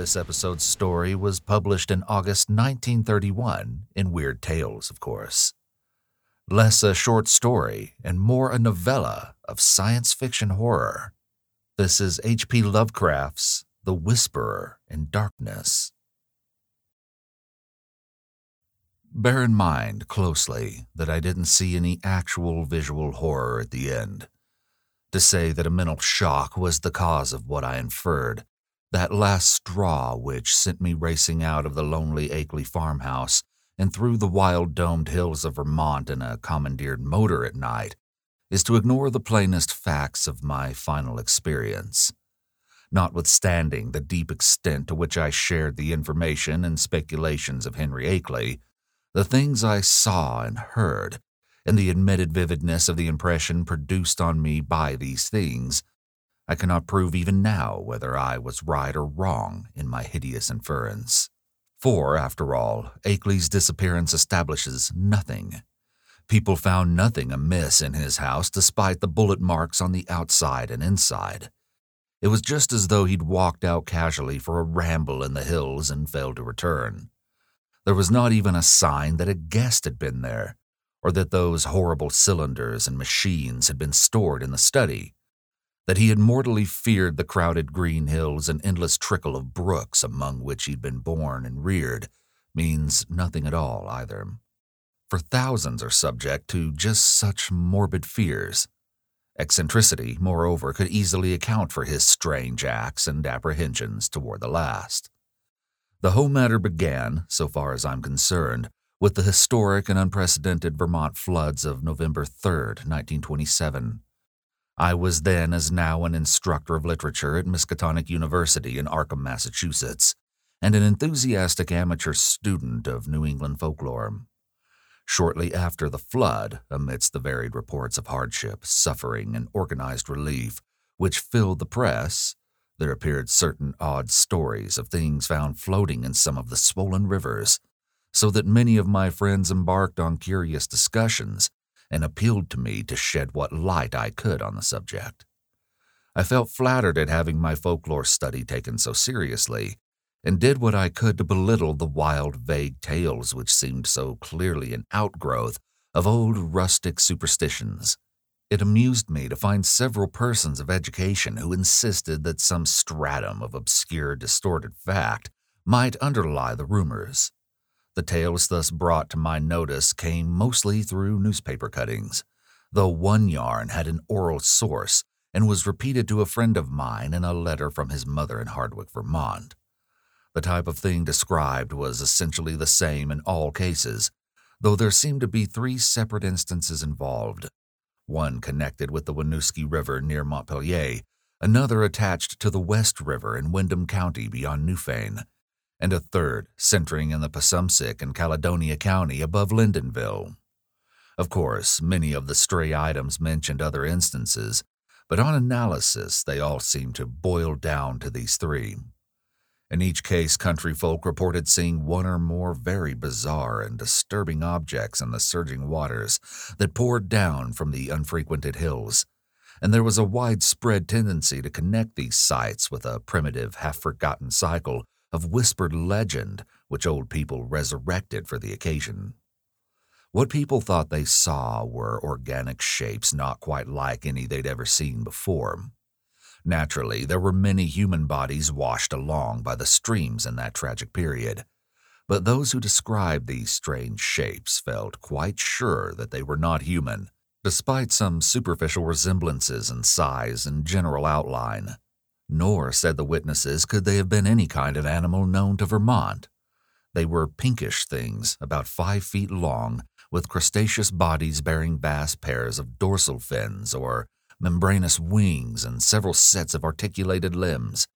This episode's story was published in August 1931 in Weird Tales, of course. Less a short story and more a novella of science fiction horror. This is H.P. Lovecraft's The Whisperer in Darkness. Bear in mind closely that I didn't see any actual visual horror at the end. To say that a mental shock was the cause of what I inferred, that last straw which sent me racing out of the lonely Akeley farmhouse and through the wild domed hills of Vermont in a commandeered motor at night, is to ignore the plainest facts of my final experience. Notwithstanding the deep extent to which I shared the information and speculations of Henry Akeley, the things I saw and heard, and the admitted vividness of the impression produced on me by these things, I cannot prove even now whether I was right or wrong in my hideous inference. For, after all, Akeley's disappearance establishes nothing. People found nothing amiss in his house despite the bullet marks on the outside and inside. It was just as though he'd walked out casually for a ramble in the hills and failed to return. There was not even a sign that a guest had been there, or that those horrible cylinders and machines had been stored in the study, that he had mortally feared the crowded green hills and endless trickle of brooks among which he'd been born and reared means nothing at all either. For thousands are subject to just such morbid fears. Eccentricity, moreover, could easily account for his strange acts and apprehensions toward the last. The whole matter began, so far as I'm concerned, with the historic and unprecedented Vermont floods of November 3rd, 1927. I was then, as now, an instructor of literature at Miskatonic University in Arkham, Massachusetts, and an enthusiastic amateur student of New England folklore. Shortly after the flood, amidst the varied reports of hardship, suffering, and organized relief which filled the press, there appeared certain odd stories of things found floating in some of the swollen rivers, so that many of my friends embarked on curious discussions and appealed to me to shed what light I could on the subject. I felt flattered at having my folklore study taken so seriously, and did what I could to belittle the wild, vague tales which seemed so clearly an outgrowth of old rustic superstitions. It amused me to find several persons of education who insisted that some stratum of obscure, distorted fact might underlie the rumors. The tales thus brought to my notice came mostly through newspaper cuttings, though one yarn had an oral source and was repeated to a friend of mine in a letter from his mother in Hardwick, Vermont. The type of thing described was essentially the same in all cases, though there seemed to be three separate instances involved. One connected with the Winooski River near Montpelier, another attached to the West River in Windham County beyond Newfane, and a third centering in the Passumpsic and Caledonia County above Lyndonville. Of course, many of the stray items mentioned other instances, but on analysis they all seemed to boil down to these three. In each case, country folk reported seeing one or more very bizarre and disturbing objects in the surging waters that poured down from the unfrequented hills, and there was a widespread tendency to connect these sights with a primitive, half-forgotten cycle of whispered legend which old people resurrected for the occasion. What people thought they saw were organic shapes not quite like any they'd ever seen before. Naturally, there were many human bodies washed along by the streams in that tragic period, but those who described these strange shapes felt quite sure that they were not human, despite some superficial resemblances in size and general outline. Nor, said the witnesses, could they have been any kind of animal known to Vermont. They were pinkish things, about 5 feet long, with crustaceous bodies bearing vast pairs of dorsal fins or membranous wings and several sets of articulated limbs,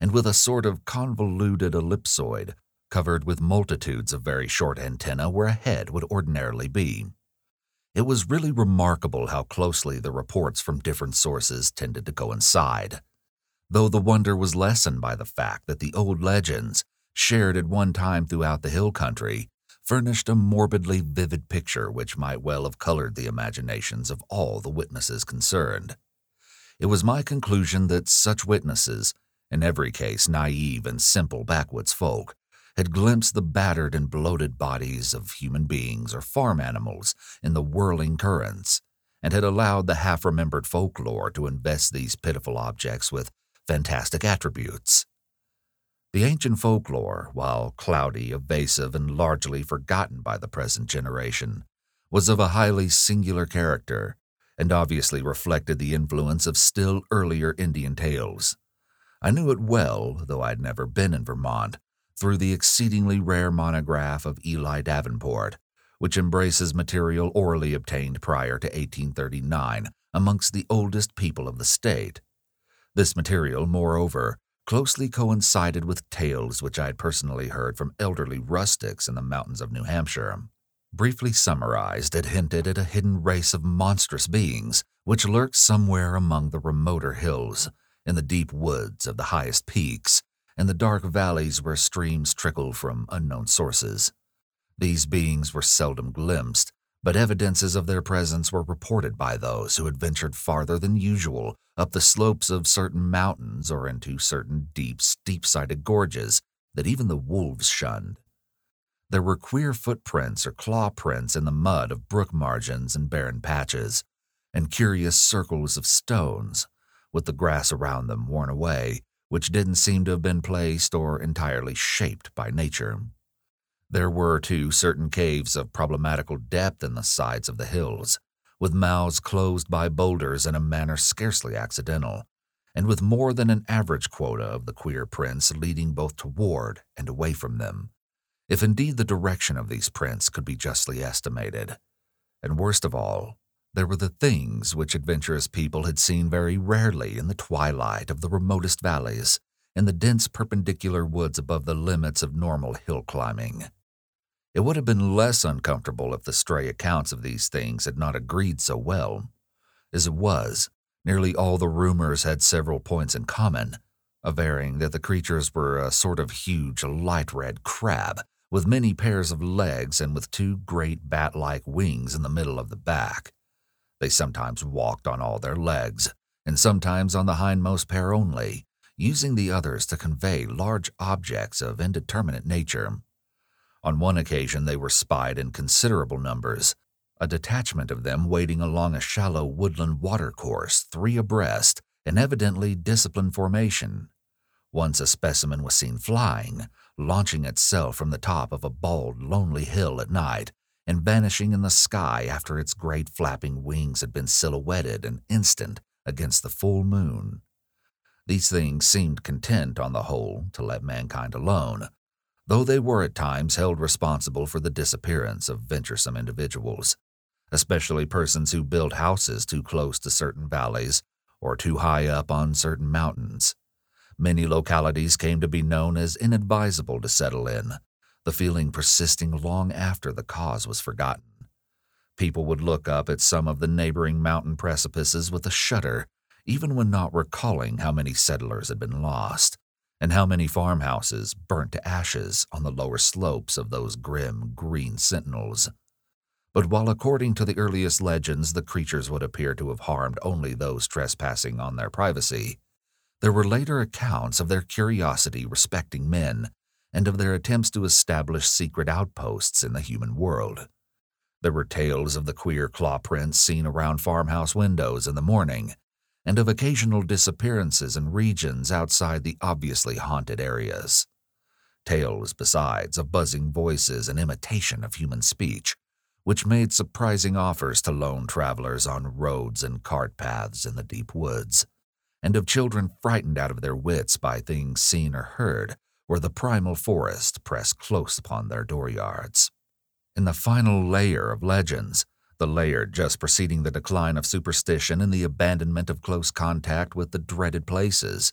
and with a sort of convoluted ellipsoid covered with multitudes of very short antennae where a head would ordinarily be. It was really remarkable how closely the reports from different sources tended to coincide, though the wonder was lessened by the fact that the old legends, shared at one time throughout the hill country, furnished a morbidly vivid picture which might well have colored the imaginations of all the witnesses concerned. It was my conclusion that such witnesses, in every case naive and simple backwoods folk, had glimpsed the battered and bloated bodies of human beings or farm animals in the whirling currents, and had allowed the half-remembered folklore to invest these pitiful objects with fantastic attributes. The ancient folklore, while cloudy, evasive, and largely forgotten by the present generation, was of a highly singular character, and obviously reflected the influence of still earlier Indian tales. I knew it well, though I'd never been in Vermont, through the exceedingly rare monograph of Eli Davenport, which embraces material orally obtained prior to 1839 amongst the oldest people of the state. This material, moreover, closely coincided with tales which I had personally heard from elderly rustics in the mountains of New Hampshire. Briefly summarized, it hinted at a hidden race of monstrous beings which lurked somewhere among the remoter hills, in the deep woods of the highest peaks, and the dark valleys where streams trickled from unknown sources. These beings were seldom glimpsed, but evidences of their presence were reported by those who had ventured farther than usual up the slopes of certain mountains or into certain deep, steep-sided gorges that even the wolves shunned. There were queer footprints or claw prints in the mud of brook margins and barren patches, and curious circles of stones, with the grass around them worn away, which didn't seem to have been placed or entirely shaped by nature. There were, too, certain caves of problematical depth in the sides of the hills, with mouths closed by boulders in a manner scarcely accidental, and with more than an average quota of the queer prints leading both toward and away from them, if indeed the direction of these prints could be justly estimated. And worst of all, there were the things which adventurous people had seen very rarely in the twilight of the remotest valleys, in the dense perpendicular woods above the limits of normal hill climbing. It would have been less uncomfortable if the stray accounts of these things had not agreed so well. As it was, nearly all the rumors had several points in common, averring that the creatures were a sort of huge light red crab, with many pairs of legs and with two great bat-like wings in the middle of the back. They sometimes walked on all their legs, and sometimes on the hindmost pair only, using the others to convey large objects of indeterminate nature. On one occasion they were spied in considerable numbers, a detachment of them wading along a shallow woodland watercourse, 3 abreast, in evidently disciplined formation. Once a specimen was seen flying, launching itself from the top of a bald, lonely hill at night, and vanishing in the sky after its great flapping wings had been silhouetted an instant against the full moon. These things seemed content, on the whole, to let mankind alone, though they were at times held responsible for the disappearance of venturesome individuals, especially persons who built houses too close to certain valleys or too high up on certain mountains. Many localities came to be known as inadvisable to settle in, the feeling persisting long after the cause was forgotten. People would look up at some of the neighboring mountain precipices with a shudder, even when not recalling how many settlers had been lost, and how many farmhouses burnt to ashes on the lower slopes of those grim, green sentinels. But while according to the earliest legends the creatures would appear to have harmed only those trespassing on their privacy, there were later accounts of their curiosity respecting men, and of their attempts to establish secret outposts in the human world. There were tales of the queer claw prints seen around farmhouse windows in the morning, and of occasional disappearances in regions outside the obviously haunted areas. Tales, besides, of buzzing voices and imitation of human speech, which made surprising offers to lone travelers on roads and cart paths in the deep woods, and of children frightened out of their wits by things seen or heard where the primal forest pressed close upon their dooryards. In the final layer of legends, the layer just preceding the decline of superstition and the abandonment of close contact with the dreaded places,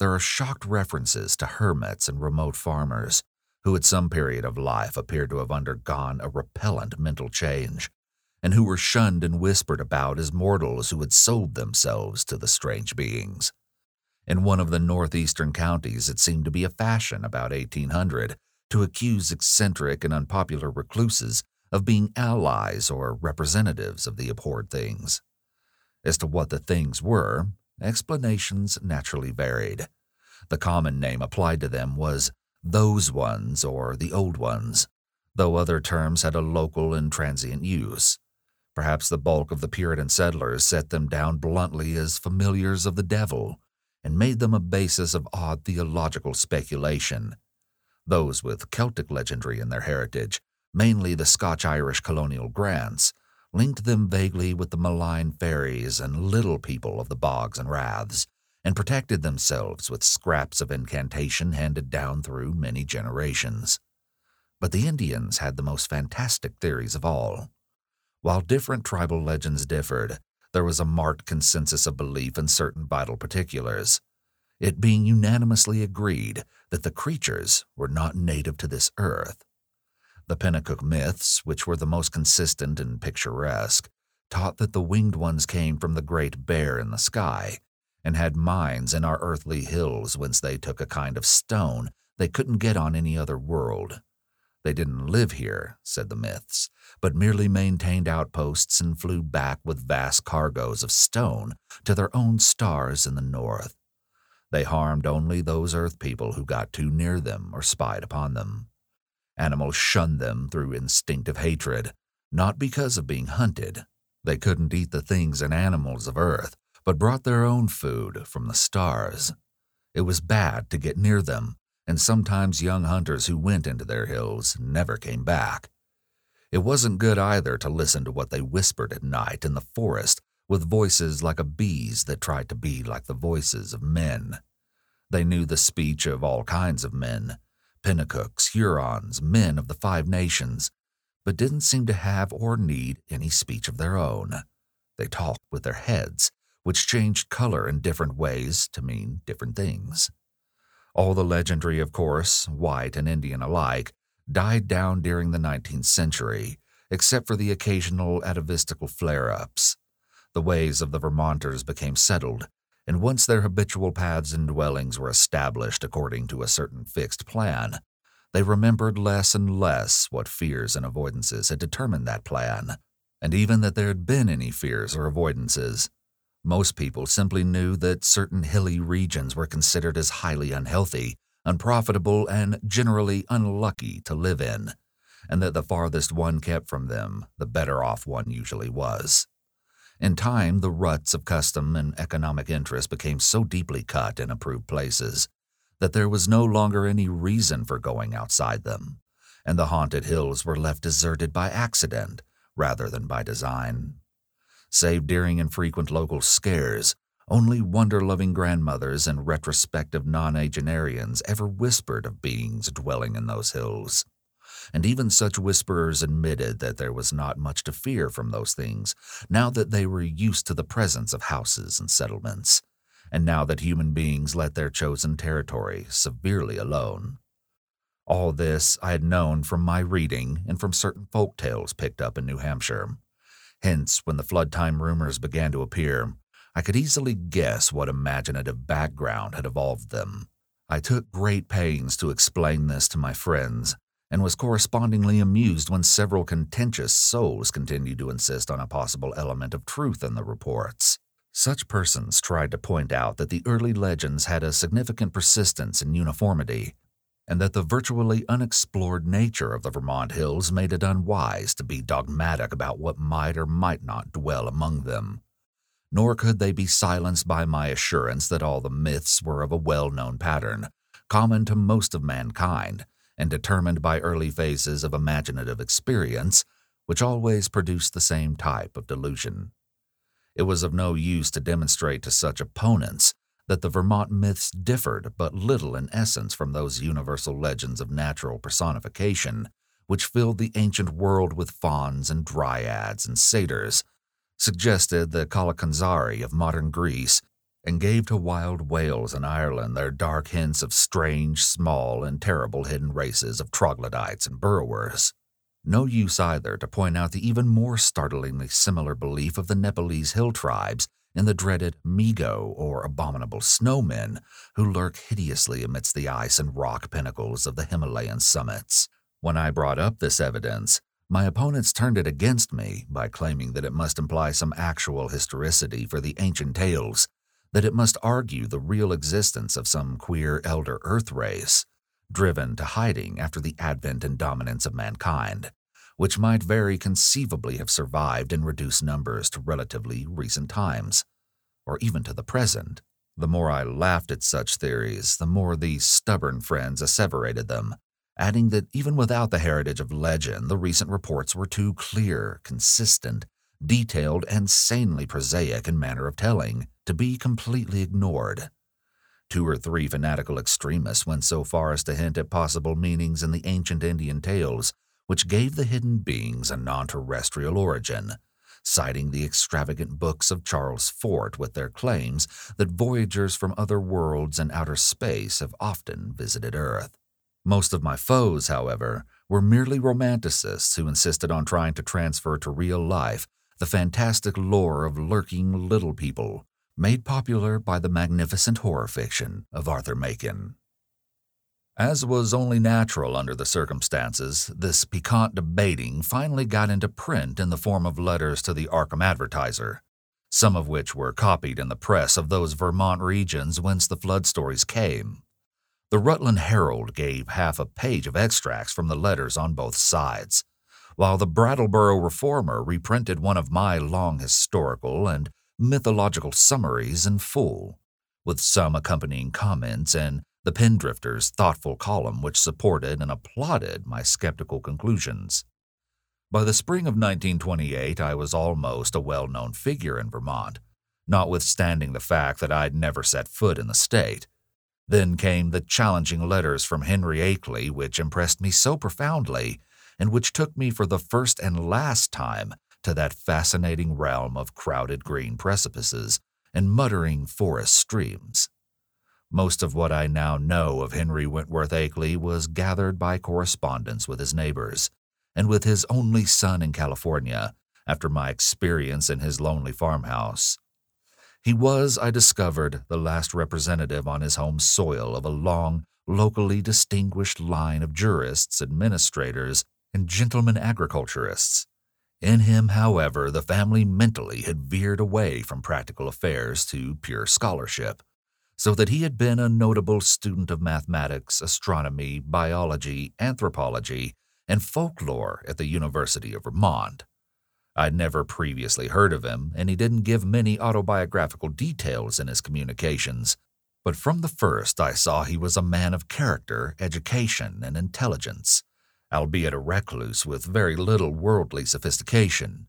there are shocked references to hermits and remote farmers who at some period of life appeared to have undergone a repellent mental change, and who were shunned and whispered about as mortals who had sold themselves to the strange beings. In one of the northeastern counties, it seemed to be a fashion about 1800 to accuse eccentric and unpopular recluses of being allies or representatives of the abhorred things. As to what the things were, explanations naturally varied. the common name applied to them was those ones or the old ones, though other terms had a local and transient use. Perhaps the bulk of the Puritan settlers set them down bluntly as familiars of the devil and made them a basis of odd theological speculation. Those with Celtic legendry in their heritage, mainly the Scotch-Irish colonial grants, linked them vaguely with the malign fairies and little people of the bogs and raths, and protected themselves with scraps of incantation handed down through many generations. But the Indians had the most fantastic theories of all. While different tribal legends differed, there was a marked consensus of belief in certain vital particulars, it being unanimously agreed that the creatures were not native to this earth. The Pennacook myths, which were the most consistent and picturesque, taught that the winged ones came from the great bear in the sky and had mines in our earthly hills whence they took a kind of stone they couldn't get on any other world. They didn't live here, said the myths, but merely maintained outposts and flew back with vast cargoes of stone to their own stars in the north. They harmed only those earth people who got too near them or spied upon them. Animals shunned them through instinctive hatred, not because of being hunted. They couldn't eat the things and animals of earth, but brought their own food from the stars. It was bad to get near them, and sometimes young hunters who went into their hills never came back. It wasn't good either to listen to what they whispered at night in the forest with voices like a bee's that tried to be like the voices of men. They knew the speech of all kinds of men, Pentacooks, Hurons, men of the Five Nations, but didn't seem to have or need any speech of their own. They talked with their heads, which changed color in different ways to mean different things. All the legendary, of course, white and Indian alike, died down during the 19th century, except for the occasional atavistical flare-ups. The ways of the Vermonters became settled, and once their habitual paths and dwellings were established according to a certain fixed plan, they remembered less and less what fears and avoidances had determined that plan, and even that there had been any fears or avoidances. Most people simply knew that certain hilly regions were considered as highly unhealthy, unprofitable, and generally unlucky to live in, and that the farthest one kept from them, the better off one usually was. In time, the ruts of custom and economic interest became so deeply cut in approved places that there was no longer any reason for going outside them, and the haunted hills were left deserted by accident rather than by design. Save during infrequent local scares, only wonder-loving grandmothers and retrospective non-agenarians ever whispered of beings dwelling in those hills. And even such whisperers admitted that there was not much to fear from those things now that they were used to the presence of houses and settlements, and now that human beings let their chosen territory severely alone. All this I had known from my reading and from certain folk tales picked up in New Hampshire. Hence, when the flood-time rumors began to appear, I could easily guess what imaginative background had evolved them. I took great pains to explain this to my friends, and was correspondingly amused when several contentious souls continued to insist on a possible element of truth in the reports. Such persons tried to point out that the early legends had a significant persistence and uniformity, and that the virtually unexplored nature of the Vermont hills made it unwise to be dogmatic about what might or might not dwell among them. Nor could they be silenced by my assurance that all the myths were of a well-known pattern, common to most of mankind, and determined by early phases of imaginative experience, which always produced the same type of delusion. It was of no use to demonstrate to such opponents that the Vermont myths differed but little in essence from those universal legends of natural personification which filled the ancient world with fauns and dryads and satyrs, suggested the Kalakanzari of modern Greece, and gave to wild Wales and Ireland their dark hints of strange, small, and terrible hidden races of troglodytes and burrowers. No use either to point out the even more startlingly similar belief of the Nepalese hill tribes in the dreaded Mi-Go or abominable snowmen who lurk hideously amidst the ice and rock pinnacles of the Himalayan summits. When I brought up this evidence, my opponents turned it against me by claiming that it must imply some actual historicity for the ancient tales, that it must argue the real existence of some queer elder earth race, driven to hiding after the advent and dominance of mankind, which might very conceivably have survived in reduced numbers to relatively recent times, or even to the present. The more I laughed at such theories, the more these stubborn friends asseverated them, adding that even without the heritage of legend, the recent reports were too clear, consistent, detailed, and sanely prosaic in manner of telling to be completely ignored. 2 or 3 fanatical extremists went so far as to hint at possible meanings in the ancient Indian tales which gave the hidden beings a non-terrestrial origin, citing the extravagant books of Charles Fort with their claims that voyagers from other worlds and outer space have often visited Earth. Most of my foes, however, were merely romanticists who insisted on trying to transfer to real life the fantastic lore of lurking little people, made popular by the magnificent horror fiction of Arthur Machen. As was only natural under the circumstances, this piquant debating finally got into print in the form of letters to the Arkham Advertiser, some of which were copied in the press of those Vermont regions whence the flood stories came. The Rutland Herald gave half a page of extracts from the letters on both sides, while the Brattleboro Reformer reprinted one of my long historical and mythological summaries in full, with some accompanying comments and the Pendrifter's thoughtful column which supported and applauded my skeptical conclusions. By the spring of 1928, I was almost a well-known figure in Vermont, notwithstanding the fact that I'd never set foot in the state. Then came the challenging letters from Henry Akeley, which impressed me so profoundly, and which took me for the first and last time to that fascinating realm of crowded green precipices and muttering forest streams. Most of what I now know of Henry Wentworth Akeley was gathered by correspondence with his neighbors and with his only son in California after my experience in his lonely farmhouse. He was, I discovered, the last representative on his home soil of a long, locally distinguished line of jurists, administrators, and gentlemen agriculturists. In him, however, the family mentally had veered away from practical affairs to pure scholarship, so that he had been a notable student of mathematics, astronomy, biology, anthropology, and folklore at the University of Vermont. I'd never previously heard of him, and he didn't give many autobiographical details in his communications, but from the first I saw he was a man of character, education, and intelligence, albeit a recluse with very little worldly sophistication.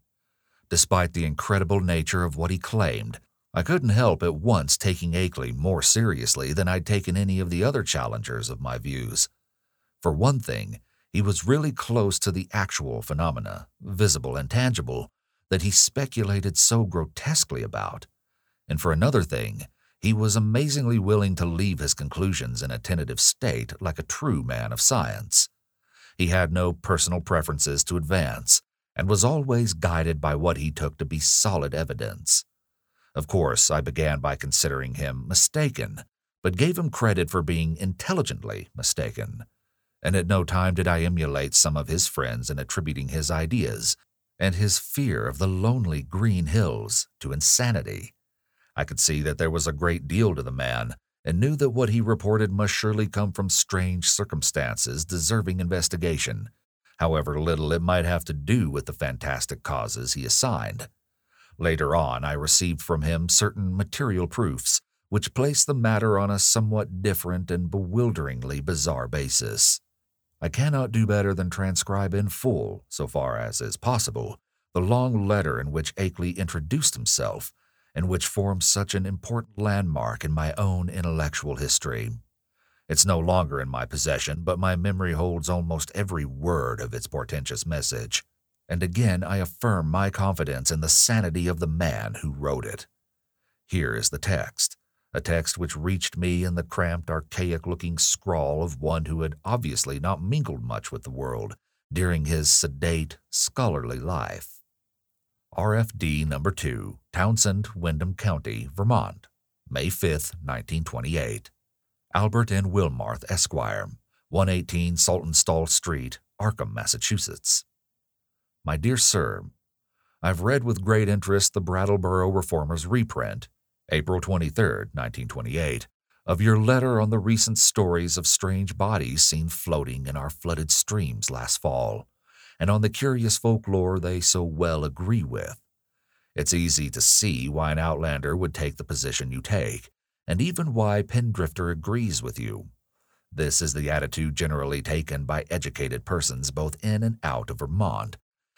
Despite the incredible nature of what he claimed, I couldn't help at once taking Akeley more seriously than I'd taken any of the other challengers of my views. For one thing, he was really close to the actual phenomena, visible and tangible, that he speculated so grotesquely about. And for another thing, he was amazingly willing to leave his conclusions in a tentative state like a true man of science. He had no personal preferences to advance and was always guided by what he took to be solid evidence. Of course, I began by considering him mistaken, but gave him credit for being intelligently mistaken. And at no time did I emulate some of his friends in attributing his ideas and his fear of the lonely green hills to insanity. I could see that there was a great deal to the man and knew that what he reported must surely come from strange circumstances deserving investigation, however little it might have to do with the fantastic causes he assigned. Later on, I received from him certain material proofs which placed the matter on a somewhat different and bewilderingly bizarre basis. I cannot do better than transcribe in full, so far as is possible, the long letter in which Akeley introduced himself and which forms such an important landmark in my own intellectual history. It's no longer in my possession, but my memory holds almost every word of its portentous message. And again, I affirm my confidence in the sanity of the man who wrote it. Here is the text, a text which reached me in the cramped, archaic-looking scrawl of one who had obviously not mingled much with the world during his sedate, scholarly life. RFD No. 2, Townsend, Windham County, Vermont, May 5, 1928. Albert N. Wilmarth, Esquire, 118 Saltonstall Street, Arkham, Massachusetts. My dear sir, I've read with great interest the Brattleboro Reformer's reprint, April 23, 1928, of your letter on the recent stories of strange bodies seen floating in our flooded streams last fall, and on the curious folklore they so well agree with. It's easy to see why an outlander would take the position you take, and even why Pendrifter agrees with you. This is the attitude generally taken by educated persons both in and out of Vermont,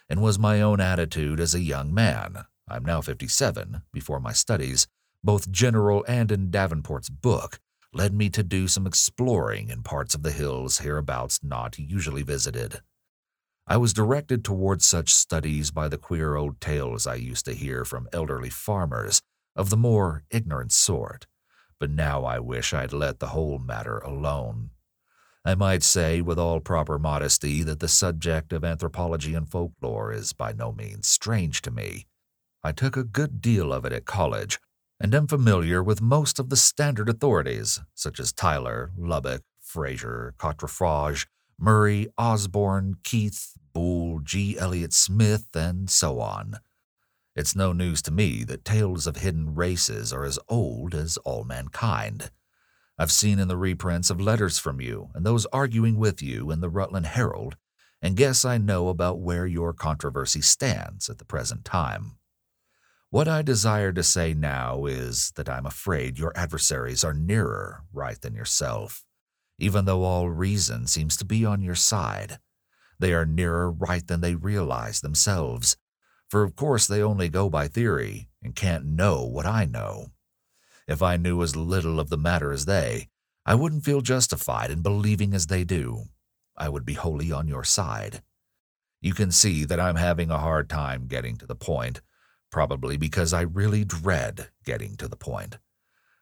and was my own attitude as a young man. I'm now 57, before my studies, both general and in Davenport's book, led me to do some exploring in parts of the hills hereabouts not usually visited. I was directed towards such studies by the queer old tales I used to hear from elderly farmers of the more ignorant sort, but now I wish I'd let the whole matter alone. I might say with all proper modesty that the subject of anthropology and folklore is by no means strange to me. I took a good deal of it at college, and am familiar with most of the standard authorities, such as Tyler, Lubbock, Fraser, Quatrefages, Murray, Osborne, Keith, Boole, G. Elliott Smith, and so on. It's no news to me that tales of hidden races are as old as all mankind. I've seen in the reprints of letters from you and those arguing with you in the Rutland Herald, and guess I know about where your controversy stands at the present time. What I desire to say now is that I'm afraid your adversaries are nearer right than yourself, even though all reason seems to be on your side. They are nearer right than they realize themselves, for of course they only go by theory and can't know what I know. If I knew as little of the matter as they, I wouldn't feel justified in believing as they do. I would be wholly on your side. You can see that I'm having a hard time getting to the point, probably because I really dread getting to the point.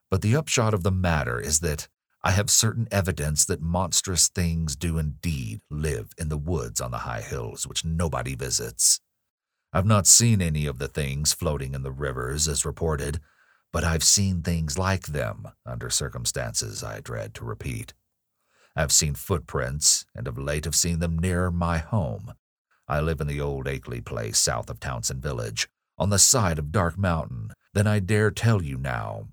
But the upshot of the matter is that I have certain evidence that monstrous things do indeed live in the woods on the high hills which nobody visits. I've not seen any of the things floating in the rivers as reported, but I've seen things like them under circumstances I dread to repeat. I've seen footprints, and of late have seen them nearer my home. I live in the old Akeley place south of Townsend Village, on the side of Dark Mountain, than I dare tell you now.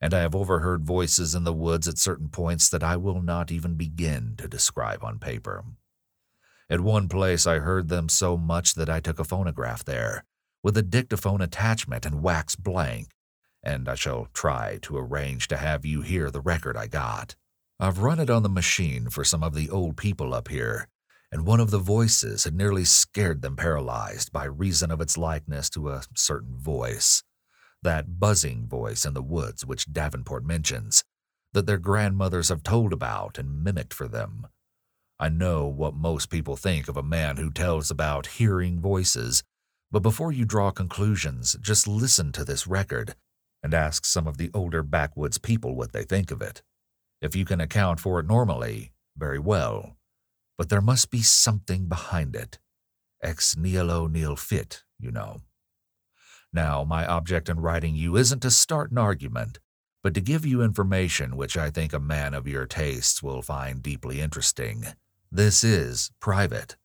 And I have overheard voices in the woods at certain points that I will not even begin to describe on paper. At one place I heard them so much that I took a phonograph there, with a dictaphone attachment and wax blank, and I shall try to arrange to have you hear the record I got. I've run it on the machine for some of the old people up here, and one of the voices had nearly scared them paralyzed by reason of its likeness to a certain voice, that buzzing voice in the woods which Davenport mentions, that their grandmothers have told about and mimicked for them. I know what most people think of a man who tells about hearing voices, but before you draw conclusions, just listen to this record and ask some of the older backwoods people what they think of it. If you can account for it normally, very well, but there must be something behind it. Ex nihilo nil fit, you know. Now, my object in writing you isn't to start an argument, but to give you information which I think a man of your tastes will find deeply interesting. This is private.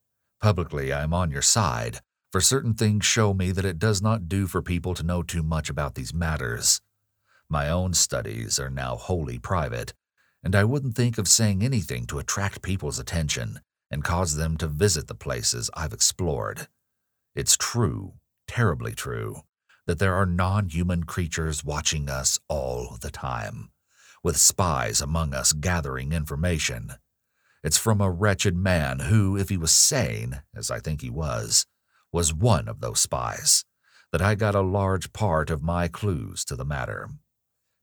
Publicly, I am on your side, for certain things show me that it does not do for people to know too much about these matters. My own studies are now wholly private, and I wouldn't think of saying anything to attract people's attention and cause them to visit the places I've explored. It's true, terribly true, that there are non-human creatures watching us all the time, with spies among us gathering information. It's from a wretched man who, if he was sane, as I think he was one of those spies, that I got a large part of my clues to the matter.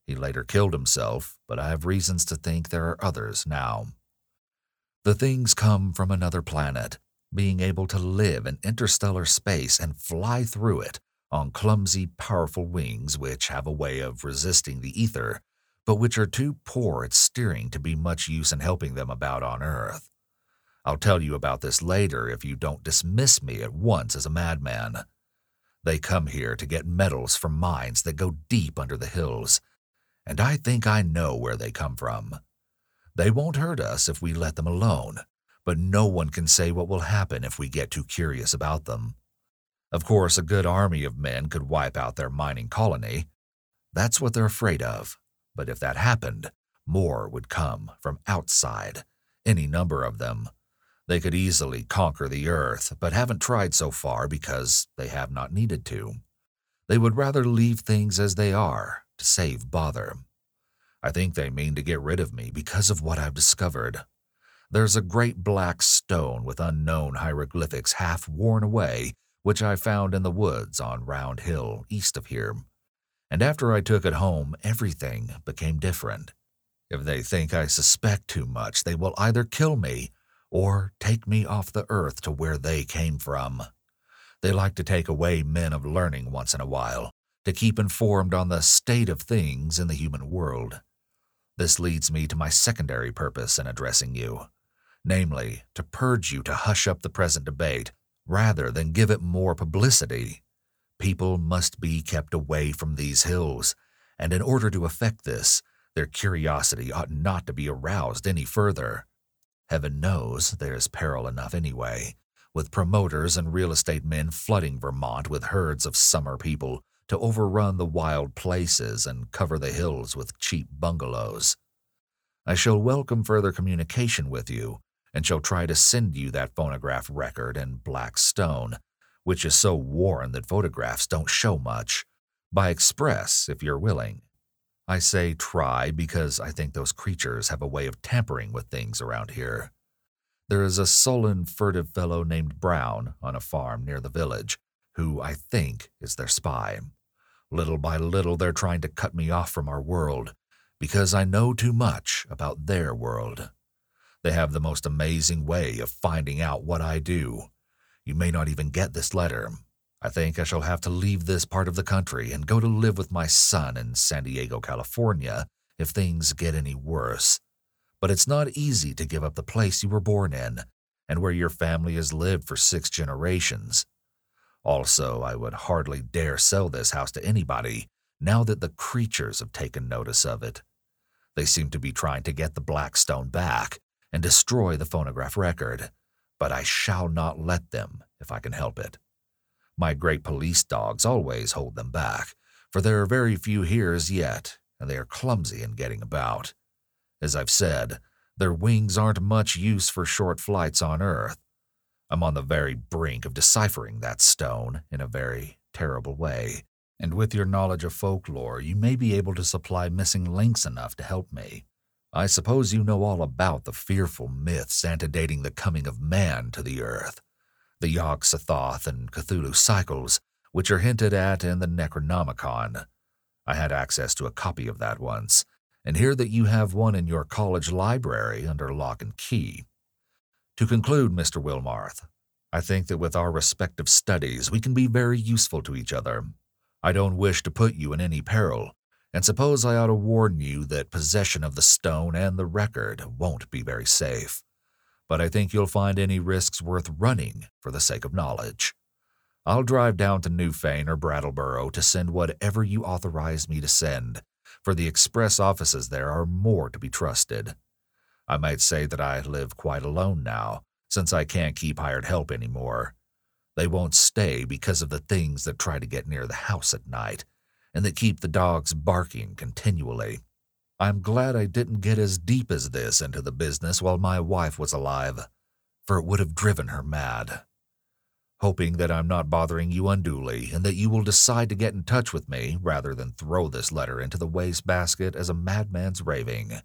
He later killed himself, but I have reasons to think there are others now. The things come from another planet, being able to live in interstellar space and fly through it on clumsy, powerful wings which have a way of resisting the ether, but which are too poor at steering to be much use in helping them about on Earth. I'll tell you about this later if you don't dismiss me at once as a madman. They come here to get metals from mines that go deep under the hills, and I think I know where they come from. They won't hurt us if we let them alone, but no one can say what will happen if we get too curious about them. Of course, a good army of men could wipe out their mining colony, That's what they're afraid of. But if that happened, more would come from outside, any number of them. They could easily conquer the earth, but haven't tried so far because they have not needed to. They would rather leave things as they are to save bother. I think they mean to get rid of me because of what I've discovered. There's a great black stone with unknown hieroglyphics half worn away, which I found in the woods on Round Hill, east of here. And after I took it home, everything became different. If they think I suspect too much, they will either kill me or take me off the earth to where they came from. They like to take away men of learning once in a while, to keep informed on the state of things in the human world. This leads me to my secondary purpose in addressing you, namely, to urge you to hush up the present debate rather than give it more publicity. People must be kept away from these hills, and in order to effect this, their curiosity ought not to be aroused any further. Heaven knows there's peril enough anyway, with promoters and real estate men flooding Vermont with herds of summer people to overrun the wild places and cover the hills with cheap bungalows. I shall welcome further communication with you, and shall try to send you that phonograph record in black stone, which is so worn that photographs don't show much, by express if you're willing. I say try because I think those creatures have a way of tampering with things around here. There is a sullen, furtive fellow named Brown on a farm near the village, who I think is their spy. Little by little, they're trying to cut me off from our world, because I know too much about their world. They have the most amazing way of finding out what I do. You may not even get this letter. I think I shall have to leave this part of the country and go to live with my son in San Diego, California, if things get any worse. But it's not easy to give up the place you were born in and where your family has lived for 6 generations. Also, I would hardly dare sell this house to anybody now that the creatures have taken notice of it. They seem to be trying to get the black stone back and destroy the phonograph record, but I shall not let them if I can help it. My great police dogs always hold them back, for there are very few here as yet, and they are clumsy in getting about. As I've said, their wings aren't much use for short flights on Earth. I'm on the very brink of deciphering that stone in a very terrible way, and with your knowledge of folklore, you may be able to supply missing links enough to help me. I suppose you know all about the fearful myths antedating the coming of man to the earth, the Yog Sothoth and Cthulhu cycles, which are hinted at in the Necronomicon. I had access to a copy of that once, and hear that you have one in your college library under lock and key. To conclude, Mr. Wilmarth, I think that with our respective studies we can be very useful to each other. I don't wish to put you in any peril, and suppose I ought to warn you that possession of the stone and the record won't be very safe. But I think you'll find any risks worth running for the sake of knowledge. I'll drive down to Newfane or Brattleboro to send whatever you authorize me to send, for the express offices there are more to be trusted. I might say that I live quite alone now, since I can't keep hired help anymore. They won't stay because of the things that try to get near the house at night, and that keep the dogs barking continually. I'm glad I didn't get as deep as this into the business while my wife was alive, for it would have driven her mad. Hoping that I'm not bothering you unduly, and that you will decide to get in touch with me rather than throw this letter into the wastebasket as a madman's raving,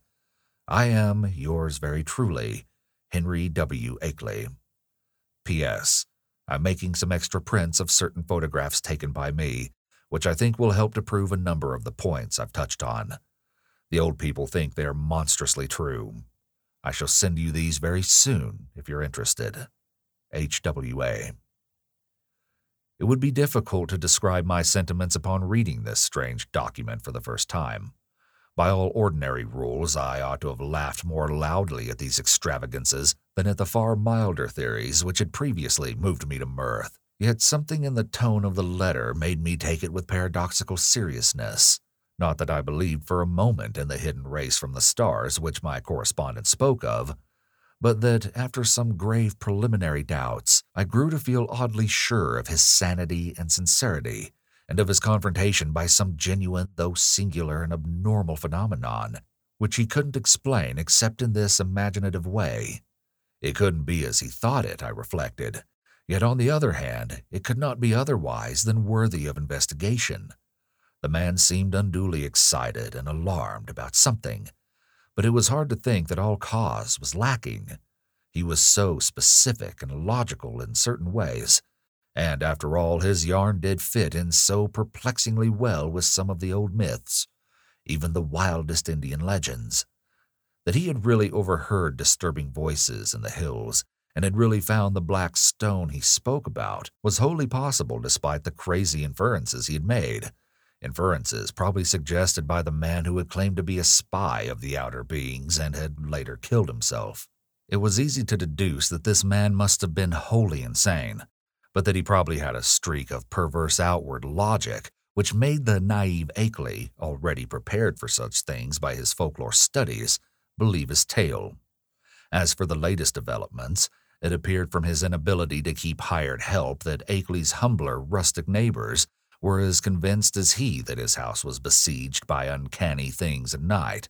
I am yours very truly, Henry W. Akeley. P.S. I'm making some extra prints of certain photographs taken by me, which I think will help to prove a number of the points I've touched on. The old people think they are monstrously true. I shall send you these very soon if you're interested. H.W.A. It would be difficult to describe my sentiments upon reading this strange document for the first time. By all ordinary rules, I ought to have laughed more loudly at these extravagances than at the far milder theories which had previously moved me to mirth. Yet something in the tone of the letter made me take it with paradoxical seriousness. Not that I believed for a moment in the hidden race from the stars which my correspondent spoke of, but that after some grave preliminary doubts, I grew to feel oddly sure of his sanity and sincerity, and of his confrontation by some genuine, though singular and abnormal phenomenon, which he couldn't explain except in this imaginative way. It couldn't be as he thought it, I reflected. Yet on the other hand, it could not be otherwise than worthy of investigation. The man seemed unduly excited and alarmed about something, but it was hard to think that all cause was lacking. He was so specific and logical in certain ways, and after all, his yarn did fit in so perplexingly well with some of the old myths, even the wildest Indian legends, that he had really overheard disturbing voices in the hills and had really found the black stone he spoke about was wholly possible despite the crazy inferences he had made, inferences probably suggested by the man who had claimed to be a spy of the outer beings and had later killed himself. It was easy to deduce that this man must have been wholly insane, but that he probably had a streak of perverse outward logic which made the naive Akeley, already prepared for such things by his folklore studies, believe his tale. As for the latest developments, it appeared from his inability to keep hired help that Akeley's humbler rustic neighbors were as convinced as he that his house was besieged by uncanny things at night.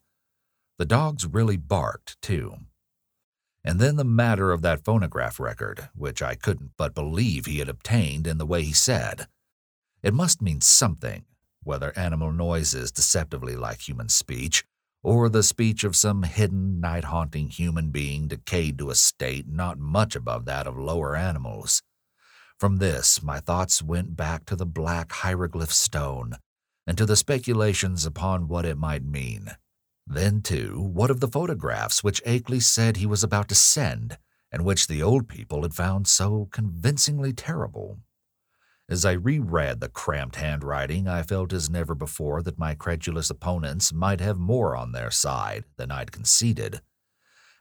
The dogs really barked, too. And then the matter of that phonograph record, which I couldn't but believe he had obtained in the way he said. It must mean something, whether animal noises deceptively like human speech, or the speech of some hidden, night-haunting human being decayed to a state not much above that of lower animals. From this, my thoughts went back to the black hieroglyph stone, and to the speculations upon what it might mean. Then, too, what of the photographs which Akeley said he was about to send, and which the old people had found so convincingly terrible? As I reread the cramped handwriting, I felt as never before that my credulous opponents might have more on their side than I'd conceded.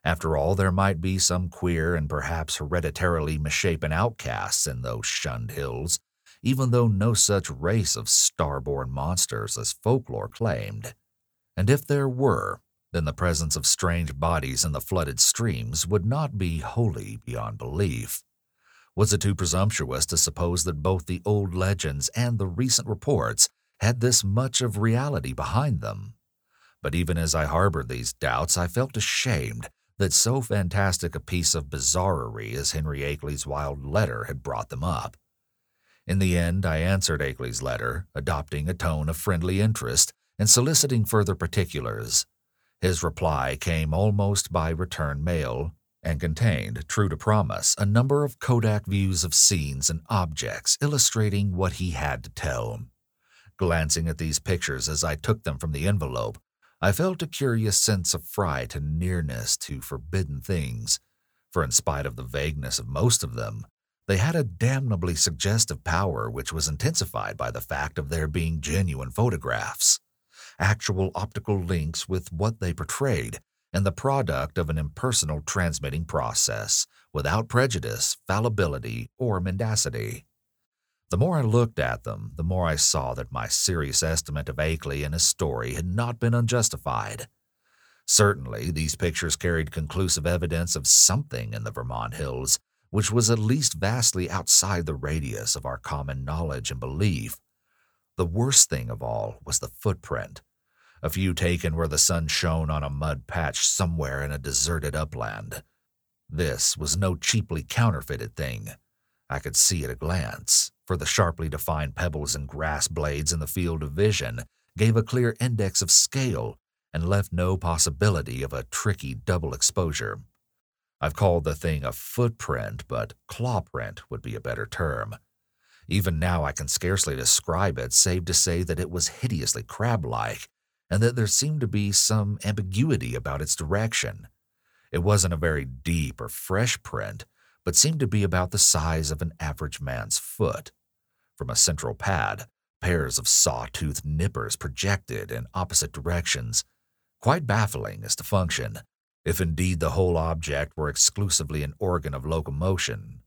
After all, there might be some queer and perhaps hereditarily misshapen outcasts in those shunned hills, even though no such race of star-born monsters as folklore claimed. And if there were, then the presence of strange bodies in the flooded streams would not be wholly beyond belief. Was it too presumptuous to suppose that both the old legends and the recent reports had this much of reality behind them? But even as I harbored these doubts, I felt ashamed that so fantastic a piece of bizarrery as Henry Akeley's wild letter had brought them up. In the end, I answered Akeley's letter, adopting a tone of friendly interest and soliciting further particulars. His reply came almost by return mail, and contained, true to promise, a number of Kodak views of scenes and objects illustrating what he had to tell. Glancing at these pictures as I took them from the envelope, I felt a curious sense of fright and nearness to forbidden things, for in spite of the vagueness of most of them, they had a damnably suggestive power which was intensified by the fact of their being genuine photographs, actual optical links with what they portrayed, and the product of an impersonal transmitting process, without prejudice, fallibility, or mendacity. The more I looked at them, the more I saw that my serious estimate of Akeley and his story had not been unjustified. Certainly, these pictures carried conclusive evidence of something in the Vermont hills, which was at least vastly outside the radius of our common knowledge and belief. The worst thing of all was the footprint. A few taken where the sun shone on a mud patch somewhere in a deserted upland. This was no cheaply counterfeited thing. I could see at a glance, for the sharply defined pebbles and grass blades in the field of vision gave a clear index of scale and left no possibility of a tricky double exposure. I've called the thing a footprint, but clawprint would be a better term. Even now I can scarcely describe it save to say that it was hideously crab-like, and that there seemed to be some ambiguity about its direction. It wasn't a very deep or fresh print, but seemed to be about the size of an average man's foot. From a central pad, pairs of saw-toothed nippers projected in opposite directions, quite baffling as to function, if indeed the whole object were exclusively an organ of locomotion.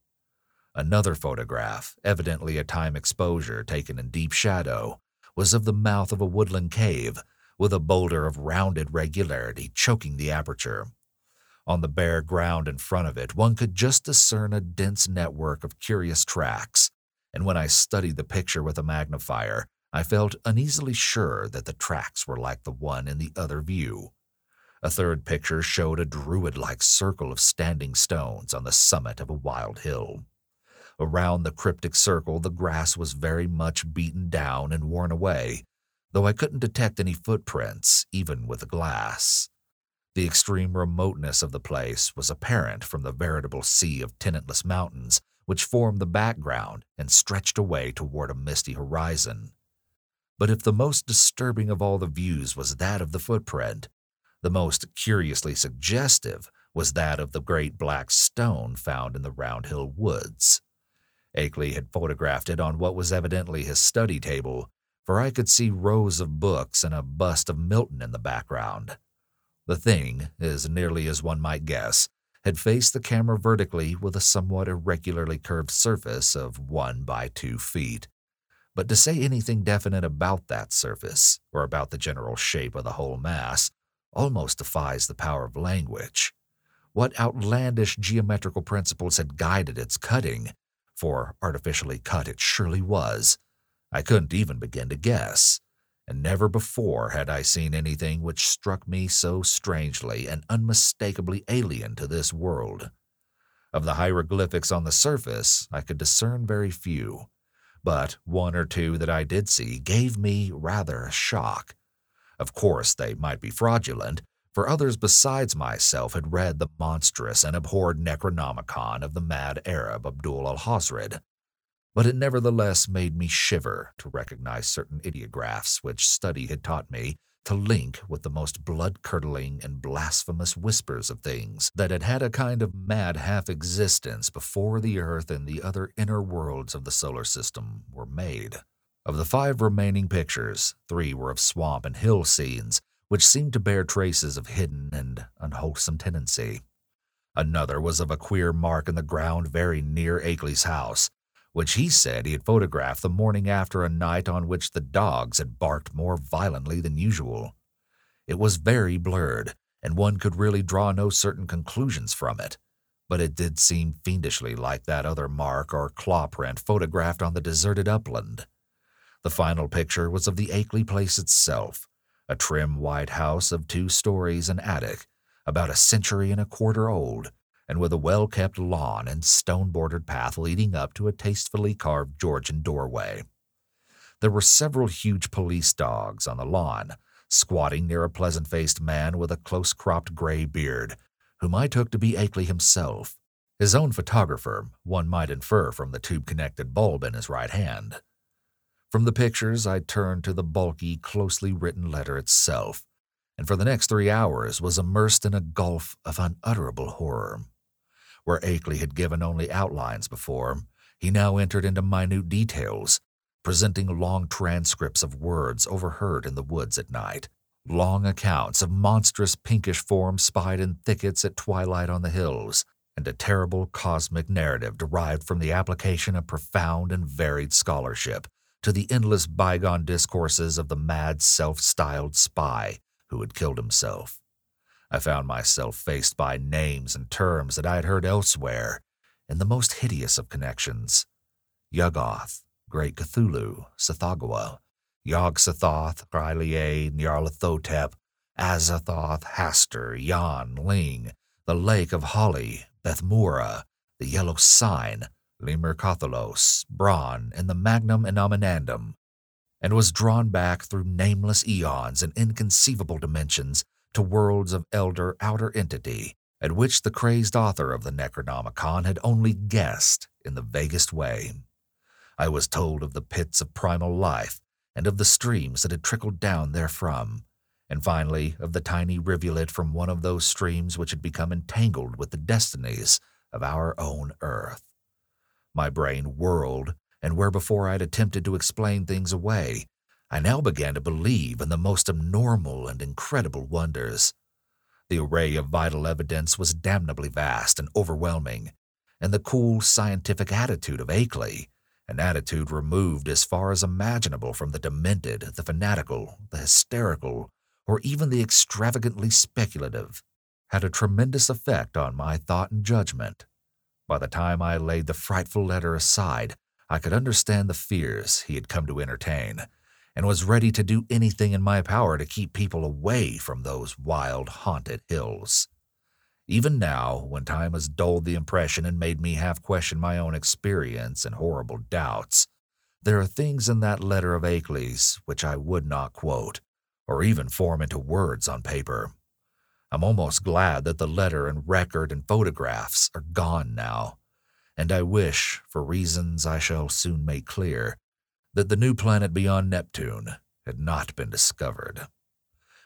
Another photograph, evidently a time exposure taken in deep shadow, was of the mouth of a woodland cave, with a boulder of rounded regularity choking the aperture. On the bare ground in front of it, one could just discern a dense network of curious tracks, and when I studied the picture with a magnifier, I felt uneasily sure that the tracks were like the one in the other view. A third picture showed a druid-like circle of standing stones on the summit of a wild hill. Around the cryptic circle, the grass was very much beaten down and worn away, though I couldn't detect any footprints, even with the glass. The extreme remoteness of the place was apparent from the veritable sea of tenantless mountains, which formed the background and stretched away toward a misty horizon. But if the most disturbing of all the views was that of the footprint, the most curiously suggestive was that of the great black stone found in the Round Hill woods. Akeley had photographed it on what was evidently his study table, for I could see rows of books and a bust of Milton in the background. The thing, as nearly as one might guess, had faced the camera vertically with a somewhat irregularly curved surface of 1 by 2 feet. But to say anything definite about that surface, or about the general shape of the whole mass, almost defies the power of language. What outlandish geometrical principles had guided its cutting, for artificially cut it surely was, I couldn't even begin to guess, and never before had I seen anything which struck me so strangely and unmistakably alien to this world. Of the hieroglyphics on the surface, I could discern very few, but one or two that I did see gave me rather a shock. Of course, they might be fraudulent, for others besides myself had read the monstrous and abhorred Necronomicon of the mad Arab Abdul al-Hazred, but it nevertheless made me shiver to recognize certain ideographs which study had taught me to link with the most blood-curdling and blasphemous whispers of things that had had a kind of mad half-existence before the Earth and the other inner worlds of the solar system were made. Of the 5 remaining pictures, 3 were of swamp and hill scenes, which seemed to bear traces of hidden and unwholesome tendency. Another was of a queer mark in the ground very near Akeley's house, which he said he had photographed the morning after a night on which the dogs had barked more violently than usual. It was very blurred, and one could really draw no certain conclusions from it, but it did seem fiendishly like that other mark or claw print photographed on the deserted upland. The final picture was of the Akeley place itself, a trim white house of 2 stories and attic, about a century and a quarter old, and with a well-kept lawn and stone-bordered path leading up to a tastefully carved Georgian doorway. There were several huge police dogs on the lawn, squatting near a pleasant-faced man with a close-cropped gray beard, whom I took to be Akeley himself, his own photographer, one might infer from the tube-connected bulb in his right hand. From the pictures, I turned to the bulky, closely written letter itself, and for the next 3 hours was immersed in a gulf of unutterable horror. Where Akeley had given only outlines before, he now entered into minute details, presenting long transcripts of words overheard in the woods at night, long accounts of monstrous pinkish forms spied in thickets at twilight on the hills, and a terrible cosmic narrative derived from the application of profound and varied scholarship to the endless bygone discourses of the mad self-styled spy who had killed himself. I found myself faced by names and terms that I had heard elsewhere, in the most hideous of connections. Yuggoth, Great Cthulhu, Tsathoggua, Yog Sothoth, R'lyeh, Nyarlathotep, Azathoth, Hastur, Yan, Ling, the Lake of Holly, Bethmura, the Yellow Sign, Lemurkathalos, Braun, and the Magnum and Nominandum, and was drawn back through nameless eons and inconceivable dimensions to worlds of elder outer entity, at which the crazed author of the Necronomicon had only guessed in the vaguest way. I was told of the pits of primal life, and of the streams that had trickled down therefrom, and finally of the tiny rivulet from one of those streams which had become entangled with the destinies of our own earth. My brain whirled, and where before I had attempted to explain things away, I now began to believe in the most abnormal and incredible wonders. The array of vital evidence was damnably vast and overwhelming, and the cool scientific attitude of Akeley, an attitude removed as far as imaginable from the demented, the fanatical, the hysterical, or even the extravagantly speculative, had a tremendous effect on my thought and judgment. By the time I laid the frightful letter aside, I could understand the fears he had come to entertain, and was ready to do anything in my power to keep people away from those wild, haunted hills. Even now, when time has dulled the impression and made me half question my own experience and horrible doubts, there are things in that letter of Akeley's which I would not quote, or even form into words on paper. I'm almost glad that the letter and record and photographs are gone now, and I wish, for reasons I shall soon make clear, that the new planet beyond Neptune had not been discovered.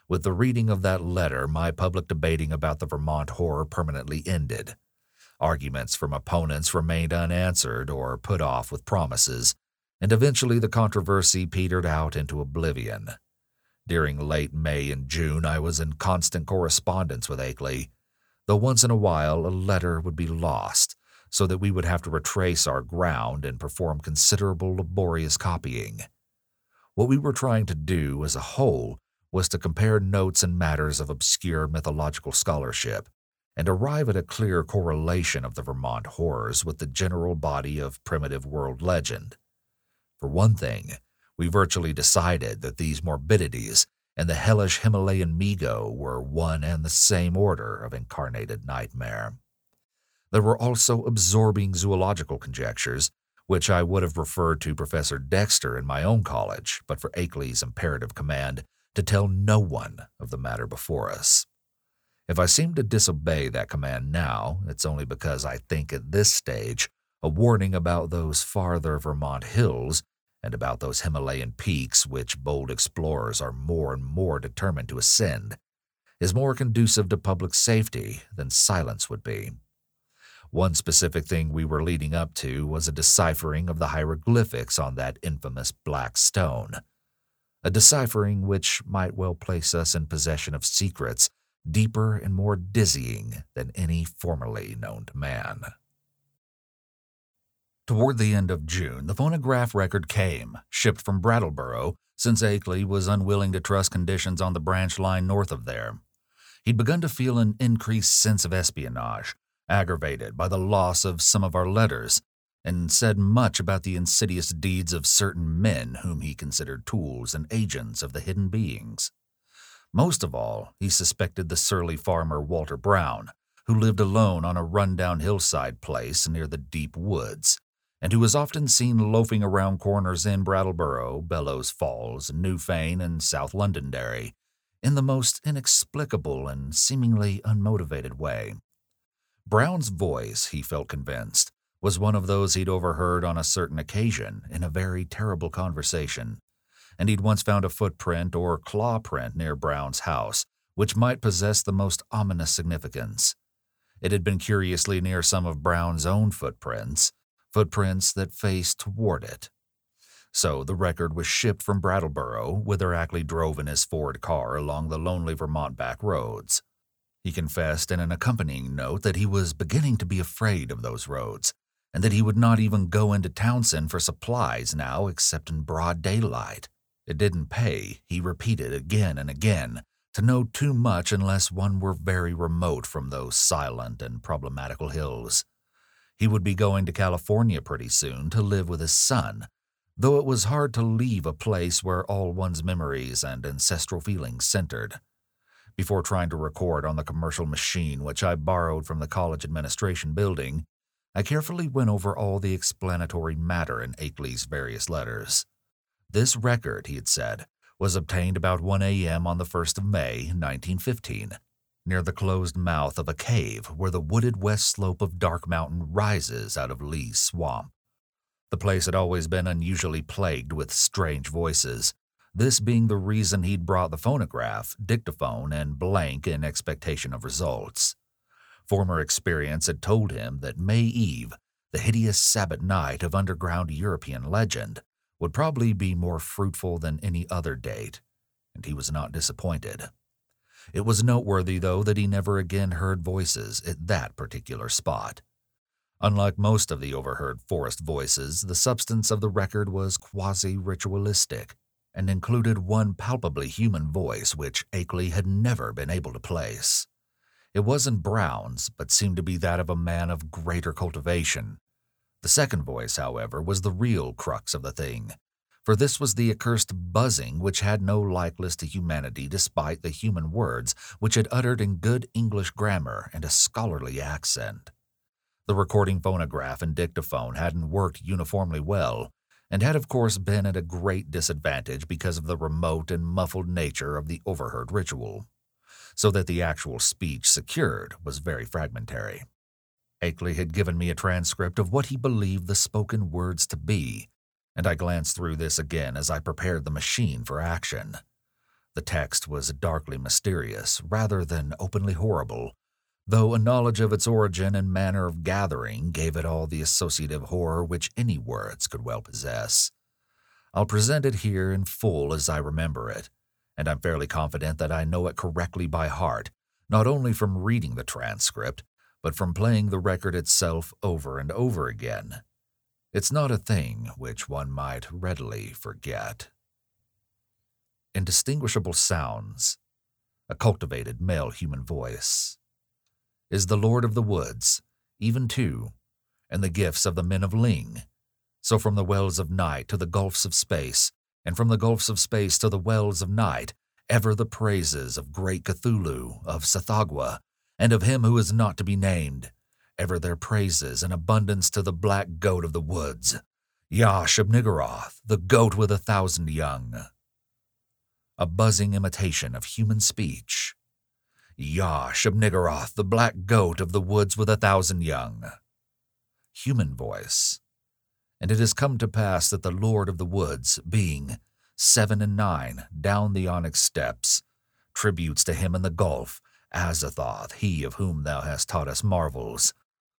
With the reading of that letter, my public debating about the Vermont horror permanently ended. Arguments from opponents remained unanswered or put off with promises, and eventually the controversy petered out into oblivion. During late May and June, I was in constant correspondence with Akeley, though once in a while a letter would be lost, so that we would have to retrace our ground and perform considerable laborious copying. What we were trying to do as a whole was to compare notes and matters of obscure mythological scholarship, and arrive at a clear correlation of the Vermont horrors with the general body of primitive world legend. For one thing, we virtually decided that these morbidities and the hellish Himalayan Mi-Go were one and the same order of incarnated nightmare. There were also absorbing zoological conjectures, which I would have referred to Professor Dexter in my own college, but for Akeley's imperative command to tell no one of the matter before us. If I seem to disobey that command now, it's only because I think at this stage a warning about those farther Vermont hills and about those Himalayan peaks which bold explorers are more and more determined to ascend, is more conducive to public safety than silence would be. One specific thing we were leading up to was a deciphering of the hieroglyphics on that infamous black stone, a deciphering which might well place us in possession of secrets deeper and more dizzying than any formerly known to man. Toward the end of June, the phonograph record came, shipped from Brattleboro, since Akeley was unwilling to trust conditions on the branch line north of there. He'd begun to feel an increased sense of espionage, aggravated by the loss of some of our letters, and said much about the insidious deeds of certain men whom he considered tools and agents of the hidden beings. Most of all, he suspected the surly farmer Walter Brown, who lived alone on a run-down hillside place near the deep woods, and who was often seen loafing around corners in Brattleboro, Bellows Falls, Newfane, and South Londonderry, in the most inexplicable and seemingly unmotivated way. Brown's voice, he felt convinced, was one of those he'd overheard on a certain occasion in a very terrible conversation, and he'd once found a footprint or claw print near Brown's house, which might possess the most ominous significance. It had been curiously near some of Brown's own footprints that faced toward it. So the record was shipped from Brattleboro, whither Akeley drove in his Ford car along the lonely Vermont back roads. He confessed in an accompanying note that he was beginning to be afraid of those roads, and that he would not even go into Townsend for supplies now except in broad daylight. It didn't pay, he repeated again and again, to know too much unless one were very remote from those silent and problematical hills. He would be going to California pretty soon to live with his son, though it was hard to leave a place where all one's memories and ancestral feelings centered. Before trying to record on the commercial machine which I borrowed from the college administration building, I carefully went over all the explanatory matter in Akeley's various letters. This record, he had said, was obtained about 1 a.m. on the 1st of May, 1915. Near the closed mouth of a cave where the wooded west slope of Dark Mountain rises out of Lee's swamp. The place had always been unusually plagued with strange voices, this being the reason he'd brought the phonograph, dictaphone, and blank in expectation of results. Former experience had told him that May Eve, the hideous Sabbath night of underground European legend, would probably be more fruitful than any other date, and he was not disappointed. It was noteworthy, though, that he never again heard voices at that particular spot. Unlike most of the overheard forest voices, the substance of the record was quasi-ritualistic and included one palpably human voice which Akeley had never been able to place. It wasn't Brown's, but seemed to be that of a man of greater cultivation. The second voice, however, was the real crux of the thing, for this was the accursed buzzing which had no likeness to humanity despite the human words which it uttered in good English grammar and a scholarly accent. The recording phonograph and dictaphone hadn't worked uniformly well, and had of course been at a great disadvantage because of the remote and muffled nature of the overheard ritual, so that the actual speech secured was very fragmentary. Akeley had given me a transcript of what he believed the spoken words to be, and I glanced through this again as I prepared the machine for action. The text was darkly mysterious rather than openly horrible, though a knowledge of its origin and manner of gathering gave it all the associative horror which any words could well possess. I'll present it here in full as I remember it, and I'm fairly confident that I know it correctly by heart, not only from reading the transcript, but from playing the record itself over and over again. It's not a thing which one might readily forget. Indistinguishable sounds. A cultivated male human voice. Is the Lord of the Woods, even two, and the gifts of the men of Ling. So from the wells of night to the gulfs of space, and from the gulfs of space to the wells of night, ever the praises of great Cthulhu, of Tsathoggua, and of him who is not to be named, ever their praises in abundance to the black goat of the woods, Yah Shub-Niggurath, the goat with 1,000 young. A buzzing imitation of human speech. Yah Shub-Niggurath, the black goat of the woods with 1,000 young. Human voice. And it has come to pass that the Lord of the Woods, being 7 and 9 down the onyx steps, tributes to him in the gulf, Azathoth, he of whom thou hast taught us marvels,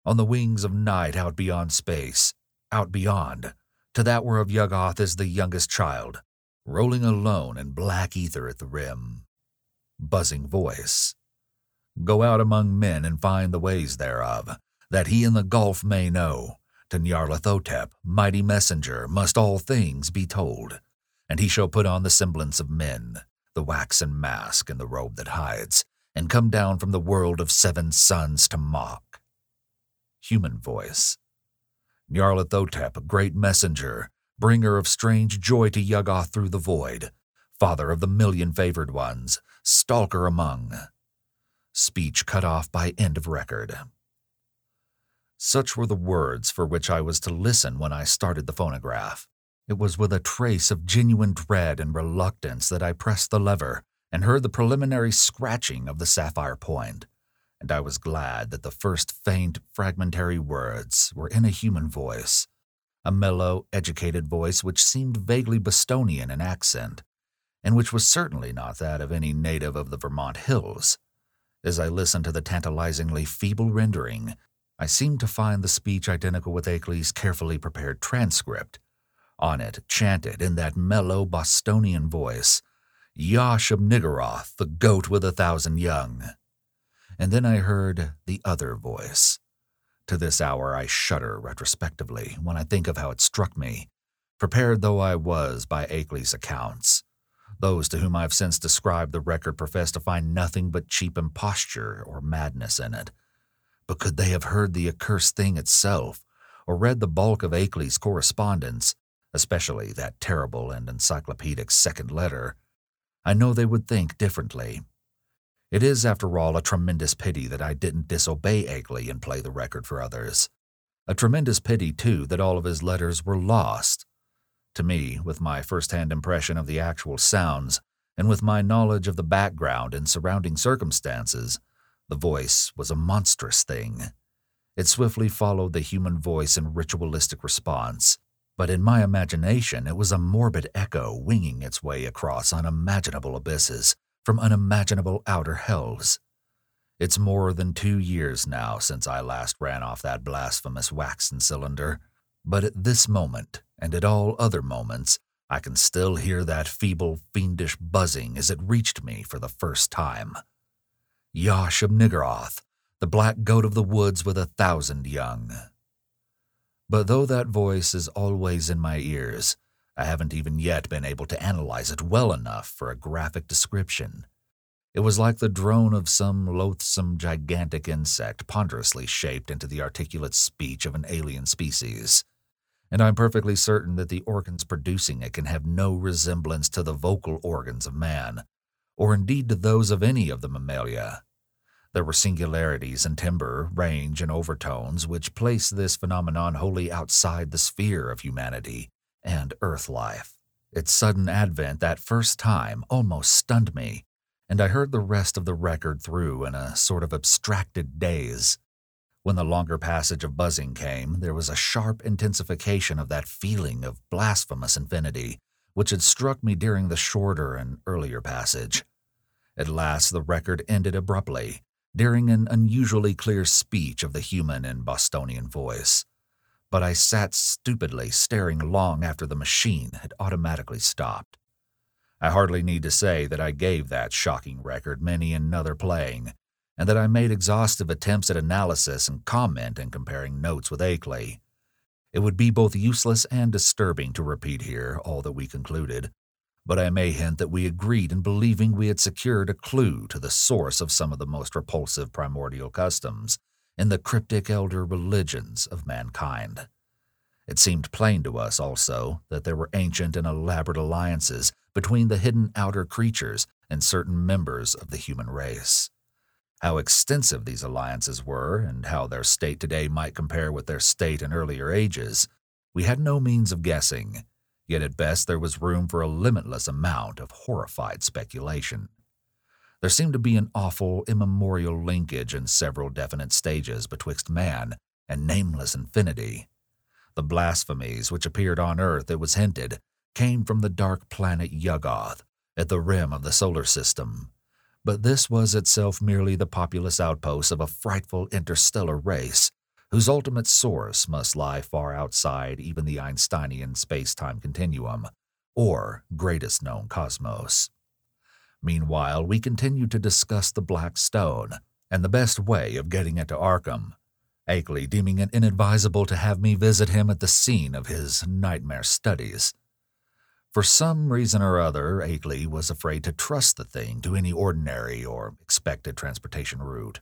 on the wings of night out beyond space, out beyond, to that whereof Yuggoth is the youngest child, rolling alone in black ether at the rim. Buzzing voice. Go out among men and find the ways thereof, that he in the gulf may know. To Nyarlathotep, mighty messenger, must all things be told, and he shall put on the semblance of men, the waxen mask and the robe that hides, and come down from the world of 7 suns to mock. Human voice. Nyarlathotep, great messenger, bringer of strange joy to Yuggoth through the void, father of the 1,000,000 favored ones, stalker among. Speech cut off by end of record. Such were the words for which I was to listen when I started the phonograph. It was with a trace of genuine dread and reluctance that I pressed the lever and heard the preliminary scratching of the sapphire point, and I was glad that the first faint, fragmentary words were in a human voice, a mellow, educated voice which seemed vaguely Bostonian in accent, and which was certainly not that of any native of the Vermont hills. As I listened to the tantalizingly feeble rendering, I seemed to find the speech identical with Akeley's carefully prepared transcript. On it, chanted in that mellow Bostonian voice, Yah Shub-Niggurath, the goat with 1,000 young. And then I heard the other voice. To this hour I shudder retrospectively when I think of how it struck me, prepared though I was by Akeley's accounts. Those to whom I have since described the record profess to find nothing but cheap imposture or madness in it. But could they have heard the accursed thing itself, or read the bulk of Akeley's correspondence, especially that terrible and encyclopedic second letter, I know they would think differently. It is, after all, a tremendous pity that I didn't disobey Akeley and play the record for others. A tremendous pity, too, that all of his letters were lost. To me, with my first-hand impression of the actual sounds, and with my knowledge of the background and surrounding circumstances, the voice was a monstrous thing. It swiftly followed the human voice in ritualistic response, but in my imagination it was a morbid echo winging its way across unimaginable abysses from unimaginable outer hells. It's more than 2 years now since I last ran off that blasphemous waxen cylinder, but at this moment, and at all other moments, I can still hear that feeble, fiendish buzzing as it reached me for the first time. Yah Shub-Niggurath, the black goat of the woods with 1,000 young. But though that voice is always in my ears, I haven't even yet been able to analyze it well enough for a graphic description. It was like the drone of some loathsome gigantic insect ponderously shaped into the articulate speech of an alien species. And I'm perfectly certain that the organs producing it can have no resemblance to the vocal organs of man, or indeed to those of any of the mammalia. There were singularities in timbre, range, and overtones which place this phenomenon wholly outside the sphere of humanity and Earth life. Its sudden advent that first time almost stunned me, and I heard the rest of the record through in a sort of abstracted daze. When the longer passage of buzzing came, there was a sharp intensification of that feeling of blasphemous infinity which had struck me during the shorter and earlier passage. At last the record ended abruptly, during an unusually clear speech of the human and Bostonian voice. But I sat stupidly staring long after the machine had automatically stopped. I hardly need to say that I gave that shocking record many another playing, and that I made exhaustive attempts at analysis and comment in comparing notes with Akeley. It would be both useless and disturbing to repeat here all that we concluded, but I may hint that we agreed in believing we had secured a clue to the source of some of the most repulsive primordial customs in the cryptic elder religions of mankind. It seemed plain to us also that there were ancient and elaborate alliances between the hidden outer creatures and certain members of the human race. How extensive these alliances were, and how their state today might compare with their state in earlier ages, we had no means of guessing. Yet at best there was room for a limitless amount of horrified speculation. There seemed to be an awful, immemorial linkage in several definite stages betwixt man and nameless infinity. The blasphemies which appeared on Earth, it was hinted, came from the dark planet Yuggoth at the rim of the solar system. But this was itself merely the populous outpost of a frightful interstellar race, whose ultimate source must lie far outside even the Einsteinian space-time continuum, or greatest known cosmos. Meanwhile, we continued to discuss the Black Stone and the best way of getting it to Arkham, Akeley deeming it inadvisable to have me visit him at the scene of his nightmare studies. For some reason or other, Akeley was afraid to trust the thing to any ordinary or expected transportation route.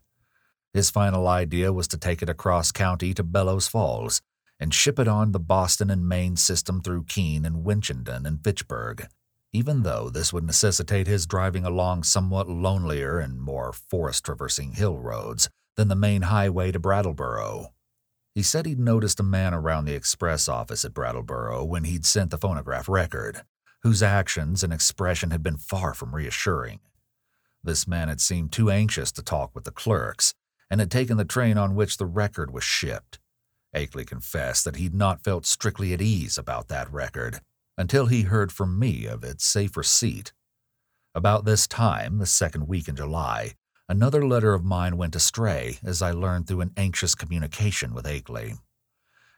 His final idea was to take it across county to Bellows Falls and ship it on the Boston and Maine system through Keene and Winchendon and Fitchburg, even though this would necessitate his driving along somewhat lonelier and more forest-traversing hill roads than the main highway to Brattleboro. He said he'd noticed a man around the express office at Brattleboro when he'd sent the phonograph record, whose actions and expression had been far from reassuring. This man had seemed too anxious to talk with the clerks, and had taken the train on which the record was shipped. Akeley confessed that he'd not felt strictly at ease about that record until he heard from me of its safe receipt. About this time, the second week in July, another letter of mine went astray, as I learned through an anxious communication with Akeley.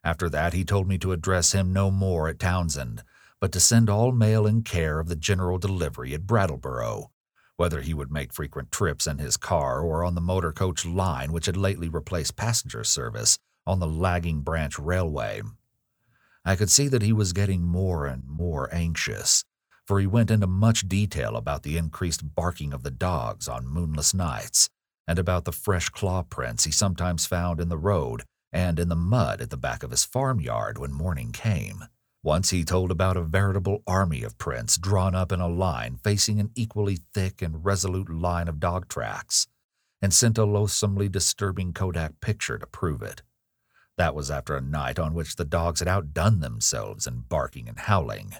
After that, he told me to address him no more at Townsend, but to send all mail in care of the general delivery at Brattleboro, whether he would make frequent trips in his car or on the motor coach line which had lately replaced passenger service on the lagging branch railway. I could see that he was getting more and more anxious, for he went into much detail about the increased barking of the dogs on moonless nights and about the fresh claw prints he sometimes found in the road and in the mud at the back of his farmyard when morning came. Once he told about a veritable army of prints drawn up in a line facing an equally thick and resolute line of dog tracks, and sent a loathsomely disturbing Kodak picture to prove it. That was after a night on which the dogs had outdone themselves in barking and howling.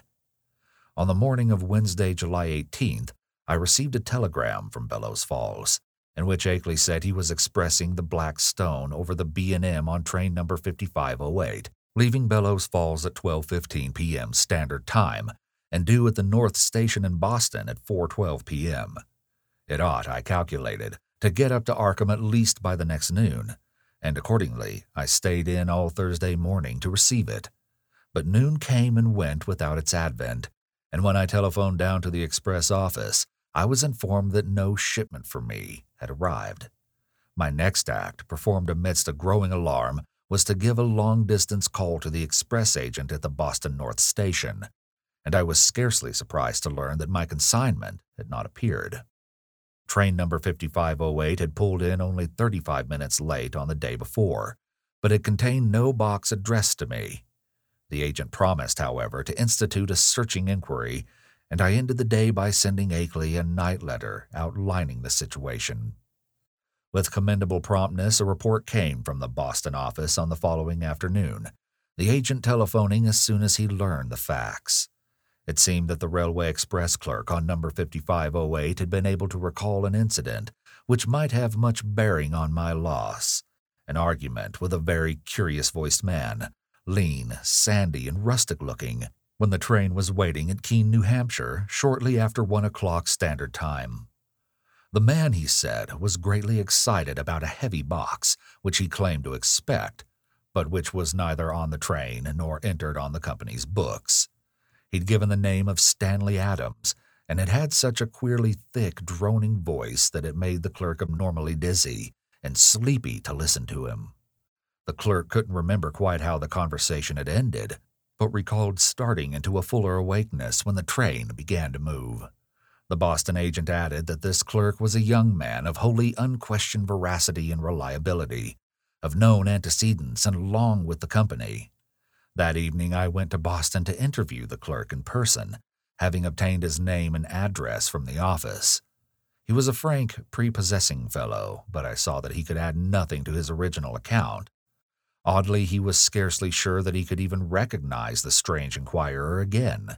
On the morning of Wednesday, July 18th, I received a telegram from Bellows Falls, in which Akeley said he was expressing the Black Stone over the B&M on train number 5508, leaving Bellows Falls at 12:15 p.m. Standard Time and due at the North Station in Boston at 4:12 p.m. It ought, I calculated, to get up to Arkham at least by the next noon, and accordingly I stayed in all Thursday morning to receive it. But noon came and went without its advent, and when I telephoned down to the express office, I was informed that no shipment for me had arrived. My next act, performed amidst a growing alarm, was to give a long-distance call to the express agent at the Boston North Station, and I was scarcely surprised to learn that my consignment had not appeared. Train number 5508 had pulled in only 35 minutes late on the day before, but it contained no box addressed to me. The agent promised, however, to institute a searching inquiry, and I ended the day by sending Akeley a night letter outlining the situation. With commendable promptness, a report came from the Boston office on the following afternoon, the agent telephoning as soon as he learned the facts. It seemed that the railway express clerk on number 5508 had been able to recall an incident which might have much bearing on my loss. An argument with a very curious-voiced man, lean, sandy, and rustic-looking, when the train was waiting at Keene, New Hampshire, shortly after 1 o'clock standard time. The man, he said, was greatly excited about a heavy box, which he claimed to expect, but which was neither on the train nor entered on the company's books. He'd given the name of Stanley Adams, and it had such a queerly thick, droning voice that it made the clerk abnormally dizzy and sleepy to listen to him. The clerk couldn't remember quite how the conversation had ended, but recalled starting into a fuller awakeness when the train began to move. The Boston agent added that this clerk was a young man of wholly unquestioned veracity and reliability, of known antecedents and long with the company. That evening, I went to Boston to interview the clerk in person, having obtained his name and address from the office. He was a frank, prepossessing fellow, but I saw that he could add nothing to his original account. Oddly, he was scarcely sure that he could even recognize the strange inquirer again.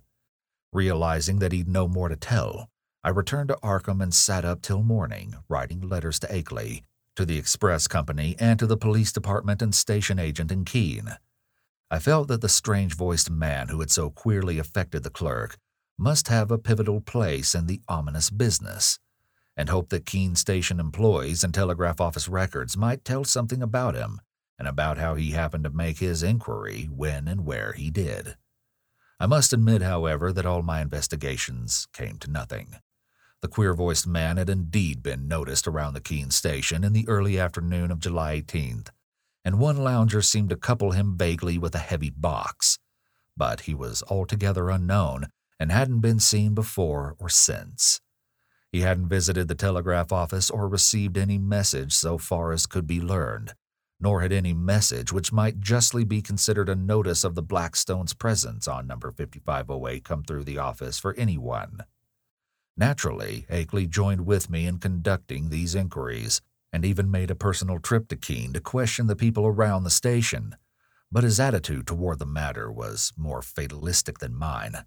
Realizing that he'd no more to tell, I returned to Arkham and sat up till morning, writing letters to Akeley, to the express company, and to the police department and station agent in Keene. I felt that the strange-voiced man who had so queerly affected the clerk must have a pivotal place in the ominous business, and hoped that Keene Station employees and telegraph office records might tell something about him and about how he happened to make his inquiry when and where he did. I must admit, however, that all my investigations came to nothing. The queer-voiced man had indeed been noticed around the Keene Station in the early afternoon of July 18th, and one lounger seemed to couple him vaguely with a heavy box, but he was altogether unknown and hadn't been seen before or since. He hadn't visited the telegraph office or received any message so far as could be learned, nor had any message which might justly be considered a notice of the Blackstone's presence on number 5508 come through the office for anyone. Naturally, Akeley joined with me in conducting these inquiries, and even made a personal trip to Keene to question the people around the station, but his attitude toward the matter was more fatalistic than mine.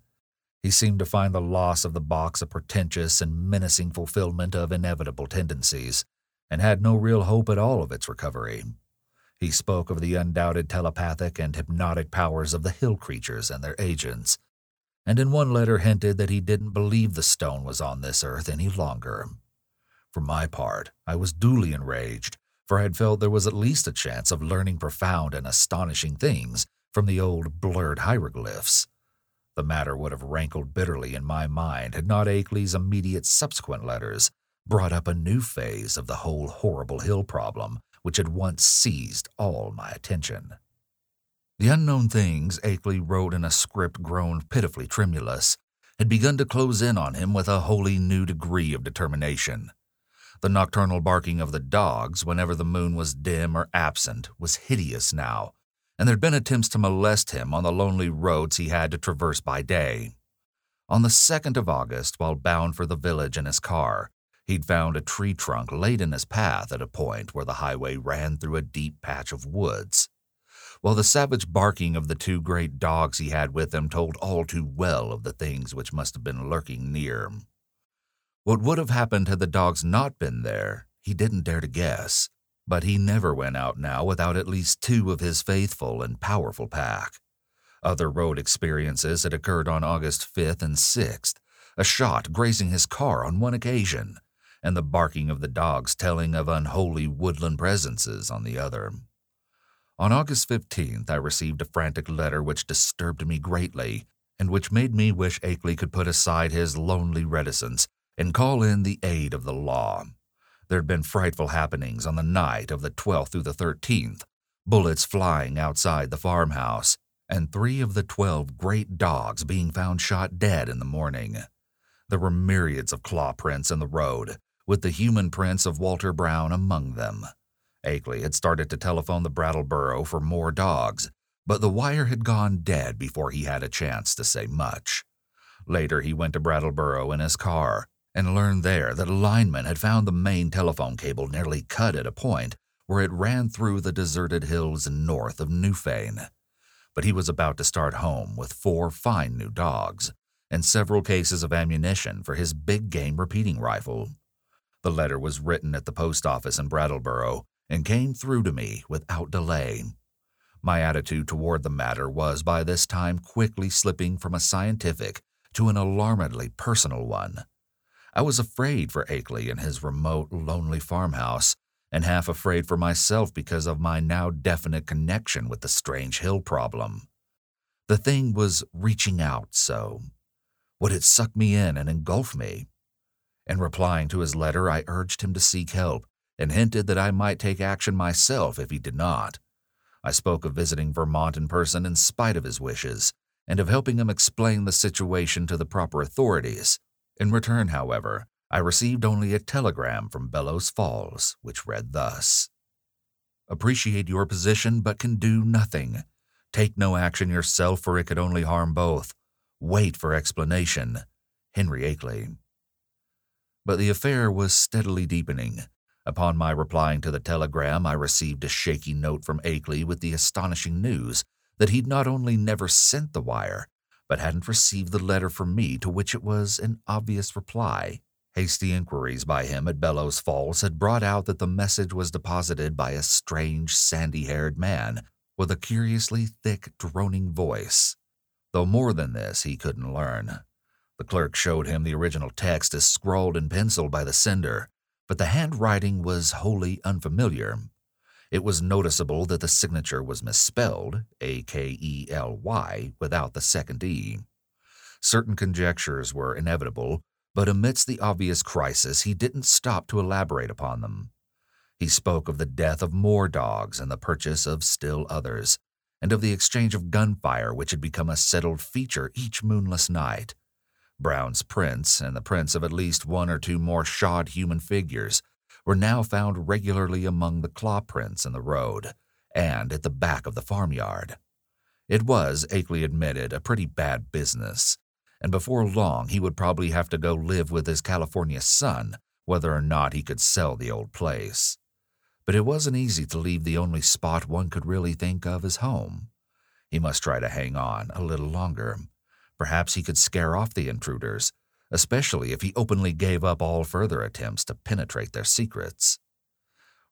He seemed to find the loss of the box a pretentious and menacing fulfillment of inevitable tendencies, and had no real hope at all of its recovery. He spoke of the undoubted telepathic and hypnotic powers of the hill creatures and their agents, and in one letter hinted that he didn't believe the stone was on this earth any longer. For my part, I was duly enraged, for I had felt there was at least a chance of learning profound and astonishing things from the old blurred hieroglyphs. The matter would have rankled bitterly in my mind had not Akeley's immediate subsequent letters brought up a new phase of the whole horrible hill problem which had once seized all my attention. The unknown things Akeley wrote in a script grown pitifully tremulous had begun to close in on him with a wholly new degree of determination. The nocturnal barking of the dogs whenever the moon was dim or absent was hideous now, and there'd been attempts to molest him on the lonely roads he had to traverse by day. On the 2nd of August, while bound for the village in his car, he'd found a tree trunk laid in his path at a point where the highway ran through a deep patch of woods. While the savage barking of the two great dogs he had with him told all too well of the things which must have been lurking near. What would have happened had the dogs not been there, he didn't dare to guess, but he never went out now without at least two of his faithful and powerful pack. Other road experiences had occurred on August 5th and 6th, a shot grazing his car on one occasion, and the barking of the dogs telling of unholy woodland presences on the other. On August 15th, I received a frantic letter which disturbed me greatly, and which made me wish Akeley could put aside his lonely reticence and call in the aid of the law. There had been frightful happenings on the night of the 12th through the 13th, bullets flying outside the farmhouse, and 3 of the 12 great dogs being found shot dead in the morning. There were myriads of claw prints in the road, with the human prints of Walter Brown among them. Akeley had started to telephone the Brattleboro for more dogs, but the wire had gone dead before he had a chance to say much. Later, he went to Brattleboro in his car and learned there that a lineman had found the main telephone cable nearly cut at a point where it ran through the deserted hills north of Newfane. But he was about to start home with 4 fine new dogs and several cases of ammunition for his big-game repeating rifle. The letter was written at the post office in Brattleboro and came through to me without delay. My attitude toward the matter was by this time quickly slipping from a scientific to an alarmingly personal one. I was afraid for Akeley and his remote, lonely farmhouse, and half afraid for myself because of my now definite connection with the strange hill problem. The thing was reaching out so. Would it suck me in and engulf me? In replying to his letter, I urged him to seek help and hinted that I might take action myself if he did not. I spoke of visiting Vermont in person in spite of his wishes, and of helping him explain the situation to the proper authorities. In return, however, I received only a telegram from Bellows Falls, which read thus: "Appreciate your position, but can do nothing. Take no action yourself, for it could only harm both. Wait for explanation. Henry Akeley." But the affair was steadily deepening. Upon my replying to the telegram, I received a shaky note from Akeley with the astonishing news that he'd not only never sent the wire, but hadn't received the letter from me, to which it was an obvious reply. Hasty inquiries by him at Bellows Falls had brought out that the message was deposited by a strange, sandy-haired man with a curiously thick, droning voice. Though more than this, he couldn't learn. The clerk showed him the original text as scrawled in pencil by the sender, but the handwriting was wholly unfamiliar. It was noticeable that the signature was misspelled, A-K-E-L-Y, without the second E. Certain conjectures were inevitable, but amidst the obvious crisis, he didn't stop to elaborate upon them. He spoke of the death of more dogs and the purchase of still others, and of the exchange of gunfire which had become a settled feature each moonless night. Brown's prints, and the prints of at least 1 or 2 more shod human figures, were now found regularly among the claw prints in the road and at the back of the farmyard. It was, Akeley admitted, a pretty bad business, and before long he would probably have to go live with his California son, whether or not he could sell the old place. But it wasn't easy to leave the only spot one could really think of as home. He must try to hang on a little longer. Perhaps he could scare off the intruders, especially if he openly gave up all further attempts to penetrate their secrets.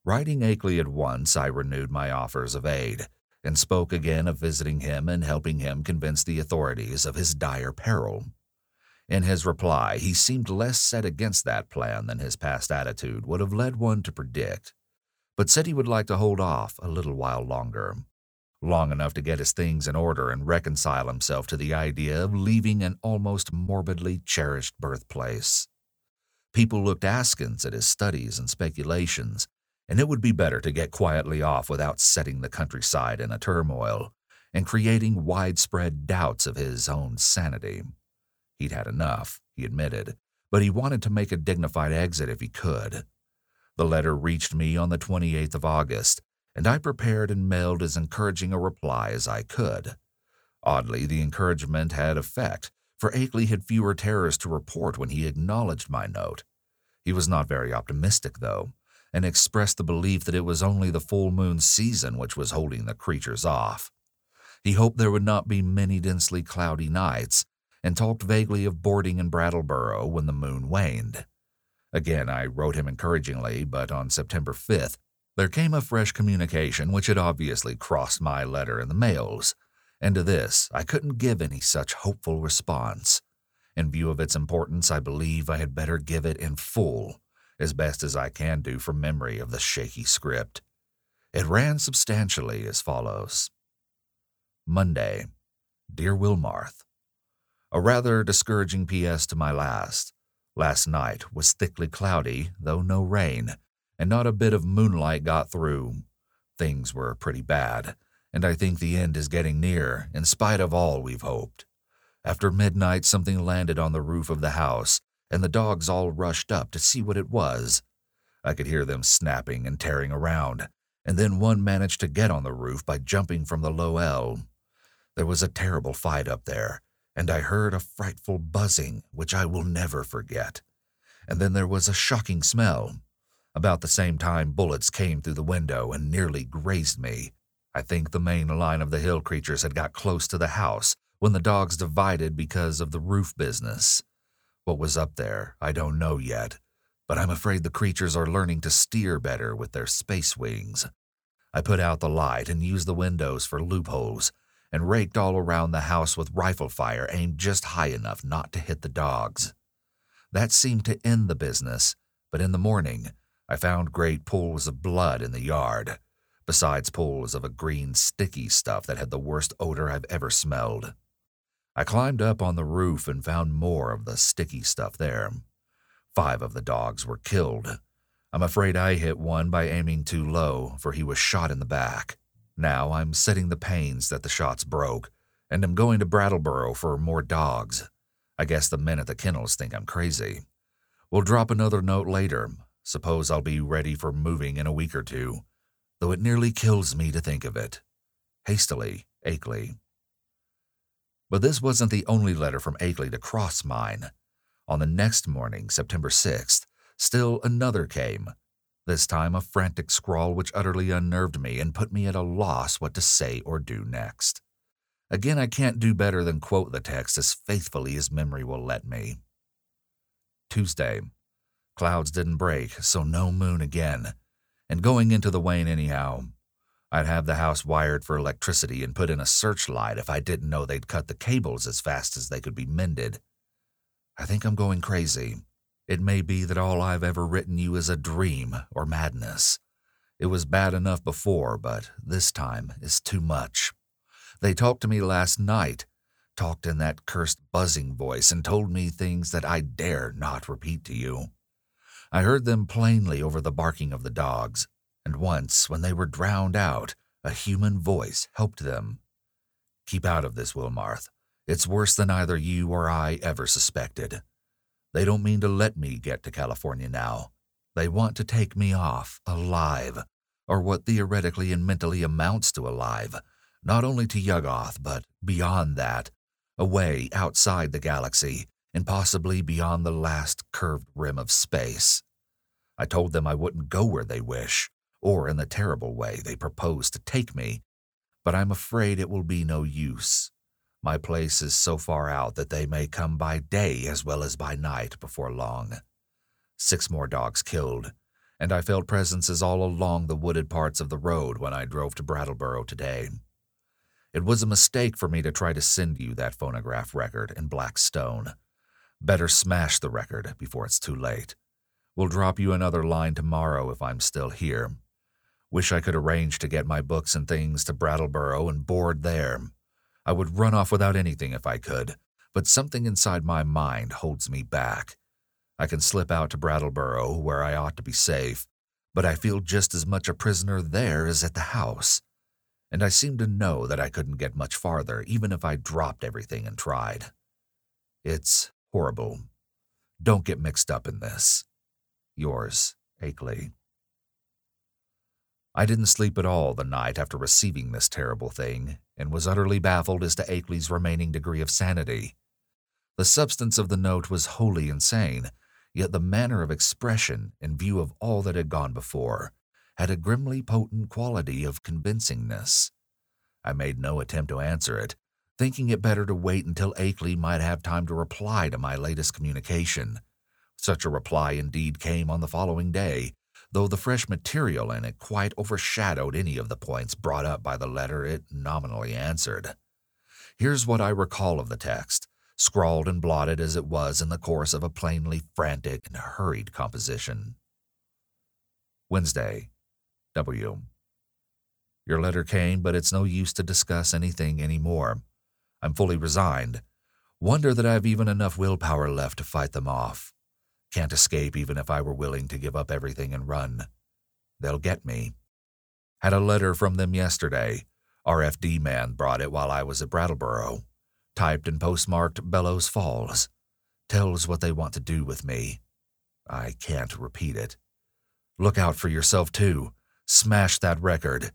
Writing Akeley at once, I renewed my offers of aid, and spoke again of visiting him and helping him convince the authorities of his dire peril. In his reply, he seemed less set against that plan than his past attitude would have led one to predict, but said he would like to hold off a little while longer, long enough to get his things in order and reconcile himself to the idea of leaving an almost morbidly cherished birthplace. People looked askance at his studies and speculations, and it would be better to get quietly off without setting the countryside in a turmoil and creating widespread doubts of his own sanity. He'd had enough, he admitted, but he wanted to make a dignified exit if he could. The letter reached me on the 28th of August, and I prepared and mailed as encouraging a reply as I could. Oddly, the encouragement had effect, for Akeley had fewer terrors to report when he acknowledged my note. He was not very optimistic, though, and expressed the belief that it was only the full moon season which was holding the creatures off. He hoped there would not be many densely cloudy nights, and talked vaguely of boarding in Brattleboro when the moon waned. Again, I wrote him encouragingly, but on September 5th, there came a fresh communication which had obviously crossed my letter in the mails, and to this I couldn't give any such hopeful response. In view of its importance, I believe I had better give it in full, as best as I can do from memory of the shaky script. It ran substantially as follows. Monday. Dear Wilmarth, a rather discouraging P.S. to my last. Last night was thickly cloudy, though no rain, and not a bit of moonlight got through. Things were pretty bad, and I think the end is getting near, in spite of all we've hoped. After midnight, something landed on the roof of the house and the dogs all rushed up to see what it was. I could hear them snapping and tearing around, and then one managed to get on the roof by jumping from the low elm. There was a terrible fight up there, and I heard a frightful buzzing which I will never forget. And then there was a shocking smell. About the same time, bullets came through the window and nearly grazed me. I think the main line of the hill creatures had got close to the house when the dogs divided because of the roof business. What was up there, I don't know yet, but I'm afraid the creatures are learning to steer better with their space wings. I put out the light and used the windows for loopholes and raked all around the house with rifle fire aimed just high enough not to hit the dogs. That seemed to end the business, but in the morning, I found great pools of blood in the yard, besides pools of a green sticky stuff that had the worst odor I've ever smelled. I climbed up on the roof and found more of the sticky stuff there. 5 of the dogs were killed. I'm afraid I hit one by aiming too low, for he was shot in the back. Now I'm setting the panes that the shots broke, and I'm going to Brattleboro for more dogs. I guess the men at the kennels think I'm crazy. We'll drop another note later. Suppose I'll be ready for moving in a week or two, though it nearly kills me to think of it. Hastily, Akeley. But this wasn't the only letter from Akeley to cross mine. On the next morning, September 6th, still another came, this time a frantic scrawl which utterly unnerved me and put me at a loss what to say or do next. Again, I can't do better than quote the text as faithfully as memory will let me. Tuesday. Clouds didn't break, so no moon again. And going into the wane anyhow. I'd have the house wired for electricity and put in a searchlight if I didn't know they'd cut the cables as fast as they could be mended. I think I'm going crazy. It may be that all I've ever written you is a dream or madness. It was bad enough before, but this time is too much. They talked to me last night, talked in that cursed buzzing voice, and told me things that I dare not repeat to you. I heard them plainly over the barking of the dogs, and once, when they were drowned out, a human voice helped them. Keep out of this, Wilmarth. It's worse than either you or I ever suspected. They don't mean to let me get to California now. They want to take me off, alive, or what theoretically and mentally amounts to alive, not only to Yuggoth, but beyond that, away outside the galaxy, and possibly beyond the last curved rim of space. I told them I wouldn't go where they wish, or in the terrible way they propose to take me, but I'm afraid it will be no use. My place is so far out that they may come by day as well as by night before long. 6 more dogs killed, and I felt presences all along the wooded parts of the road when I drove to Brattleboro today. It was a mistake for me to try to send you that phonograph record in Blackstone. Better smash the record before it's too late. We'll drop you another line tomorrow if I'm still here. Wish I could arrange to get my books and things to Brattleboro and board there. I would run off without anything if I could, but something inside my mind holds me back. I can slip out to Brattleboro where I ought to be safe, but I feel just as much a prisoner there as at the house. And I seem to know that I couldn't get much farther even if I dropped everything and tried. It's horrible. Don't get mixed up in this. Yours, Akeley. I didn't sleep at all the night after receiving this terrible thing and was utterly baffled as to Akeley's remaining degree of sanity. The substance of the note was wholly insane, yet the manner of expression, in view of all that had gone before, had a grimly potent quality of convincingness. I made no attempt to answer it, thinking it better to wait until Akeley might have time to reply to my latest communication. Such a reply indeed came on the following day, though the fresh material in it quite overshadowed any of the points brought up by the letter it nominally answered. Here's what I recall of the text, scrawled and blotted as it was in the course of a plainly frantic and hurried composition. Wednesday. W. Your letter came, but it's no use to discuss anything anymore. I'm fully resigned. Wonder that I've even enough willpower left to fight them off. Can't escape even if I were willing to give up everything and run. They'll get me. Had a letter from them yesterday. RFD man brought it while I was at Brattleboro. Typed and postmarked Bellows Falls. tells what they want to do with me. I can't repeat it. Look out for yourself, too. Smash that record.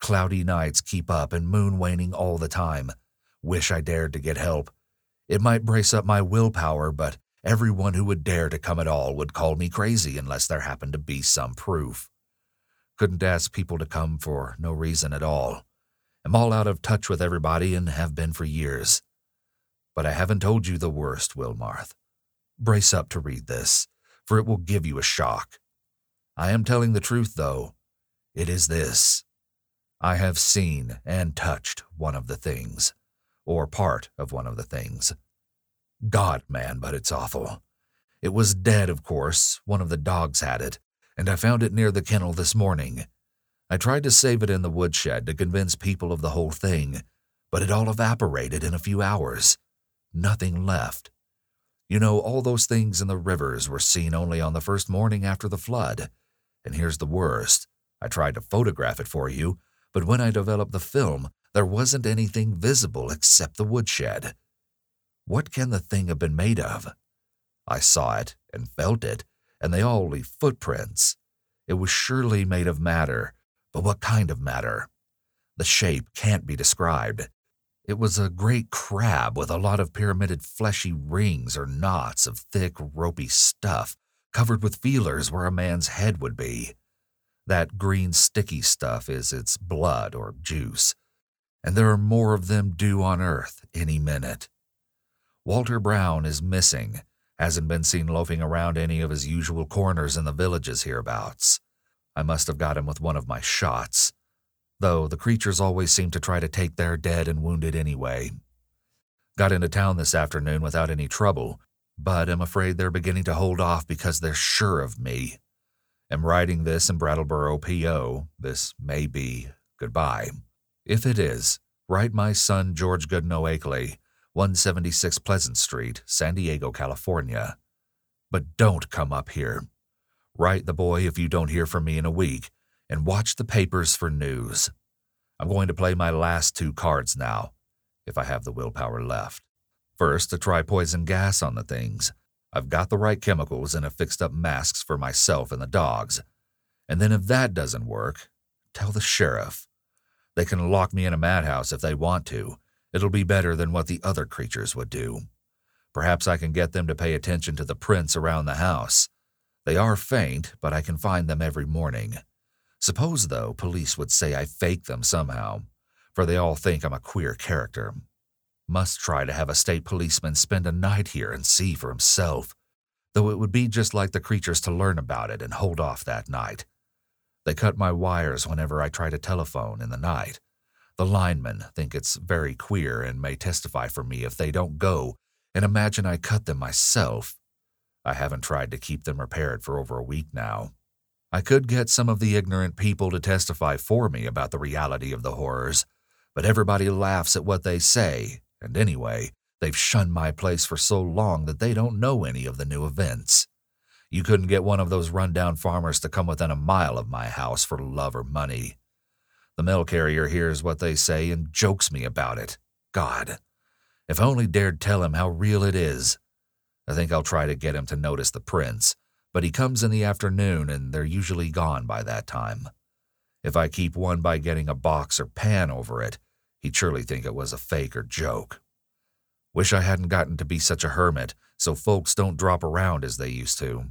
Cloudy nights keep up and moon waning all the time. Wish I dared to get help. It might brace up my willpower, but everyone who would dare to come at all would call me crazy unless there happened to be some proof. Couldn't ask people to come for no reason at all. I'm all out of touch with everybody and have been for years. But I haven't told you the worst, Wilmarth. Brace up to read this, for it will give you a shock. I am telling the truth, though. It is this. I have seen and touched one of the things, or part of one of the things. God, man, but it's awful. It was dead, of course. One of the dogs had it, and I found it near the kennel this morning. I tried to save it in the woodshed to convince people of the whole thing, but it all evaporated in a few hours. Nothing left. You know, all those things in the rivers were seen only on the first morning after the flood. And here's the worst. I tried to photograph it for you, but when I developed the film, there wasn't anything visible except the woodshed. What can the thing have been made of? I saw it and felt it, and they all leave footprints. It was surely made of matter, but what kind of matter? The shape can't be described. It was a great crab with a lot of pyramided fleshy rings or knots of thick, ropey stuff covered with feelers where a man's head would be. That green, sticky stuff is its blood or juice, and there are more of them due on Earth any minute. Walter Brown is missing. Hasn't been seen loafing around any of his usual corners in the villages hereabouts. I must have got him with one of my shots, though the creatures always seem to try to take their dead and wounded anyway. Got into town this afternoon without any trouble, but I'm afraid they're beginning to hold off because they're sure of me. Am writing this in Brattleboro, PO. This may be goodbye. If it is, write my son George Goodenough Akeley, 176 Pleasant Street, San Diego, California. But don't come up here. Write the boy if you don't hear from me in a week, and watch the papers for news. I'm going to play my last two cards now, if I have the willpower left. First, to try poison gas on the things. I've got the right chemicals and have fixed up masks for myself and the dogs. And then if that doesn't work, tell the sheriff. They can lock me in a madhouse if they want to. It'll be better than what the other creatures would do. Perhaps I can get them to pay attention to the prints around the house. They are faint, but I can find them every morning. Suppose, though, police would say I fake them somehow, for they all think I'm a queer character. Must try to have a state policeman spend a night here and see for himself, though it would be just like the creatures to learn about it and hold off that night. They cut my wires whenever I try to telephone in the night. The linemen think it's very queer and may testify for me if they don't go and imagine I cut them myself. I haven't tried to keep them repaired for over a week now. I could get some of the ignorant people to testify for me about the reality of the horrors, but everybody laughs at what they say, and anyway, they've shunned my place for so long that they don't know any of the new events. You couldn't get one of those run-down farmers to come within a mile of my house for love or money. The mail carrier hears what they say and jokes me about it. God, if I only dared tell him how real it is. I think I'll try to get him to notice the prints, but he comes in the afternoon and they're usually gone by that time. If I keep one by getting a box or pan over it, he'd surely think it was a fake or joke. Wish I hadn't gotten to be such a hermit, so folks don't drop around as they used to.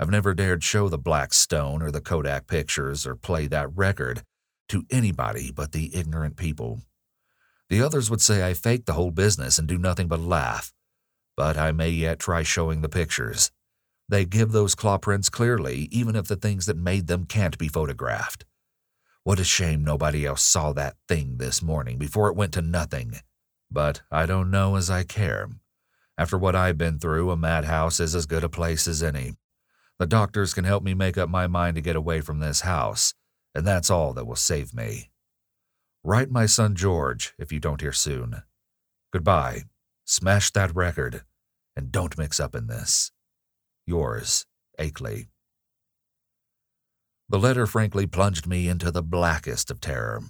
I've never dared show the black stone or the Kodak pictures or play that record to anybody but the ignorant people. The others would say I fake the whole business and do nothing but laugh, but I may yet try showing the pictures. They give those claw prints clearly, even if the things that made them can't be photographed. What a shame nobody else saw that thing this morning before it went to nothing. But I don't know as I care. After what I've been through, a madhouse is as good a place as any. The doctors can help me make up my mind to get away from this house, and that's all that will save me. Write my son George if you don't hear soon. Goodbye. Smash that record, and don't mix up in this. Yours, Akeley. The letter frankly plunged me into the blackest of terror.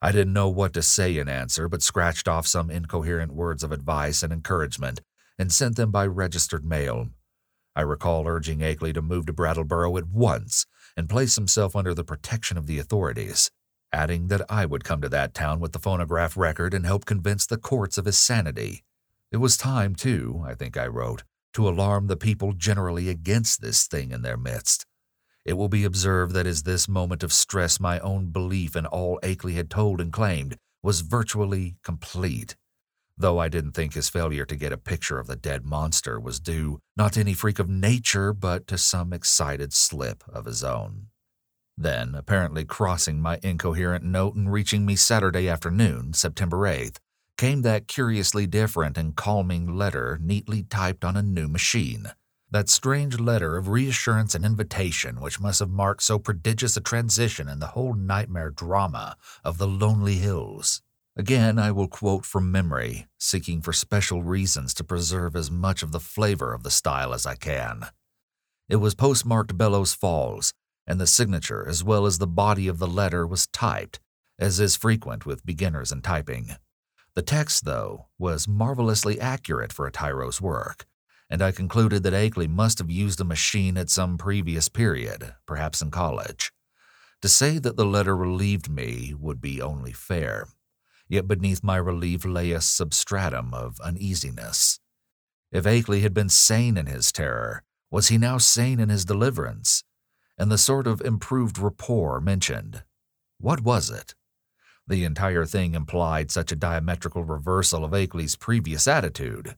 I didn't know what to say in answer, but scratched off some incoherent words of advice and encouragement and sent them by registered mail. I recall urging Akeley to move to Brattleboro at once and place himself under the protection of the authorities, adding that I would come to that town with the phonograph record and help convince the courts of his sanity. It was time, too, I think I wrote, to alarm the people generally against this thing in their midst. It will be observed that as this moment of stress my own belief in all Akeley had told and claimed was virtually complete, though I didn't think his failure to get a picture of the dead monster was due not to any freak of nature but to some excited slip of his own. Then, apparently crossing my incoherent note and reaching me Saturday afternoon, September 8th, came that curiously different and calming letter neatly typed on a new machine. That strange letter of reassurance and invitation which must have marked so prodigious a transition in the whole nightmare drama of the Lonely Hills. Again, I will quote from memory, seeking for special reasons to preserve as much of the flavor of the style as I can. It was postmarked Bellows Falls, and the signature as well as the body of the letter was typed, as is frequent with beginners in typing. The text, though, was marvelously accurate for a tyro's work, and I concluded that Akeley must have used a machine at some previous period, perhaps in college. To say that the letter relieved me would be only fair, yet beneath my relief lay a substratum of uneasiness. If Akeley had been sane in his terror, was he now sane in his deliverance? And the sort of improved rapport mentioned, what was it? The entire thing implied such a diametrical reversal of Akeley's previous attitude.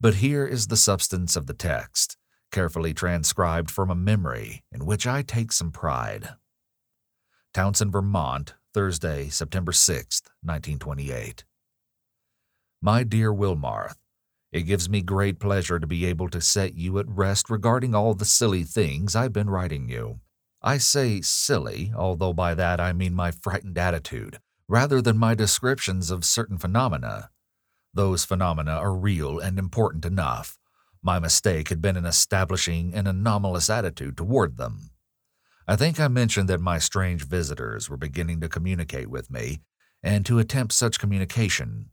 But here is the substance of the text, carefully transcribed from a memory in which I take some pride. Townsend, Vermont, Thursday, September 6, 1928. My dear Wilmarth, it gives me great pleasure to be able to set you at rest regarding all the silly things I've been writing you. I say silly, although by that I mean my frightened attitude, rather than my descriptions of certain phenomena. Those phenomena are real and important enough. My mistake had been in establishing an anomalous attitude toward them. I think I mentioned that my strange visitors were beginning to communicate with me and to attempt such communication.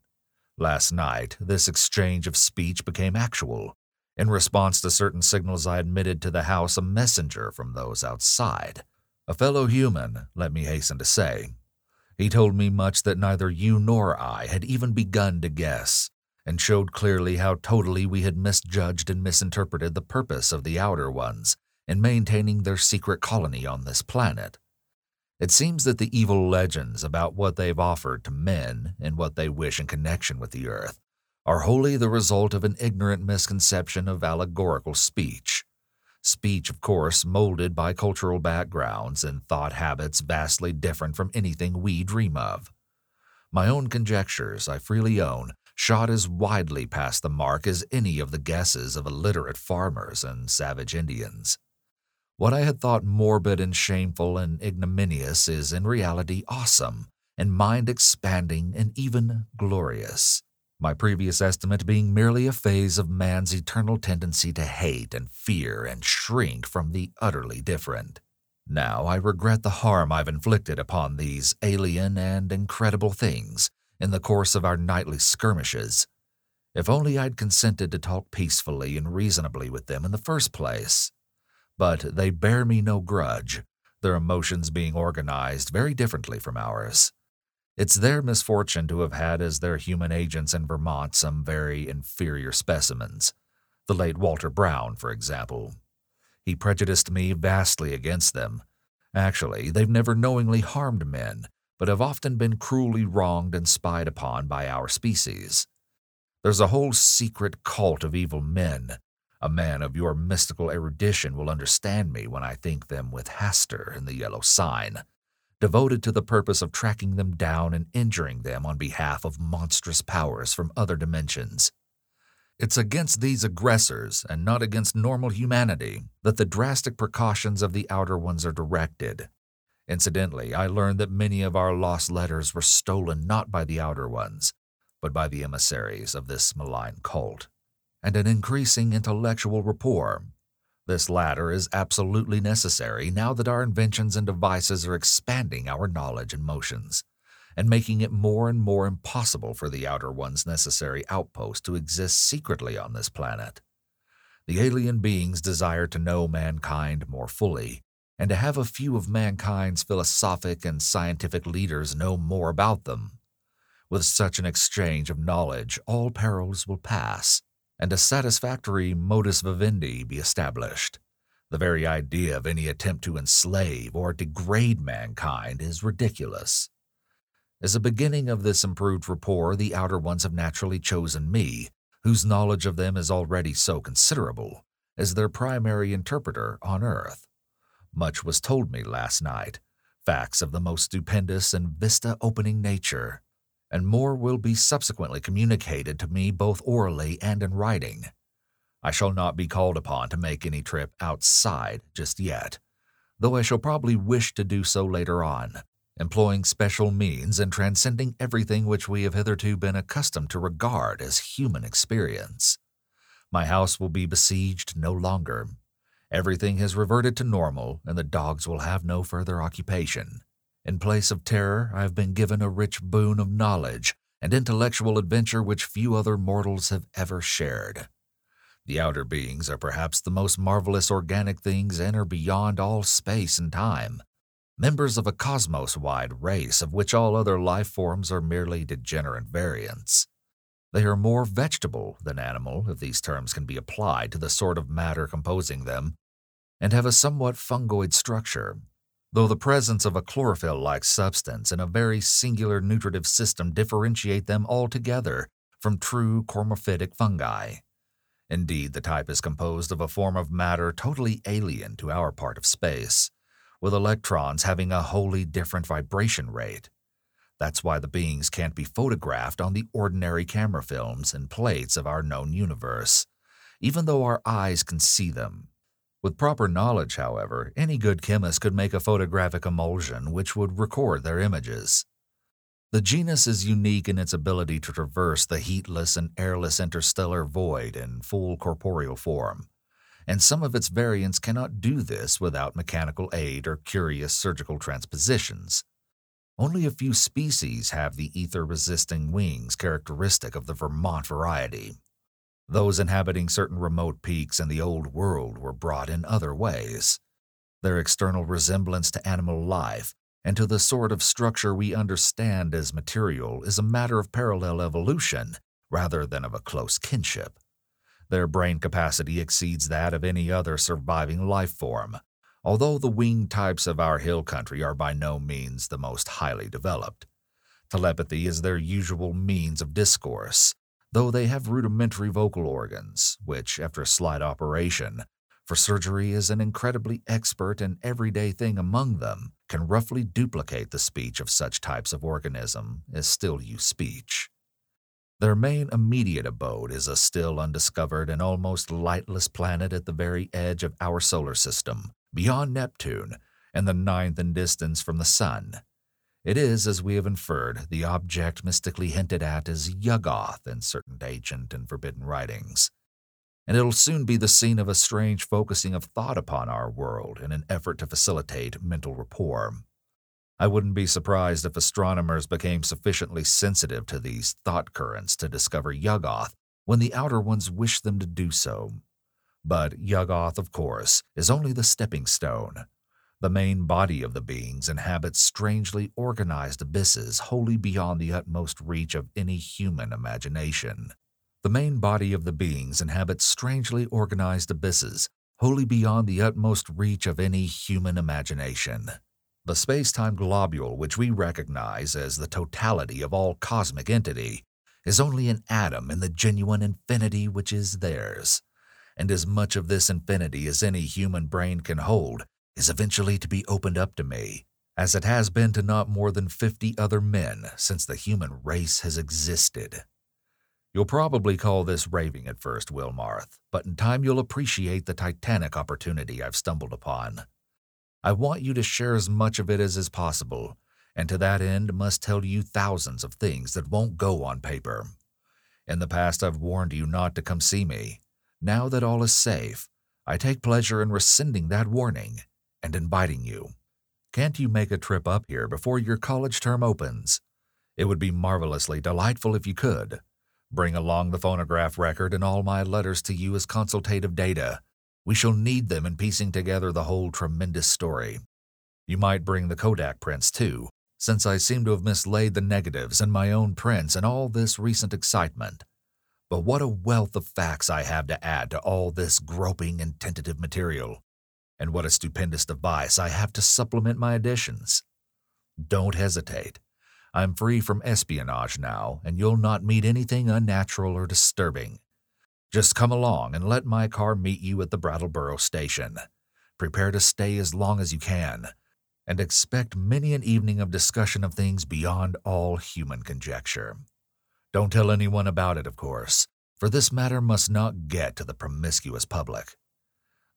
Last night, this exchange of speech became actual. In response to certain signals, I admitted to the house a messenger from those outside, a fellow human, let me hasten to say. He told me much that neither you nor I had even begun to guess, and showed clearly how totally we had misjudged and misinterpreted the purpose of the Outer Ones in maintaining their secret colony on this planet. It seems that the evil legends about what they've offered to men and what they wish in connection with the Earth are wholly the result of an ignorant misconception of allegorical speech. Speech, of course, molded by cultural backgrounds and thought habits vastly different from anything we dream of. My own conjectures, I freely own, shot as widely past the mark as any of the guesses of illiterate farmers and savage Indians. What I had thought morbid and shameful and ignominious is in reality awesome and mind-expanding and even glorious. My previous estimate being merely a phase of man's eternal tendency to hate and fear and shrink from the utterly different. Now I regret the harm I've inflicted upon these alien and incredible things in the course of our nightly skirmishes. If only I'd consented to talk peacefully and reasonably with them in the first place. But they bear me no grudge, their emotions being organized very differently from ours. It's their misfortune to have had as their human agents in Vermont some very inferior specimens. The late Walter Brown, for example. He prejudiced me vastly against them. Actually, they've never knowingly harmed men, but have often been cruelly wronged and spied upon by our species. There's a whole secret cult of evil men. A man of your mystical erudition will understand me when I think them with Hastur in the Yellow Sign, devoted to the purpose of tracking them down and injuring them on behalf of monstrous powers from other dimensions. It's against these aggressors, and not against normal humanity, that the drastic precautions of the Outer Ones are directed. Incidentally, I learned that many of our lost letters were stolen not by the Outer Ones, but by the emissaries of this malign cult, and an increasing intellectual rapport. This latter is absolutely necessary now that our inventions and devices are expanding our knowledge and motions, and making it more and more impossible for the Outer One's necessary outpost to exist secretly on this planet. The alien beings desire to know mankind more fully, and to have a few of mankind's philosophic and scientific leaders know more about them. With such an exchange of knowledge, all perils will pass, and a satisfactory modus vivendi be established. The very idea of any attempt to enslave or degrade mankind is ridiculous. As a beginning of this improved rapport, the Outer Ones have naturally chosen me, whose knowledge of them is already so considerable, as their primary interpreter on Earth. Much was told me last night, facts of the most stupendous and vista-opening nature, and more will be subsequently communicated to me both orally and in writing. I shall not be called upon to make any trip outside just yet, though I shall probably wish to do so later on, employing special means and transcending everything which we have hitherto been accustomed to regard as human experience. My house will be besieged no longer. Everything has reverted to normal, and the dogs will have no further occupation. In place of terror, I have been given a rich boon of knowledge and intellectual adventure which few other mortals have ever shared. The outer beings are perhaps the most marvelous organic things in or beyond all space and time, members of a cosmos-wide race of which all other life forms are merely degenerate variants. They are more vegetable than animal, if these terms can be applied to the sort of matter composing them, and have a somewhat fungoid structure, though the presence of a chlorophyll-like substance and a very singular nutritive system differentiate them altogether from true chormophytic fungi. Indeed, the type is composed of a form of matter totally alien to our part of space, with electrons having a wholly different vibration rate. That's why the beings can't be photographed on the ordinary camera films and plates of our known universe, even though our eyes can see them. With proper knowledge, however, any good chemist could make a photographic emulsion which would record their images. The genus is unique in its ability to traverse the heatless and airless interstellar void in full corporeal form, and some of its variants cannot do this without mechanical aid or curious surgical transpositions. Only a few species have the ether-resisting wings characteristic of the Vermont variety. Those inhabiting certain remote peaks in the Old World were brought in other ways. Their external resemblance to animal life and to the sort of structure we understand as material is a matter of parallel evolution rather than of a close kinship. Their brain capacity exceeds that of any other surviving life form, although the winged types of our hill country are by no means the most highly developed. Telepathy is their usual means of discourse, though they have rudimentary vocal organs, which, after a slight operation, for surgery is an incredibly expert and everyday thing among them, can roughly duplicate the speech of such types of organism as still use speech. Their main immediate abode is a still undiscovered and almost lightless planet at the very edge of our solar system, beyond Neptune, and the ninth in distance from the Sun. It is, as we have inferred, the object mystically hinted at as Yuggoth in certain ancient and forbidden writings, and it'll soon be the scene of a strange focusing of thought upon our world in an effort to facilitate mental rapport. I wouldn't be surprised if astronomers became sufficiently sensitive to these thought currents to discover Yuggoth when the Outer Ones wish them to do so. But Yuggoth, of course, is only the stepping stone. The main body of the beings inhabits strangely organized abysses wholly beyond the utmost reach of any human imagination. The space-time globule, which we recognize as the totality of all cosmic entity, is only an atom in the genuine infinity which is theirs, and as much of this infinity as any human brain can hold is eventually to be opened up to me, as it has been to not more than 50 other men since the human race has existed. You'll probably call this raving at first, Wilmarth, but in time you'll appreciate the titanic opportunity I've stumbled upon. I want you to share as much of it as is possible, and to that end must tell you thousands of things that won't go on paper. In the past, I've warned you not to come see me. Now that all is safe, I take pleasure in rescinding that warning and inviting you. Can't you make a trip up here before your college term opens? It would be marvelously delightful if you could. Bring along the phonograph record and all my letters to you as consultative data. We shall need them in piecing together the whole tremendous story. You might bring the Kodak prints, too, since I seem to have mislaid the negatives and my own prints in all this recent excitement. But what a wealth of facts I have to add to all this groping and tentative material. And what a stupendous device I have to supplement my additions. Don't hesitate. I'm free from espionage now, and you'll not meet anything unnatural or disturbing. Just come along and let my car meet you at the Brattleboro station. Prepare to stay as long as you can, and expect many an evening of discussion of things beyond all human conjecture. Don't tell anyone about it, of course, for this matter must not get to the promiscuous public.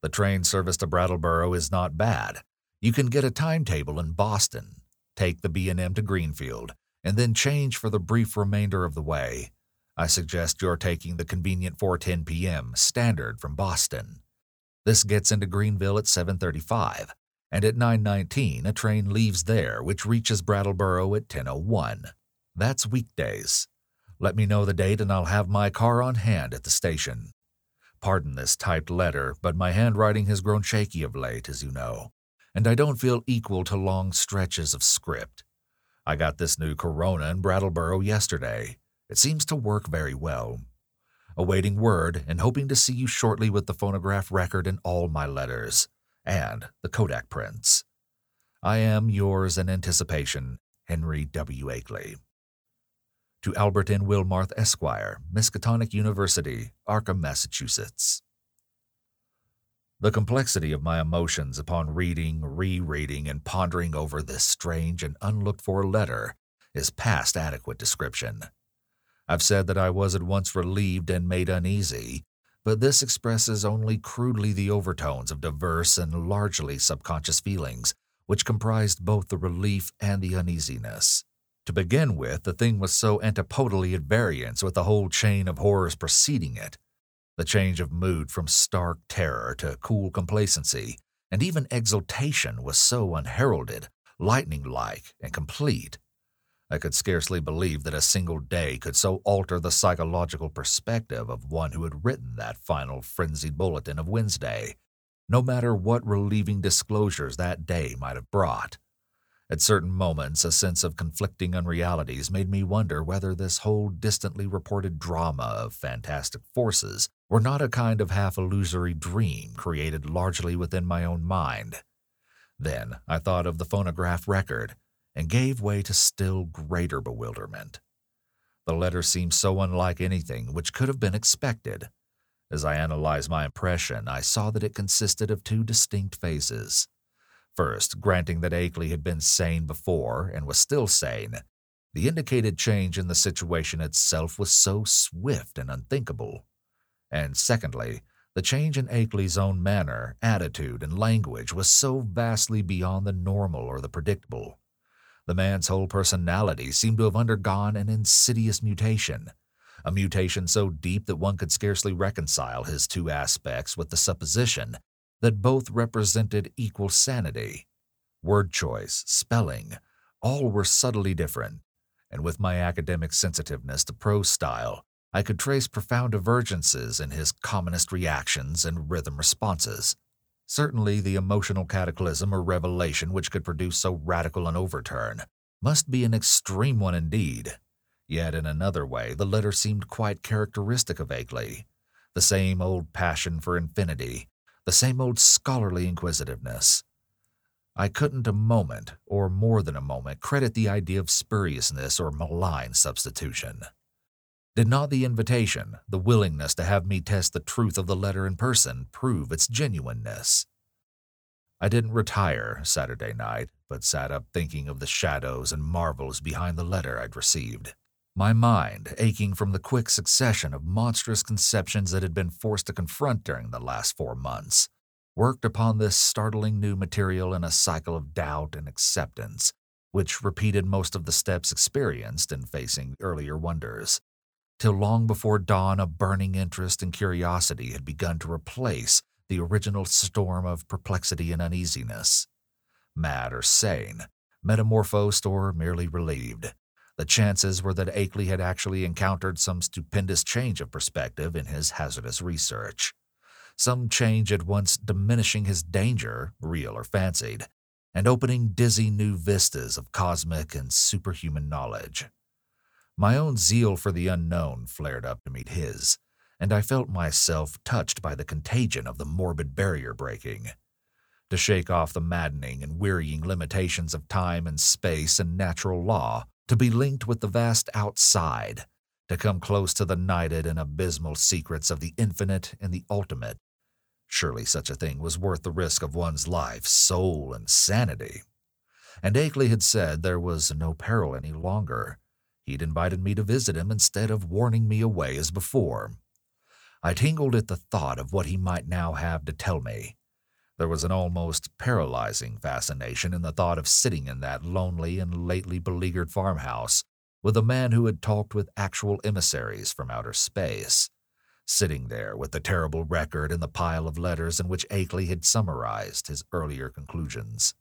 The train service to Brattleboro is not bad. You can get a timetable in Boston, take the B&M to Greenfield, and then change for the brief remainder of the way. I suggest you're taking the convenient 4:10 p.m. standard from Boston. This gets into Greenville at 7:35, and at 9:19 a train leaves there which reaches Brattleboro at 10:01. That's weekdays. Let me know the date and I'll have my car on hand at the station. Pardon this typed letter, but my handwriting has grown shaky of late, as you know, and I don't feel equal to long stretches of script. I got this new Corona in Brattleboro yesterday. It seems to work very well. Awaiting word and hoping to see you shortly with the phonograph record and all my letters, and the Kodak prints. I am yours in anticipation, Henry W. Akeley. To Albert N. Wilmarth, Esquire, Miskatonic University, Arkham, Massachusetts. The complexity of my emotions upon reading, rereading, and pondering over this strange and unlooked-for letter is past adequate description. I've said that I was at once relieved and made uneasy, but this expresses only crudely the overtones of diverse and largely subconscious feelings, which comprised both the relief and the uneasiness. To begin with, the thing was so antipodally at variance with the whole chain of horrors preceding it. The change of mood from stark terror to cool complacency, and even exultation, was so unheralded, lightning-like, and complete. I could scarcely believe that a single day could so alter the psychological perspective of one who had written that final frenzied bulletin of Wednesday, no matter what relieving disclosures that day might have brought. At certain moments, a sense of conflicting unrealities made me wonder whether this whole distantly reported drama of fantastic forces were not a kind of half-illusory dream created largely within my own mind. Then I thought of the phonograph record and gave way to still greater bewilderment. The letter seemed so unlike anything which could have been expected. As I analyzed my impression, I saw that it consisted of two distinct phases. First, granting that Akeley had been sane before and was still sane, the indicated change in the situation itself was so swift and unthinkable. And secondly, the change in Akeley's own manner, attitude, and language was so vastly beyond the normal or the predictable. The man's whole personality seemed to have undergone an insidious mutation, a mutation so deep that one could scarcely reconcile his two aspects with the supposition that both represented equal sanity. Word choice, spelling, all were subtly different, and with my academic sensitiveness to prose style, I could trace profound divergences in his commonest reactions and rhythm responses. Certainly, the emotional cataclysm or revelation which could produce so radical an overturn must be an extreme one indeed. Yet in another way, the letter seemed quite characteristic of Akeley. The same old passion for infinity, the same old scholarly inquisitiveness. I couldn't a moment, or more than a moment, credit the idea of spuriousness or malign substitution. Did not the invitation, the willingness to have me test the truth of the letter in person, prove its genuineness? I didn't retire Saturday night, but sat up thinking of the shadows and marvels behind the letter I'd received. My mind aching from the quick succession of monstrous conceptions that had been forced to confront during the last 4 months, worked upon this startling new material in a cycle of doubt and acceptance, which repeated most of the steps experienced in facing earlier wonders, till long before dawn a burning interest and curiosity had begun to replace the original storm of perplexity and uneasiness. Mad or sane, metamorphosed or merely relieved, The chances were that Akeley had actually encountered some stupendous change of perspective in his hazardous research, some change at once diminishing his danger, real or fancied, and opening dizzy new vistas of cosmic and superhuman knowledge. My own zeal for the unknown flared up to meet his, and I felt myself touched by the contagion of the morbid barrier breaking. To shake off the maddening and wearying limitations of time and space and natural law, to be linked with the vast outside, to come close to the nighted and abysmal secrets of the infinite and the ultimate. Surely such a thing was worth the risk of one's life, soul, and sanity. And Akeley had said there was no peril any longer. He'd invited me to visit him instead of warning me away as before. I tingled at the thought of what he might now have to tell me. There was an almost paralyzing fascination in the thought of sitting in that lonely and lately beleaguered farmhouse with a man who had talked with actual emissaries from outer space, sitting there with the terrible record and the pile of letters in which Akeley had summarized his earlier conclusions.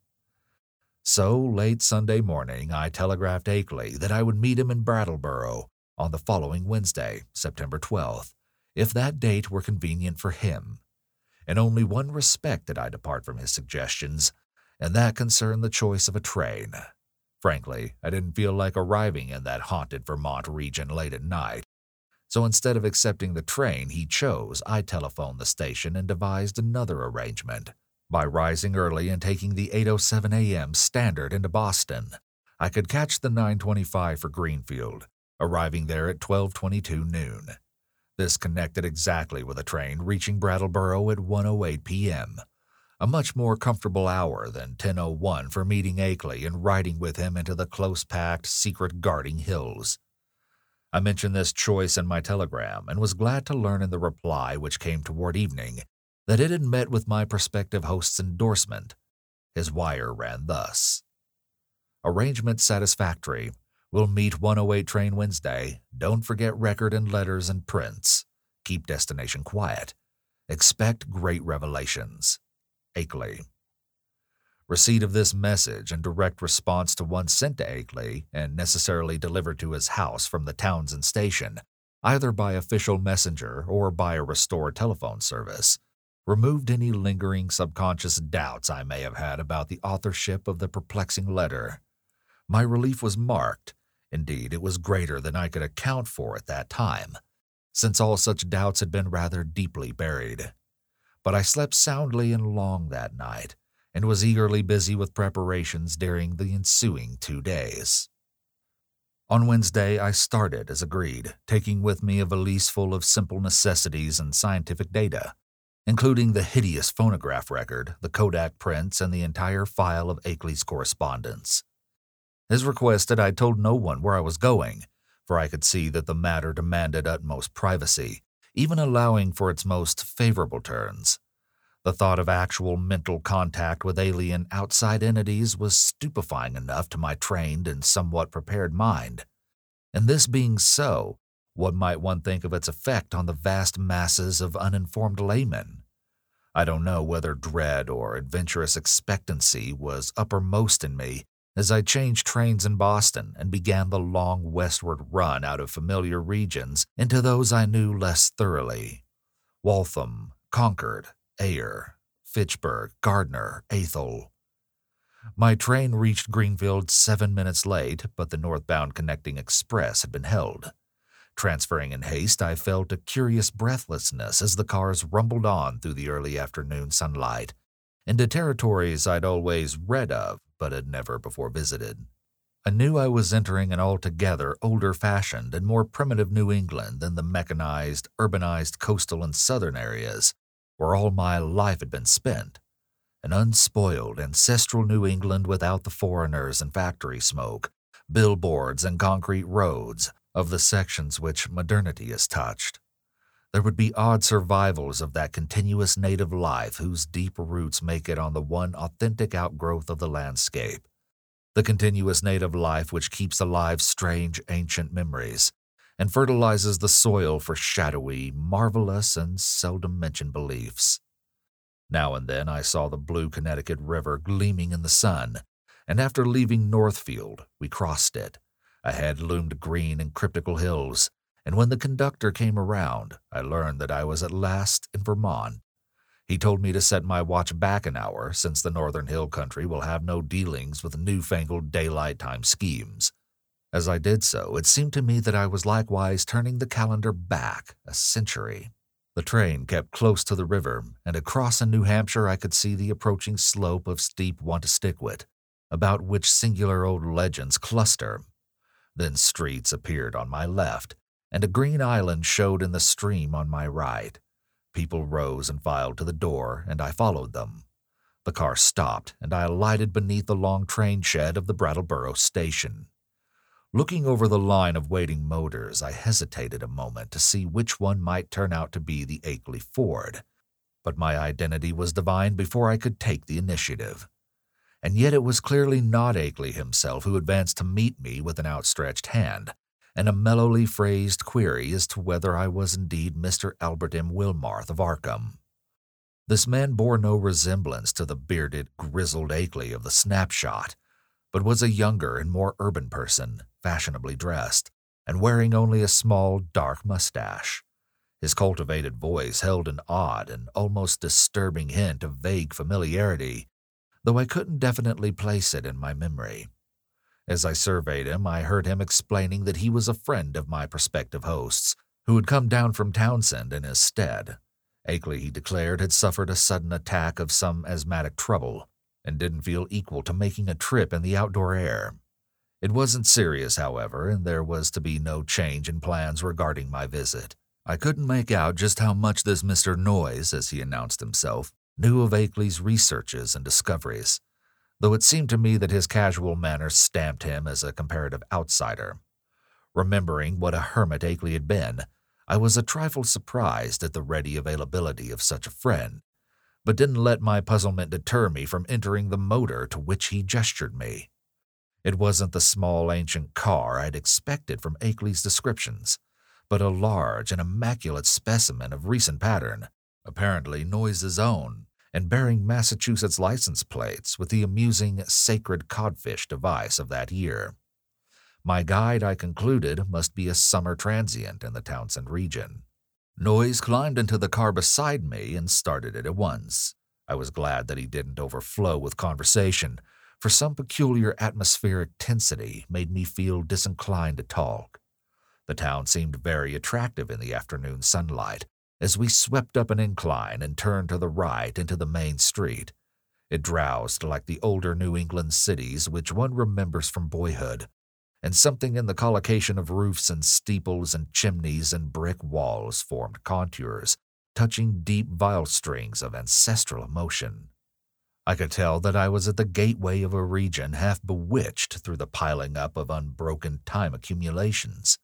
So, late Sunday morning, I telegraphed Akeley that I would meet him in Brattleboro on the following Wednesday, September 12th, if that date were convenient for him. In only one respect did I depart from his suggestions, and that concerned the choice of a train. Frankly, I didn't feel like arriving in that haunted Vermont region late at night. So instead of accepting the train he chose, I telephoned the station and devised another arrangement. By rising early and taking the 8:07 a.m. standard into Boston, I could catch the 9:25 for Greenfield, arriving there at 12:22 noon. This connected exactly with a train reaching Brattleboro at 1:08 p.m., a much more comfortable hour than 10:01 for meeting Akeley and riding with him into the close-packed, secret-guarding hills. I mentioned this choice in my telegram and was glad to learn in the reply which came toward evening that it had met with my prospective host's endorsement. His wire ran thus: "Arrangement satisfactory. We'll meet 1:08 train Wednesday. Don't forget record and letters and prints. Keep destination quiet. Expect great revelations. Akeley." Receipt of this message in direct response to one sent to Akeley and necessarily delivered to his house from the Townsend station, either by official messenger or by a restored telephone service, removed any lingering subconscious doubts I may have had about the authorship of the perplexing letter. My relief was marked. Indeed, it was greater than I could account for at that time, since all such doubts had been rather deeply buried. But I slept soundly and long that night, and was eagerly busy with preparations during the ensuing 2 days. On Wednesday, I started, as agreed, taking with me a valise full of simple necessities and scientific data, including the hideous phonograph record, the Kodak prints, and the entire file of Akeley's correspondence. As requested, I told no one where I was going, for I could see that the matter demanded utmost privacy, even allowing for its most favorable turns. The thought of actual mental contact with alien outside entities was stupefying enough to my trained and somewhat prepared mind. And this being so, what might one think of its effect on the vast masses of uninformed laymen? I don't know whether dread or adventurous expectancy was uppermost in me as I changed trains in Boston and began the long westward run out of familiar regions into those I knew less thoroughly. Waltham, Concord, Ayer, Fitchburg, Gardner, Athol. My train reached Greenfield 7 minutes late, but the northbound connecting express had been held. Transferring in haste, I felt a curious breathlessness as the cars rumbled on through the early afternoon sunlight, into territories I'd always read of, but had never before visited. I knew I was entering an altogether older-fashioned and more primitive New England than the mechanized, urbanized coastal and southern areas where all my life had been spent, an unspoiled, ancestral New England without the foreigners and factory smoke, billboards and concrete roads of the sections which modernity has touched. There would be odd survivals of that continuous native life whose deep roots make it on the one authentic outgrowth of the landscape, the continuous native life which keeps alive strange ancient memories and fertilizes the soil for shadowy, marvelous, and seldom-mentioned beliefs. Now and then I saw the blue Connecticut River gleaming in the sun, and after leaving Northfield, we crossed it, Ahead loomed green and cryptical hills, and when the conductor came around, I learned that I was at last in Vermont. He told me to set my watch back an hour, since the northern hill country will have no dealings with newfangled daylight time schemes. As I did so, it seemed to me that I was likewise turning the calendar back a century. The train kept close to the river, and across in New Hampshire I could see the approaching slope of steep Wantastiquet, about which singular old legends cluster. Then streets appeared on my left, and a green island showed in the stream on my right. People rose and filed to the door, and I followed them. The car stopped, and I alighted beneath the long train shed of the Brattleboro station. Looking over the line of waiting motors, I hesitated a moment to see which one might turn out to be the Akeley Ford, but my identity was divined before I could take the initiative. And yet it was clearly not Akeley himself who advanced to meet me with an outstretched hand, and a mellowly phrased query as to whether I was indeed Mr. Albert M. Wilmarth of Arkham. This man bore no resemblance to the bearded, grizzled Akeley of the snapshot, but was a younger and more urban person, fashionably dressed, and wearing only a small, dark mustache. His cultivated voice held an odd and almost disturbing hint of vague familiarity, though I couldn't definitely place it in my memory. As I surveyed him, I heard him explaining that he was a friend of my prospective hosts, who had come down from Townsend in his stead. Akeley, he declared, had suffered a sudden attack of some asthmatic trouble, and didn't feel equal to making a trip in the outdoor air. It wasn't serious, however, and there was to be no change in plans regarding my visit. I couldn't make out just how much this Mr. Noyes, as he announced himself, knew of Akeley's researches and discoveries, though it seemed to me that his casual manner stamped him as a comparative outsider. Remembering what a hermit Akeley had been, I was a trifle surprised at the ready availability of such a friend, but didn't let my puzzlement deter me from entering the motor to which he gestured me. It wasn't the small ancient car I'd expected from Akeley's descriptions, but a large and immaculate specimen of recent pattern, apparently Noyes' own, and bearing Massachusetts license plates with the amusing sacred codfish device of that year. My guide, I concluded, must be a summer transient in the Townsend region. Noyes climbed into the car beside me and started it at once. I was glad that he didn't overflow with conversation, for some peculiar atmospheric tensity made me feel disinclined to talk. The town seemed very attractive in the afternoon sunlight, as we swept up an incline and turned to the right into the main street. It drowsed like the older New England cities which one remembers from boyhood, and something in the collocation of roofs and steeples and chimneys and brick walls formed contours, touching deep viol strings of ancestral emotion. I could tell that I was at the gateway of a region half bewitched through the piling up of unbroken time accumulations.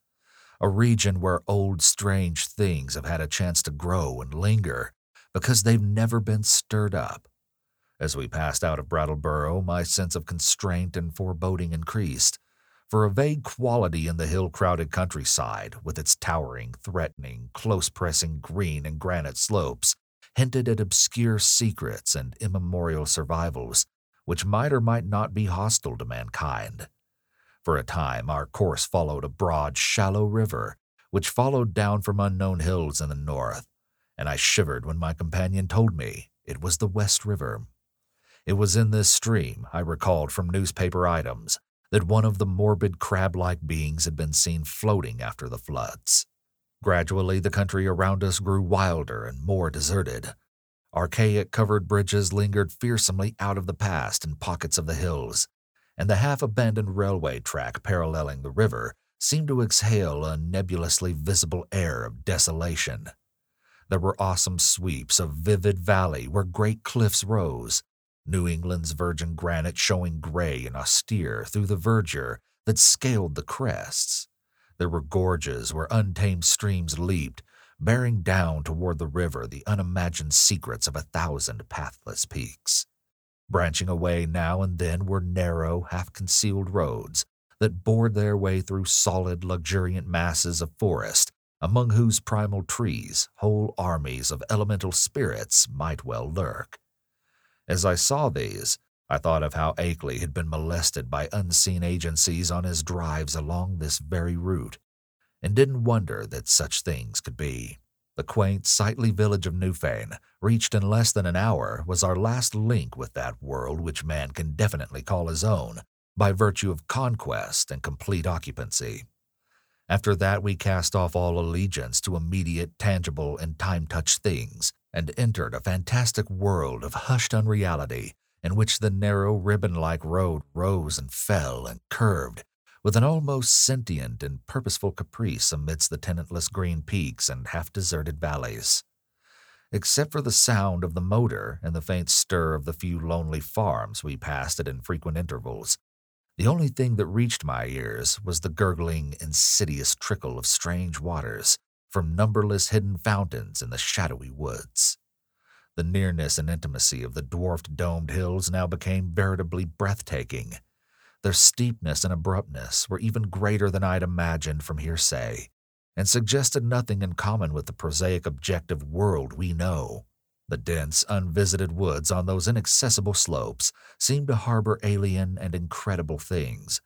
A region where old, strange things have had a chance to grow and linger because they've never been stirred up. As we passed out of Brattleboro, my sense of constraint and foreboding increased, for a vague quality in the hill-crowded countryside, with its towering, threatening, close-pressing green and granite slopes, hinted at obscure secrets and immemorial survivals, which might or might not be hostile to mankind. For a time, our course followed a broad, shallow river, which followed down from unknown hills in the north, and I shivered when my companion told me it was the West River. It was in this stream, I recalled from newspaper items, that one of the morbid crab-like beings had been seen floating after the floods. Gradually, the country around us grew wilder and more deserted. Archaic covered bridges lingered fearsomely out of the past in pockets of the hills, and the half-abandoned railway track paralleling the river seemed to exhale a nebulously visible air of desolation. There were awesome sweeps of vivid valley where great cliffs rose, New England's virgin granite showing gray and austere through the verdure that scaled the crests. There were gorges where untamed streams leaped, bearing down toward the river the unimagined secrets of 1,000 pathless peaks. Branching away now and then were narrow, half-concealed roads that bored their way through solid, luxuriant masses of forest, among whose primal trees whole armies of elemental spirits might well lurk. As I saw these, I thought of how Akeley had been molested by unseen agencies on his drives along this very route, and didn't wonder that such things could be. The quaint, sightly village of Newfane, reached in less than an hour, was our last link with that world which man can definitely call his own by virtue of conquest and complete occupancy. After that, we cast off all allegiance to immediate, tangible, and time-touched things, and entered a fantastic world of hushed unreality in which the narrow, ribbon-like road rose and fell and curved, with an almost sentient and purposeful caprice amidst the tenantless green peaks and half-deserted valleys. Except for the sound of the motor and the faint stir of the few lonely farms we passed at infrequent intervals, the only thing that reached my ears was the gurgling, insidious trickle of strange waters from numberless hidden fountains in the shadowy woods. The nearness and intimacy of the dwarfed domed hills now became veritably breathtaking. Their steepness and abruptness were even greater than I'd imagined from hearsay, and suggested nothing in common with the prosaic objective world we know. The dense, unvisited woods on those inaccessible slopes seemed to harbor alien and incredible things,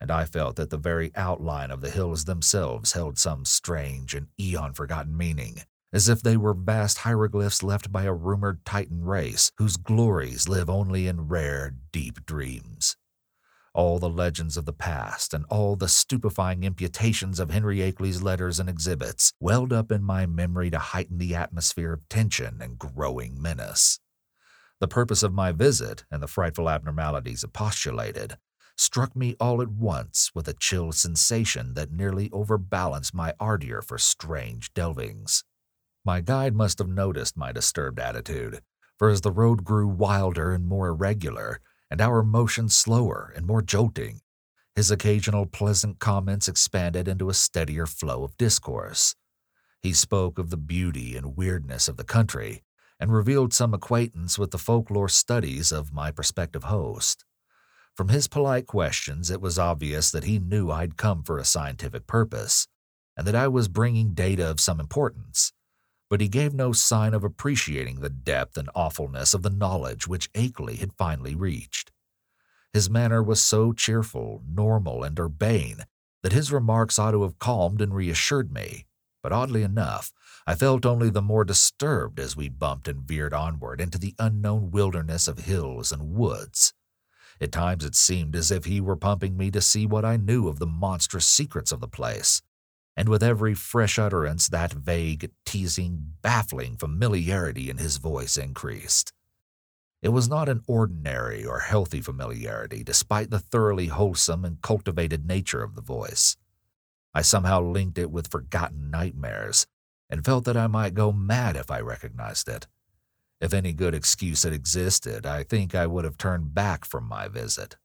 and I felt that the very outline of the hills themselves held some strange and eon-forgotten meaning, as if they were vast hieroglyphs left by a rumored Titan race whose glories live only in rare, deep dreams. All the legends of the past and all the stupefying imputations of Henry Akeley's letters and exhibits welled up in my memory to heighten the atmosphere of tension and growing menace. The purpose of my visit and the frightful abnormalities it postulated struck me all at once with a chill sensation that nearly overbalanced my ardor for strange delvings. My guide must have noticed my disturbed attitude, for as the road grew wilder and more irregular, and our motion slower and more jolting, his occasional pleasant comments expanded into a steadier flow of discourse. He spoke of the beauty and weirdness of the country, and revealed some acquaintance with the folklore studies of my prospective host. From his polite questions, it was obvious that he knew I'd come for a scientific purpose, and that I was bringing data of some importance, but he gave no sign of appreciating the depth and awfulness of the knowledge which Akeley had finally reached. His manner was so cheerful, normal, and urbane that his remarks ought to have calmed and reassured me, but oddly enough, I felt only the more disturbed as we bumped and veered onward into the unknown wilderness of hills and woods. At times it seemed as if he were pumping me to see what I knew of the monstrous secrets of the place, and with every fresh utterance that vague, teasing, baffling familiarity in his voice increased. It was not an ordinary or healthy familiarity, despite the thoroughly wholesome and cultivated nature of the voice. I somehow linked it with forgotten nightmares, and felt that I might go mad if I recognized it. If any good excuse had existed, I think I would have turned back from my visit.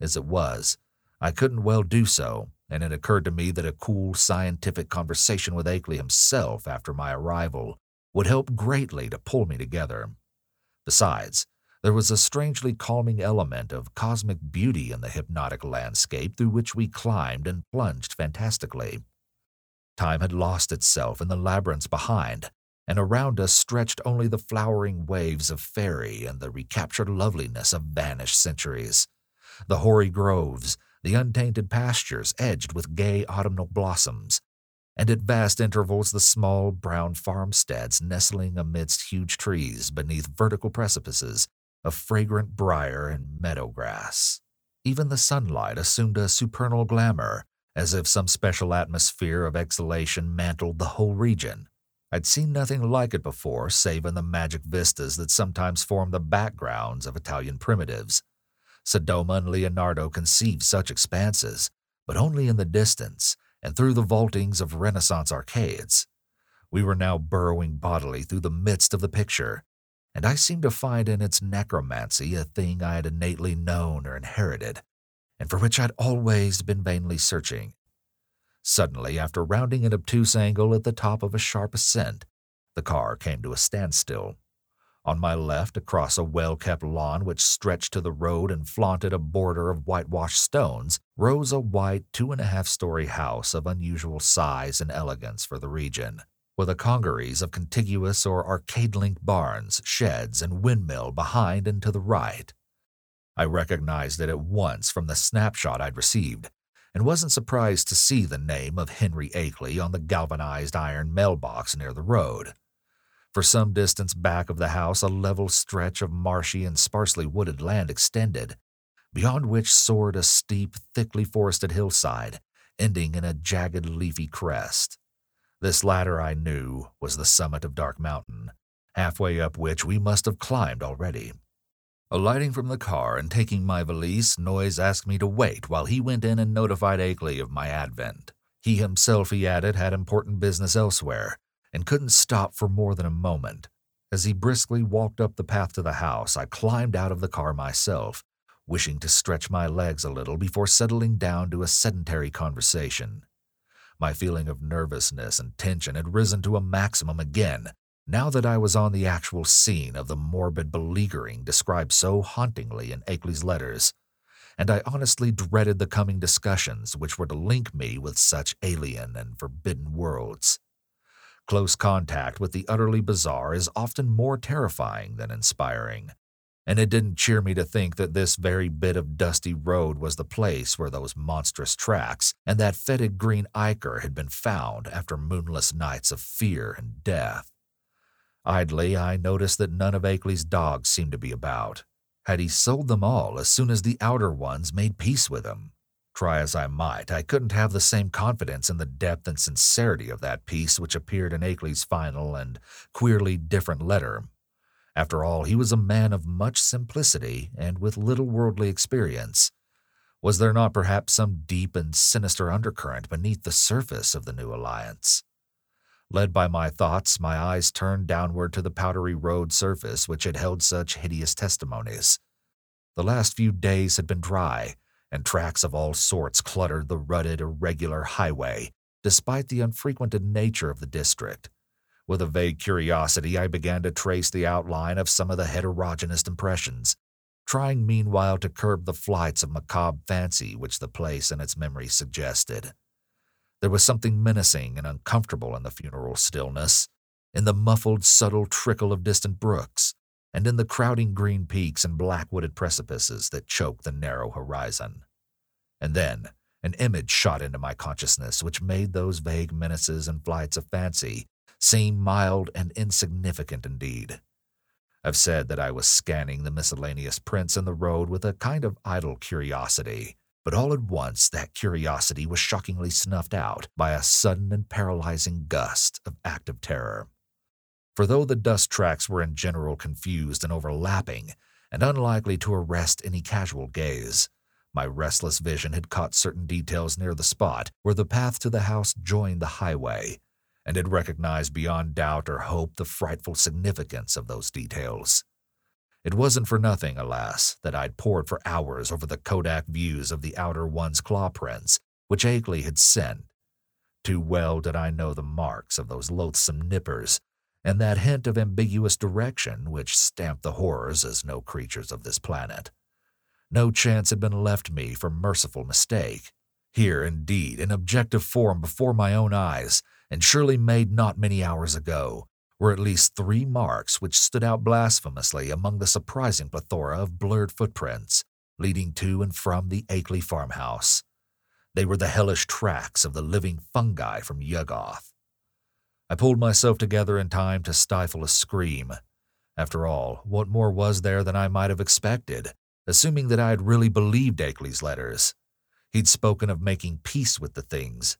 As it was, I couldn't well do so, and it occurred to me that a cool, scientific conversation with Akeley himself after my arrival would help greatly to pull me together. Besides, there was a strangely calming element of cosmic beauty in the hypnotic landscape through which we climbed and plunged fantastically. Time had lost itself in the labyrinths behind, and around us stretched only the flowering waves of fairy and the recaptured loveliness of vanished centuries. The hoary groves, the untainted pastures edged with gay autumnal blossoms, and at vast intervals the small brown farmsteads nestling amidst huge trees beneath vertical precipices of fragrant briar and meadow grass. Even the sunlight assumed a supernal glamour, as if some special atmosphere of exhalation mantled the whole region. I'd seen nothing like it before save in the magic vistas that sometimes form the backgrounds of Italian primitives. Sodoma and Leonardo conceived such expanses, but only in the distance and through the vaultings of Renaissance arcades. We were now burrowing bodily through the midst of the picture, and I seemed to find in its necromancy a thing I had innately known or inherited, and for which I'd always been vainly searching. Suddenly, after rounding an obtuse angle at the top of a sharp ascent, the car came to a standstill. On my left, across a well-kept lawn which stretched to the road and flaunted a border of whitewashed stones, rose a white 2.5-story house of unusual size and elegance for the region, with a congeries of contiguous or arcade-linked barns, sheds, and windmill behind and to the right. I recognized it at once from the snapshot I'd received, and wasn't surprised to see the name of Henry Akeley on the galvanized iron mailbox near the road. For some distance back of the house, a level stretch of marshy and sparsely wooded land extended, beyond which soared a steep, thickly forested hillside, ending in a jagged, leafy crest. This latter, I knew, was the summit of Dark Mountain, halfway up which we must have climbed already. Alighting from the car and taking my valise, Noyes asked me to wait while he went in and notified Akeley of my advent. He himself, he added, had important business elsewhere, and couldn't stop for more than a moment. As he briskly walked up the path to the house, I climbed out of the car myself, wishing to stretch my legs a little before settling down to a sedentary conversation. My feeling of nervousness and tension had risen to a maximum again, now that I was on the actual scene of the morbid beleaguering described so hauntingly in Akeley's letters, and I honestly dreaded the coming discussions which were to link me with such alien and forbidden worlds. Close contact with the utterly bizarre is often more terrifying than inspiring, and it didn't cheer me to think that this very bit of dusty road was the place where those monstrous tracks and that fetid green ichor had been found after moonless nights of fear and death. Idly, I noticed that none of Akeley's dogs seemed to be about. Had he sold them all as soon as the outer ones made peace with him? Try as I might, I couldn't have the same confidence in the depth and sincerity of that peace which appeared in Akeley's final and queerly different letter. After all, he was a man of much simplicity and with little worldly experience. Was there not perhaps some deep and sinister undercurrent beneath the surface of the new alliance? Led by my thoughts, my eyes turned downward to the powdery road surface which had held such hideous testimonies. The last few days had been dry, and tracks of all sorts cluttered the rutted, irregular highway, despite the unfrequented nature of the district. With a vague curiosity, I began to trace the outline of some of the heterogeneous impressions, trying meanwhile to curb the flights of macabre fancy which the place and its memory suggested. There was something menacing and uncomfortable in the funeral stillness, in the muffled, subtle trickle of distant brooks, and in the crowding green peaks and black-wooded precipices that choked the narrow horizon. And then, an image shot into my consciousness which made those vague menaces and flights of fancy seem mild and insignificant indeed. I've said that I was scanning the miscellaneous prints in the road with a kind of idle curiosity, but all at once that curiosity was shockingly snuffed out by a sudden and paralyzing gust of active terror. For though the dust tracks were in general confused and overlapping, and unlikely to arrest any casual gaze, my restless vision had caught certain details near the spot where the path to the house joined the highway, and had recognized beyond doubt or hope the frightful significance of those details. It wasn't for nothing, alas, that I'd pored for hours over the Kodak views of the outer one's claw prints, which Akeley had sent. Too well did I know the marks of those loathsome nippers, and that hint of ambiguous direction which stamped the horrors as no creatures of this planet. No chance had been left me for merciful mistake. Here, indeed, in objective form before my own eyes, and surely made not many hours ago, were at least three marks which stood out blasphemously among the surprising plethora of blurred footprints leading to and from the Akeley farmhouse. They were the hellish tracks of the living fungi from Yuggoth. I pulled myself together in time to stifle a scream. After all, what more was there than I might have expected, assuming that I had really believed Akeley's letters? He'd spoken of making peace with the things.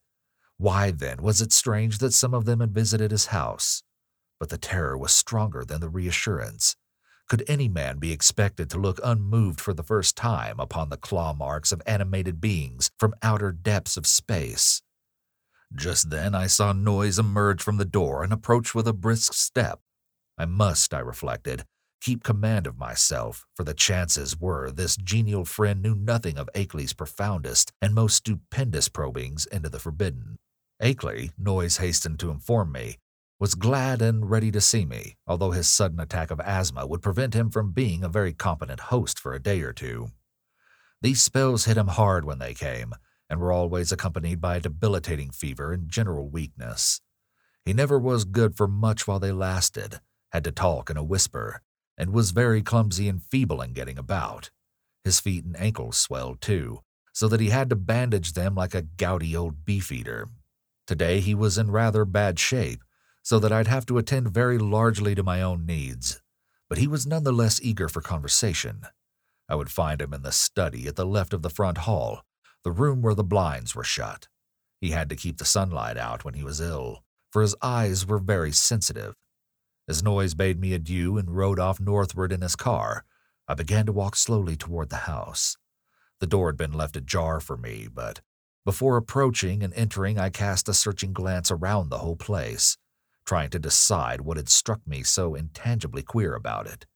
Why, then, was it strange that some of them had visited his house? But the terror was stronger than the reassurance. Could any man be expected to look unmoved for the first time upon the claw marks of animated beings from outer depths of space? Just then I saw Noyes emerge from the door and approach with a brisk step. I must, I reflected, keep command of myself, for the chances were this genial friend knew nothing of Akeley's profoundest and most stupendous probings into the forbidden. Akeley, Noyes hastened to inform me, was glad and ready to see me, although his sudden attack of asthma would prevent him from being a very competent host for a day or two. These spells hit him hard when they came, and were always accompanied by a debilitating fever and general weakness. He never was good for much while they lasted, had to talk in a whisper, and was very clumsy and feeble in getting about. His feet and ankles swelled too, so that he had to bandage them like a gouty old beef-eater. Today he was in rather bad shape, so that I'd have to attend very largely to my own needs. But he was none the less eager for conversation. I would find him in the study at the left of the front hall, the room where the blinds were shut. He had to keep the sunlight out when he was ill, for his eyes were very sensitive. As Noyes bade me adieu and rode off northward in his car, I began to walk slowly toward the house. The door had been left ajar for me, but before approaching and entering I cast a searching glance around the whole place, trying to decide what had struck me so intangibly queer about it.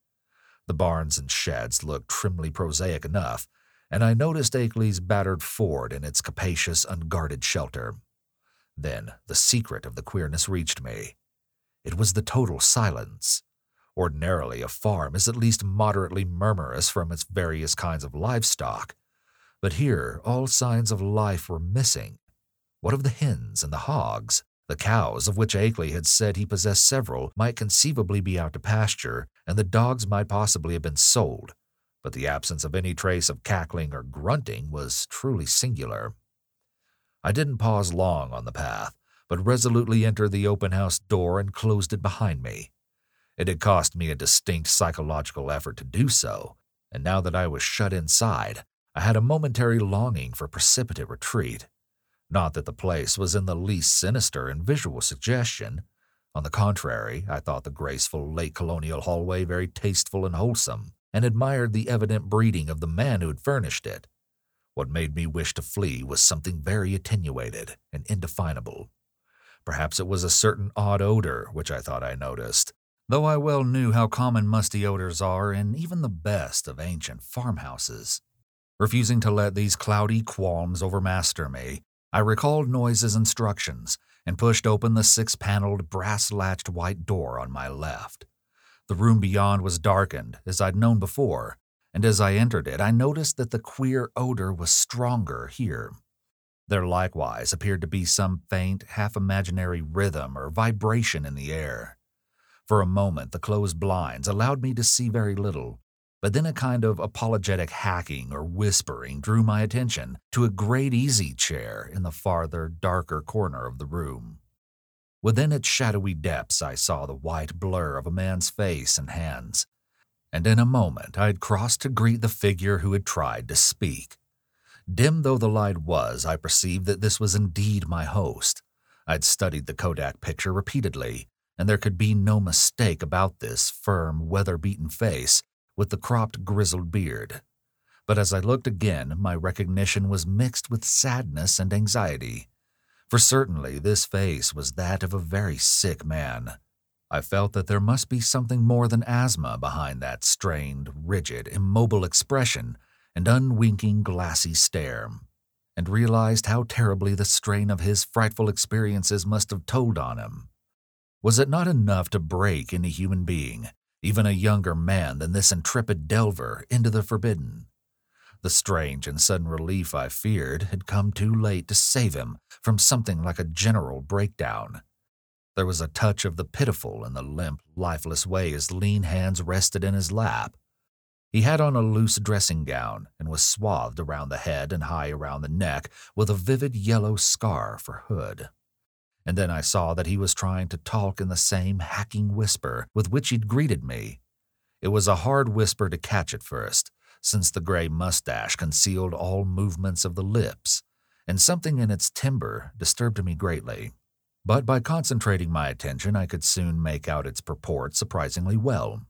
The barns and sheds looked trimly prosaic enough, and I noticed Akeley's battered Ford in its capacious, unguarded shelter. Then the secret of the queerness reached me. It was the total silence. Ordinarily, a farm is at least moderately murmurous from its various kinds of livestock, but here all signs of life were missing. What of the hens and the hogs? The cows, of which Akeley had said he possessed several, might conceivably be out to pasture, and the dogs might possibly have been sold, but the absence of any trace of cackling or grunting was truly singular. I didn't pause long on the path, but resolutely entered the open house door and closed it behind me. It had cost me a distinct psychological effort to do so, and now that I was shut inside, I had a momentary longing for precipitate retreat. Not that the place was in the least sinister in visual suggestion. On the contrary, I thought the graceful late colonial hallway very tasteful and wholesome, and admired the evident breeding of the man who had furnished it. What made me wish to flee was something very attenuated and indefinable. Perhaps it was a certain odd odor which I thought I noticed, though I well knew how common musty odors are in even the best of ancient farmhouses. Refusing to let these cloudy qualms overmaster me, I recalled Noyes' instructions and pushed open the six-paneled, brass-latched white door on my left. The room beyond was darkened, as I'd known before, and as I entered it, I noticed that the queer odor was stronger here. There likewise appeared to be some faint, half-imaginary rhythm or vibration in the air. For a moment, the closed blinds allowed me to see very little, but then a kind of apologetic hacking or whispering drew my attention to a great easy chair in the farther, darker corner of the room. Within its shadowy depths I saw the white blur of a man's face and hands, and in a moment I had crossed to greet the figure who had tried to speak. Dim though the light was, I perceived that this was indeed my host. I'd studied the Kodak picture repeatedly, and there could be no mistake about this firm, weather-beaten face with the cropped, grizzled beard. But as I looked again, my recognition was mixed with sadness and anxiety, for certainly this face was that of a very sick man. I felt that there must be something more than asthma behind that strained, rigid, immobile expression and unwinking, glassy stare, and realized how terribly the strain of his frightful experiences must have told on him. Was it not enough to break any human being, even a younger man than this intrepid delver, into the forbidden? The strange and sudden relief I feared had come too late to save him from something like a general breakdown. There was a touch of the pitiful in the limp, lifeless way his lean hands rested in his lap. He had on a loose dressing gown and was swathed around the head and high around the neck with a vivid yellow scar for hood. And then I saw that he was trying to talk in the same hacking whisper with which he'd greeted me. It was a hard whisper to catch at first, since the gray mustache concealed all movements of the lips, and something in its timbre disturbed me greatly. But by concentrating my attention, I could soon make out its purport surprisingly well.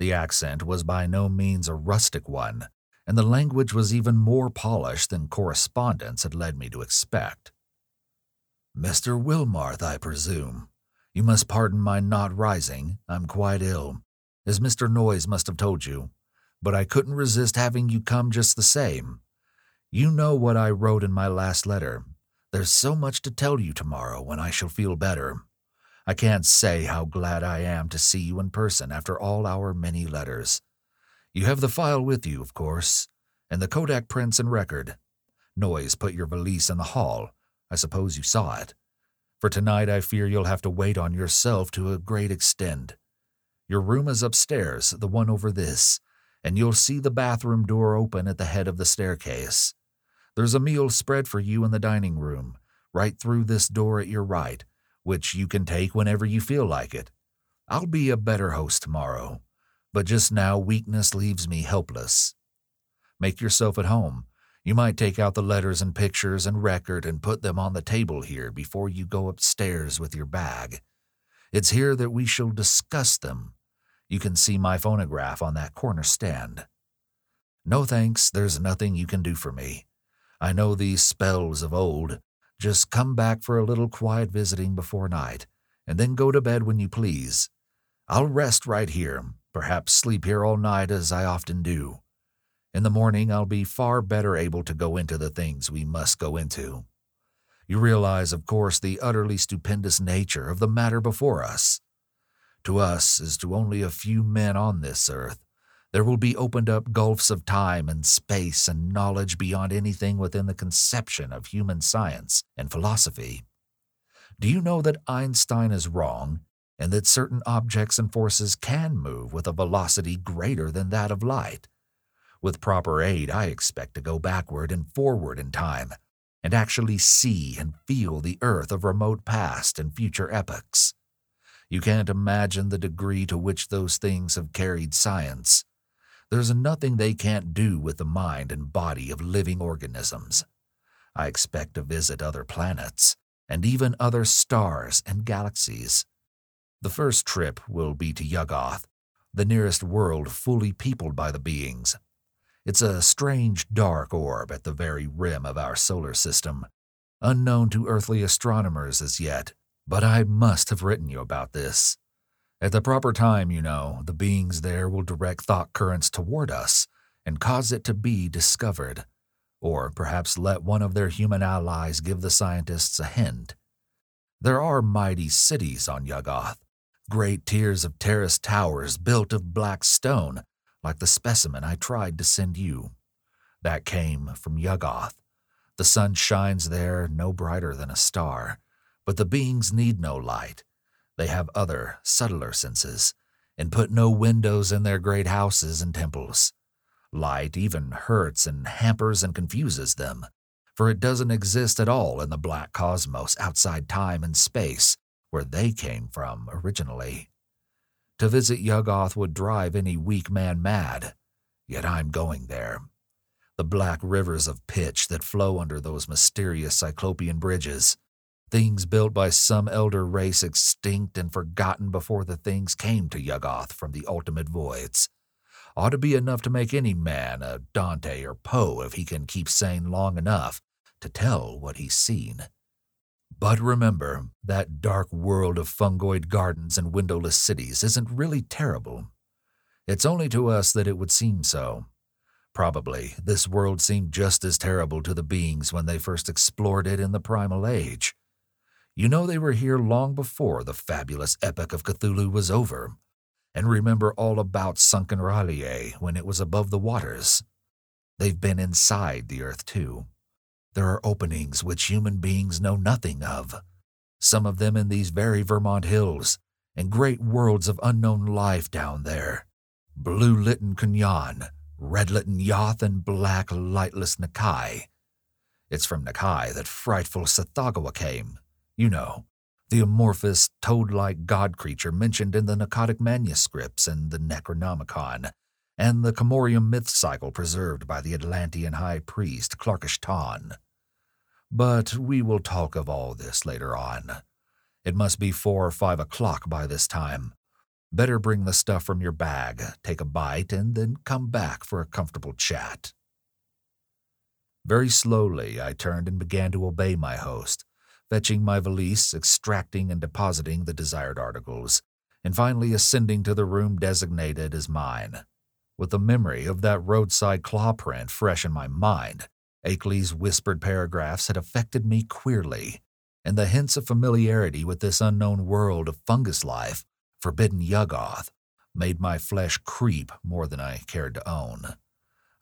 The accent was by no means a rustic one, and the language was even more polished than correspondence had led me to expect. "Mr. Wilmarth, I presume. You must pardon my not rising. I'm quite ill, as Mr. Noyes must have told you, but I couldn't resist having you come just the same. You know what I wrote in my last letter. There's so much to tell you tomorrow when I shall feel better. I can't say how glad I am to see you in person after all our many letters. You have the file with you, of course, and the Kodak prints and record. Noyes put your valise in the hall. I suppose you saw it. For tonight I fear you'll have to wait on yourself to a great extent. Your room is upstairs, the one over this, and you'll see the bathroom door open at the head of the staircase. There's a meal spread for you in the dining room, right through this door at your right, which you can take whenever you feel like it. I'll be a better host tomorrow, but just now weakness leaves me helpless. Make yourself at home. You might take out the letters and pictures and record and put them on the table here before you go upstairs with your bag. It's here that we shall discuss them. You can see my phonograph on that corner stand. No thanks, there's nothing you can do for me. I know these spells of old. Just come back for a little quiet visiting before night, and then go to bed when you please. I'll rest right here, perhaps sleep here all night as I often do. In the morning, I'll be far better able to go into the things we must go into. You realize, of course, the utterly stupendous nature of the matter before us. To us, as to only a few men on this earth, there will be opened up gulfs of time and space and knowledge beyond anything within the conception of human science and philosophy. Do you know that Einstein is wrong, and that certain objects and forces can move with a velocity greater than that of light? With proper aid, I expect to go backward and forward in time, and actually see and feel the earth of remote past and future epochs. You can't imagine the degree to which those things have carried science. There's nothing they can't do with the mind and body of living organisms. I expect to visit other planets, and even other stars and galaxies. The first trip will be to Yuggoth, the nearest world fully peopled by the beings. It's a strange dark orb at the very rim of our solar system, unknown to earthly astronomers as yet, but I must have written you about this. At the proper time, you know, the beings there will direct thought currents toward us and cause it to be discovered, or perhaps let one of their human allies give the scientists a hint. There are mighty cities on Yuggoth, great tiers of terraced towers built of black stone, like the specimen I tried to send you. That came from Yuggoth. The sun shines there no brighter than a star, but the beings need no light. They have other, subtler senses, and put no windows in their great houses and temples. Light even hurts and hampers and confuses them, for it doesn't exist at all in the black cosmos outside time and space where they came from originally. To visit Yuggoth would drive any weak man mad, yet I'm going there. The black rivers of pitch that flow under those mysterious Cyclopean bridges, things built by some elder race extinct and forgotten before the things came to Yuggoth from the ultimate voids, ought to be enough to make any man a Dante or Poe if he can keep sane long enough to tell what he's seen. But remember, that dark world of fungoid gardens and windowless cities isn't really terrible. It's only to us that it would seem so. Probably, this world seemed just as terrible to the beings when they first explored it in the primal age. You know they were here long before the fabulous epic of Cthulhu was over, and remember all about sunken R'lyeh when it was above the waters. They've been inside the earth too. There are openings which human beings know nothing of, some of them in these very Vermont hills, and great worlds of unknown life down there. Blue-litten Kunyan, red-litten Yoth, and black, lightless N'kai. It's from N'kai that frightful Tsathoggua came, you know, the amorphous, toad-like god creature mentioned in the Narcotic manuscripts and the Necronomicon, and the Camorium myth cycle preserved by the Atlantean high priest Clarkish Ton. But we will talk of all this later on. It must be 4 or 5 o'clock by this time. Better bring the stuff from your bag, take a bite, and then come back for a comfortable chat. Very slowly I turned and began to obey my host, fetching my valise, extracting and depositing the desired articles, and finally ascending to the room designated as mine. With the memory of that roadside claw print fresh in my mind, Akeley's whispered paragraphs had affected me queerly, and the hints of familiarity with this unknown world of fungus life, forbidden Yuggoth, made my flesh creep more than I cared to own.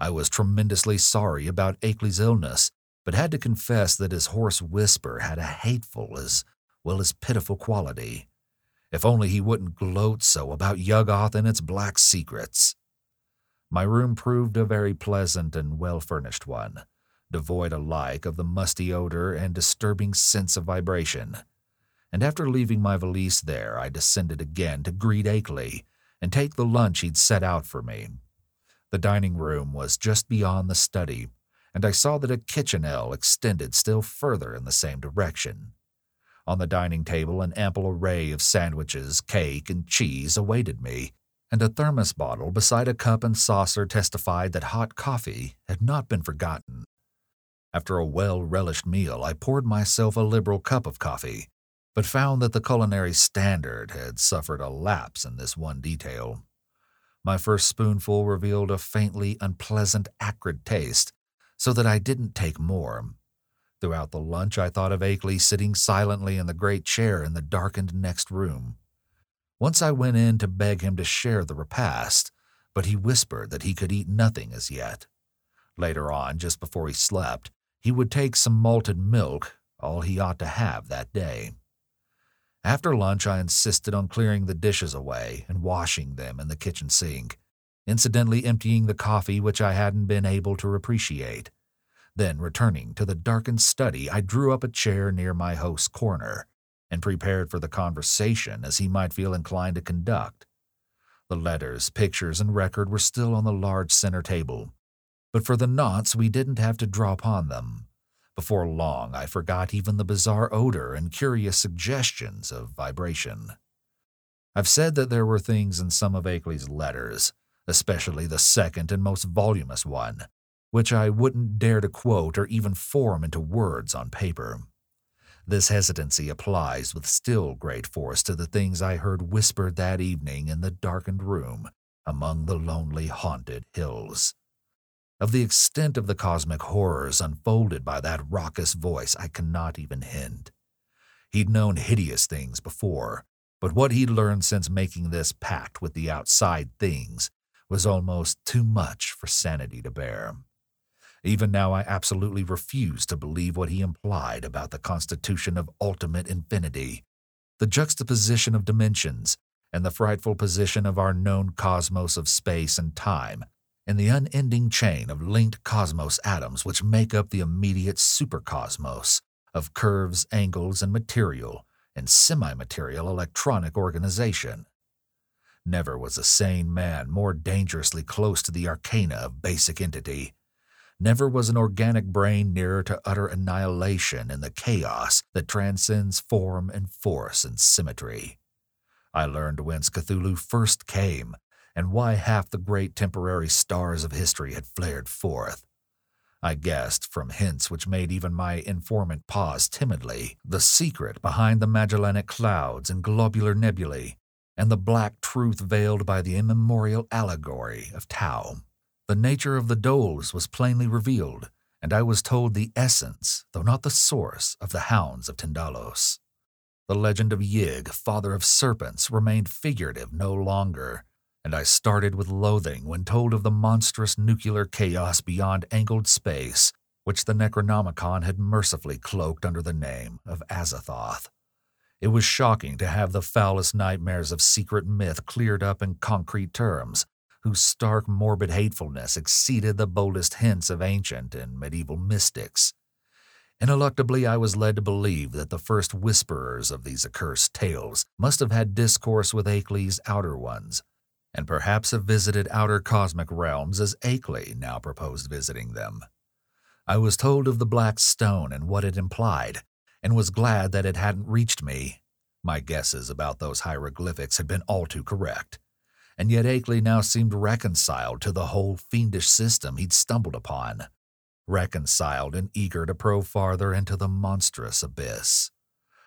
I was tremendously sorry about Akeley's illness, but had to confess that his hoarse whisper had a hateful as well as pitiful quality. If only he wouldn't gloat so about Yuggoth and its black secrets. My room proved a very pleasant and well-furnished one, devoid alike of the musty odor and disturbing sense of vibration. And after leaving my valise there, I descended again to greet Akeley and take the lunch he'd set out for me. The dining room was just beyond the study, and I saw that a kitchenelle extended still further in the same direction. On the dining table, an ample array of sandwiches, cake, and cheese awaited me, and a thermos bottle beside a cup and saucer testified that hot coffee had not been forgotten. After a well-relished meal, I poured myself a liberal cup of coffee, but found that the culinary standard had suffered a lapse in this one detail. My first spoonful revealed a faintly unpleasant, acrid taste, so that I didn't take more. Throughout the lunch, I thought of Akeley sitting silently in the great chair in the darkened next room. Once I went in to beg him to share the repast, but he whispered that he could eat nothing as yet. Later on, just before he slept, he would take some malted milk, all he ought to have that day. After lunch, I insisted on clearing the dishes away and washing them in the kitchen sink, incidentally emptying the coffee which I hadn't been able to appreciate. Then, returning to the darkened study, I drew up a chair near my host's corner and prepared for the conversation as he might feel inclined to conduct. The letters, pictures, and record were still on the large center table, but for the nonce we didn't have to draw upon them. Before long, I forgot even the bizarre odor and curious suggestions of vibration. I've said that there were things in some of Akeley's letters, especially the second and most voluminous one, which I wouldn't dare to quote or even form into words on paper. This hesitancy applies with still great force to the things I heard whispered that evening in the darkened room among the lonely, haunted hills. Of the extent of the cosmic horrors unfolded by that raucous voice, I cannot even hint. He'd known hideous things before, but what he'd learned since making this pact with the outside things was almost too much for sanity to bear. Even now, I absolutely refuse to believe what he implied about the constitution of ultimate infinity, the juxtaposition of dimensions, and the frightful position of our known cosmos of space and time, and the unending chain of linked cosmos atoms which make up the immediate supercosmos of curves, angles, and material and semi-material electronic organization. Never was a sane man more dangerously close to the arcana of basic entity. Never was an organic brain nearer to utter annihilation in the chaos that transcends form and force and symmetry. I learned whence Cthulhu first came and why half the great temporary stars of history had flared forth. I guessed, from hints which made even my informant pause timidly, the secret behind the Magellanic clouds and globular nebulae, and the black truth veiled by the immemorial allegory of Tau. The nature of the doles was plainly revealed, and I was told the essence, though not the source, of the hounds of Tindalos. The legend of Yig, father of serpents, remained figurative no longer, and I started with loathing when told of the monstrous nuclear chaos beyond angled space, which the Necronomicon had mercifully cloaked under the name of Azathoth. It was shocking to have the foulest nightmares of secret myth cleared up in concrete terms, whose stark, morbid hatefulness exceeded the boldest hints of ancient and medieval mystics. Ineluctably, I was led to believe that the first whisperers of these accursed tales must have had discourse with Akeley's outer ones, and perhaps have visited outer cosmic realms as Akeley now proposed visiting them. I was told of the Black Stone and what it implied, and was glad that it hadn't reached me. My guesses about those hieroglyphics had been all too correct. And yet Akeley now seemed reconciled to the whole fiendish system he'd stumbled upon, reconciled and eager to probe farther into the monstrous abyss.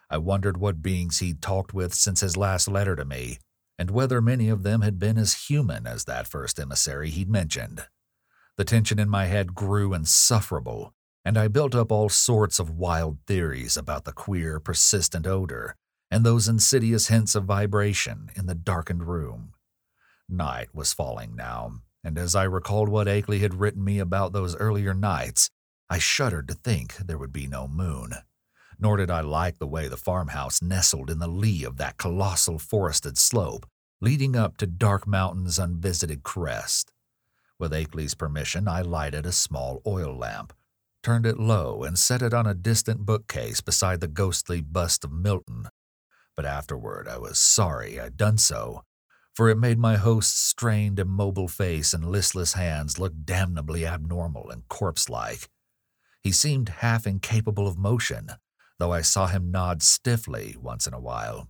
I wondered what beings he'd talked with since his last letter to me, and whether many of them had been as human as that first emissary he'd mentioned. The tension in my head grew insufferable, and I built up all sorts of wild theories about the queer, persistent odor and those insidious hints of vibration in the darkened room. Night was falling now, and as I recalled what Akeley had written me about those earlier nights, I shuddered to think there would be no moon. Nor did I like the way the farmhouse nestled in the lee of that colossal forested slope leading up to Dark Mountain's unvisited crest. With Akeley's permission, I lighted a small oil lamp, turned it low, and set it on a distant bookcase beside the ghostly bust of Milton. But afterward I was sorry I'd done so, for it made my host's strained, immobile face and listless hands look damnably abnormal and corpse-like. He seemed half incapable of motion, though I saw him nod stiffly once in a while.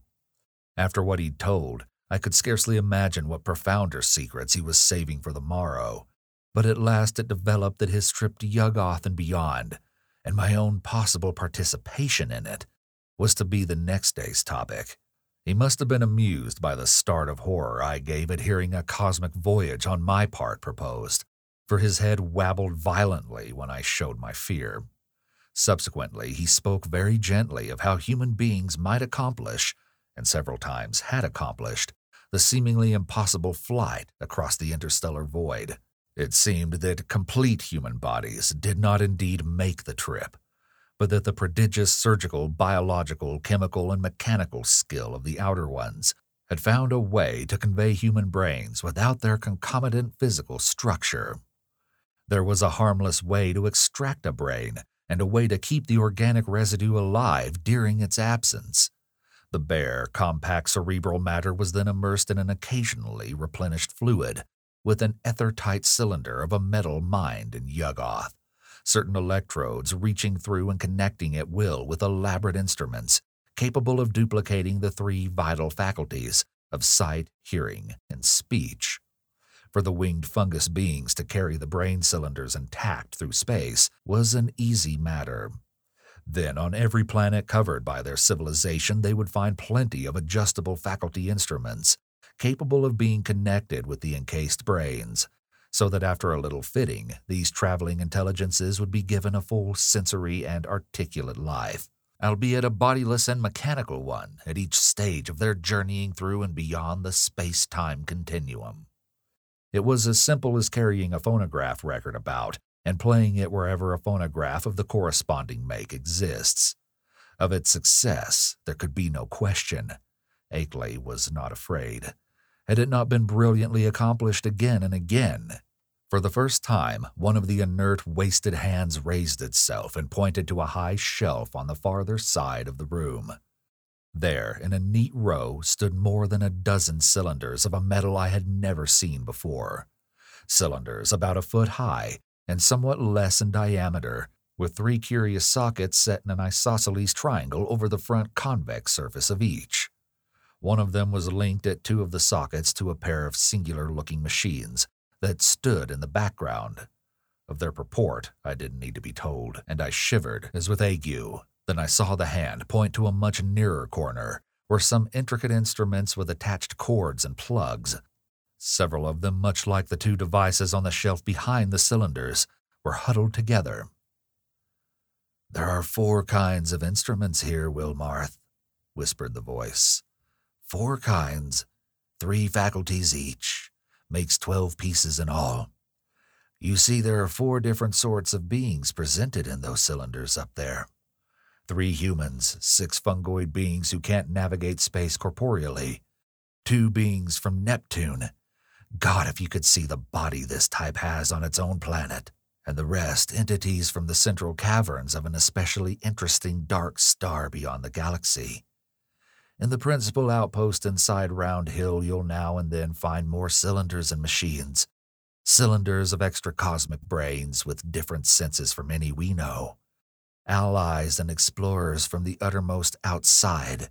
After what he'd told, I could scarcely imagine what profounder secrets he was saving for the morrow, but at last it developed that his trip to Yuggoth and beyond, and my own possible participation in it, was to be the next day's topic. He must have been amused by the start of horror I gave at hearing a cosmic voyage on my part proposed, for his head wabbled violently when I showed my fear. Subsequently, he spoke very gently of how human beings might accomplish, and several times had accomplished, the seemingly impossible flight across the interstellar void. It seemed that complete human bodies did not indeed make the trip, but that the prodigious surgical, biological, chemical, and mechanical skill of the outer ones had found a way to convey human brains without their concomitant physical structure. There was a harmless way to extract a brain and a way to keep the organic residue alive during its absence. The bare, compact cerebral matter was then immersed in an occasionally replenished fluid with an ether-tight cylinder of a metal mined in Yuggoth, certain electrodes reaching through and connecting at will with elaborate instruments capable of duplicating the three vital faculties of sight, hearing, and speech. For the winged fungus beings to carry the brain cylinders intact through space was an easy matter. Then, on every planet covered by their civilization, they would find plenty of adjustable faculty instruments capable of being connected with the encased brains, so that after a little fitting, these traveling intelligences would be given a full sensory and articulate life, albeit a bodiless and mechanical one at each stage of their journeying through and beyond the space-time continuum. It was as simple as carrying a phonograph record about and playing it wherever a phonograph of the corresponding make exists. Of its success, there could be no question. Akeley was not afraid. Had it not been brilliantly accomplished again and again? For the first time, one of the inert, wasted hands raised itself and pointed to a high shelf on the farther side of the room. There, in a neat row, stood more than a dozen cylinders of a metal I had never seen before. Cylinders about a foot high, and somewhat less in diameter, with three curious sockets set in an isosceles triangle over the front convex surface of each. One of them was linked at two of the sockets to a pair of singular-looking machines that stood in the background. Of their purport, I didn't need to be told, and I shivered as with ague. Then I saw the hand point to a much nearer corner, where some intricate instruments with attached cords and plugs, several of them, much like the two devices on the shelf behind the cylinders, were huddled together. "There are four kinds of instruments here, Wilmarth," whispered the voice. "Four kinds, three faculties each, makes 12 pieces in all. You see, there are four different sorts of beings presented in those cylinders up there. 3 humans, 6 fungoid beings who can't navigate space corporeally, 2 beings from Neptune. God, if you could see the body this type has on its own planet. And the rest, entities from the central caverns of an especially interesting dark star beyond the galaxy. In the principal outpost inside Round Hill, you'll now and then find more cylinders and machines. Cylinders of extra-cosmic brains with different senses from any we know. Allies and explorers from the uttermost outside,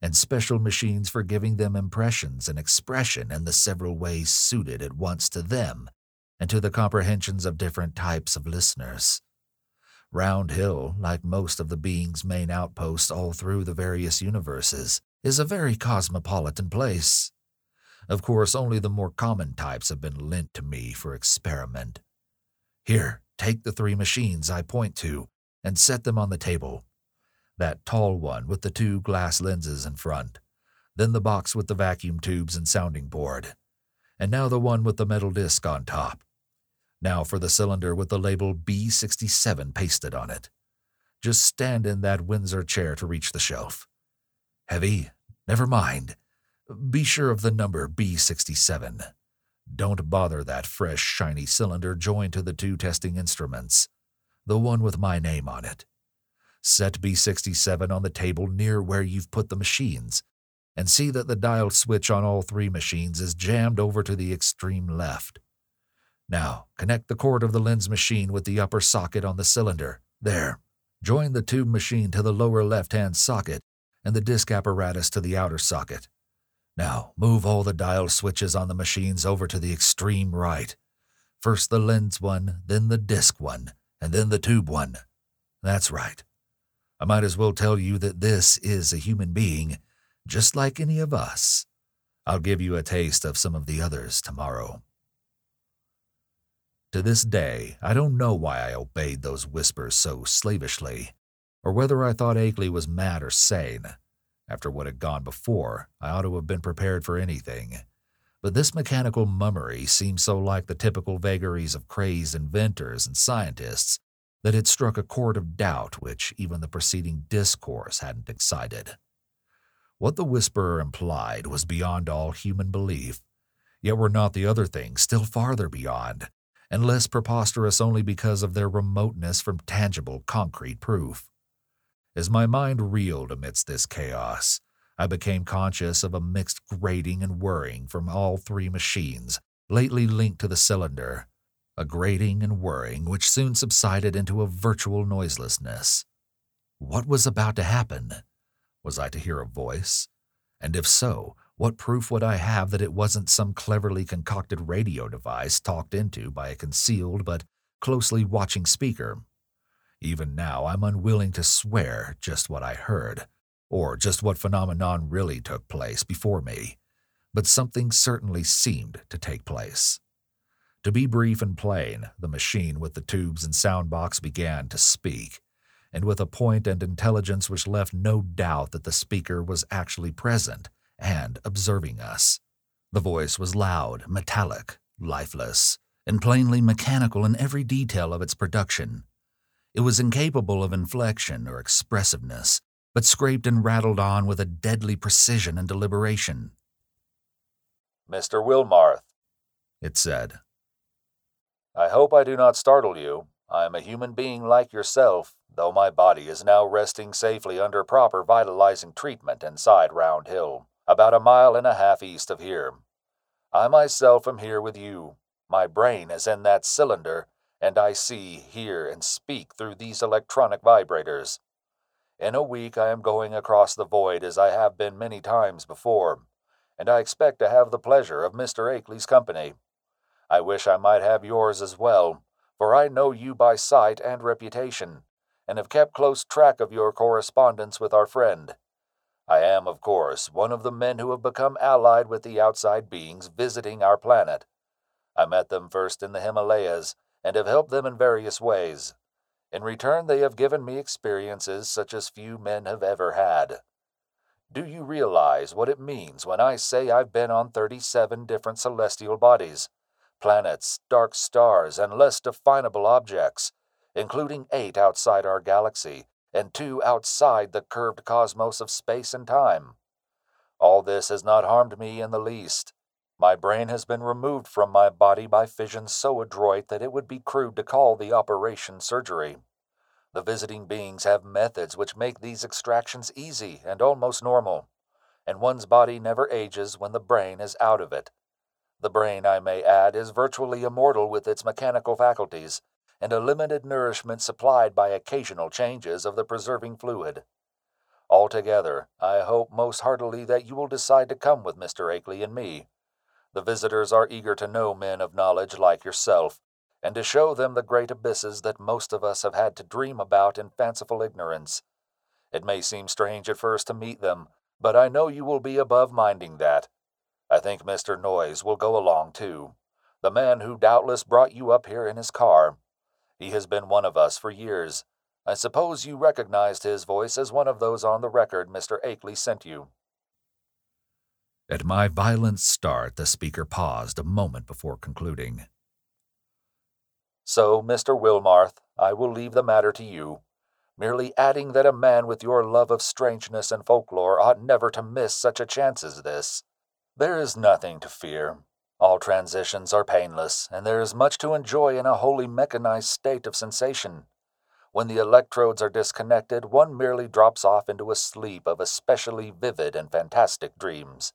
and special machines for giving them impressions and expression in the several ways suited at once to them and to the comprehensions of different types of listeners. Round Hill, like most of the beings' main outposts all through the various universes, is a very cosmopolitan place. Of course, only the more common types have been lent to me for experiment. Here, take the 3 machines I point to and set them on the table. That tall one with the 2 glass lenses in front, then the box with the vacuum tubes and sounding board, and now the one with the metal disc on top. Now for the cylinder with the label B67 pasted on it. Just stand in that Windsor chair to reach the shelf. Heavy? Never mind. Be sure of the number B67. Don't bother that fresh, shiny cylinder joined to the two testing instruments, the one with my name on it. Set B67 on the table near where you've put the machines, and see that the dial switch on all three machines is jammed over to the extreme left. Now, connect the cord of the lens machine with the upper socket on the cylinder. There. Join the tube machine to the lower left-hand socket and the disc apparatus to the outer socket. Now, move all the dial switches on the machines over to the extreme right. First the lens one, then the disc one, and then the tube one. That's right. I might as well tell you that this is a human being, just like any of us. I'll give you a taste of some of the others tomorrow. To this day, I don't know why I obeyed those whispers so slavishly, or whether I thought Akeley was mad or sane. After what had gone before, I ought to have been prepared for anything. But this mechanical mummery seemed so like the typical vagaries of crazed inventors and scientists that it struck a chord of doubt which even the preceding discourse hadn't excited. What the whisperer implied was beyond all human belief, yet were not the other things still farther beyond, and less preposterous only because of their remoteness from tangible, concrete proof. As my mind reeled amidst this chaos, I became conscious of a mixed grating and whirring from all three machines lately linked to the cylinder, a grating and whirring which soon subsided into a virtual noiselessness. What was about to happen? Was I to hear a voice? And if so, what proof would I have that it wasn't some cleverly concocted radio device talked into by a concealed but closely watching speaker? Even now, I'm unwilling to swear just what I heard, or just what phenomenon really took place before me, but something certainly seemed to take place. To be brief and plain, the machine with the tubes and sound box began to speak, and with a point and intelligence which left no doubt that the speaker was actually present and observing us. The voice was loud, metallic, lifeless, and plainly mechanical in every detail of its production. It was incapable of inflection or expressiveness, but scraped and rattled on with a deadly precision and deliberation. "Mr. Wilmarth," it said, "I hope I do not startle you. I am a human being like yourself, though my body is now resting safely under proper vitalizing treatment inside Round Hill, about 1.5 miles east of here. I myself am here with you. My brain is in that cylinder, and I see, hear, and speak through these electronic vibrators. In a week I am going across the void as I have been many times before, and I expect to have the pleasure of Mr. Akeley's company. I wish I might have yours as well, for I know you by sight and reputation, and have kept close track of your correspondence with our friend. I am, of course, one of the men who have become allied with the outside beings visiting our planet. I met them first in the Himalayas and have helped them in various ways. In return, they have given me experiences such as few men have ever had. Do you realize what it means when I say I've been on 37 different celestial bodies, planets, dark stars, and less definable objects, including 8 outside our galaxy, and 2 outside the curved cosmos of space and time? All this has not harmed me in the least. My brain has been removed from my body by fission so adroit that it would be crude to call the operation surgery. The visiting beings have methods which make these extractions easy and almost normal, and one's body never ages when the brain is out of it. The brain, I may add, is virtually immortal with its mechanical faculties, and a limited nourishment supplied by occasional changes of the preserving fluid. Altogether, I hope most heartily that you will decide to come with Mr. Akeley and me. The visitors are eager to know men of knowledge like yourself, and to show them the great abysses that most of us have had to dream about in fanciful ignorance. It may seem strange at first to meet them, but I know you will be above minding that. I think Mr. Noyes will go along too, the man who doubtless brought you up here in his car. He has been one of us for years. I suppose you recognized his voice as one of those on the record Mr. Akeley sent you." At my violent start, the speaker paused a moment before concluding. "So, Mr. Wilmarth, I will leave the matter to you, merely adding that a man with your love of strangeness and folklore ought never to miss such a chance as this. There is nothing to fear. All transitions are painless, and there is much to enjoy in a wholly mechanized state of sensation. When the electrodes are disconnected, one merely drops off into a sleep of especially vivid and fantastic dreams.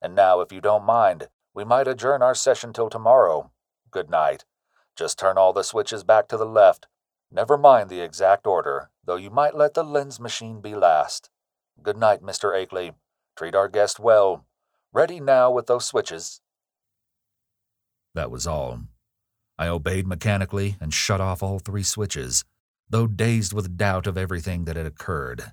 And now, if you don't mind, we might adjourn our session till tomorrow. Good night. Just turn all the switches back to the left. Never mind the exact order, though you might let the lens machine be last. Good night, Mr. Akeley. Treat our guest well. Ready now with those switches." That was all. I obeyed mechanically and shut off all three switches, though dazed with doubt of everything that had occurred.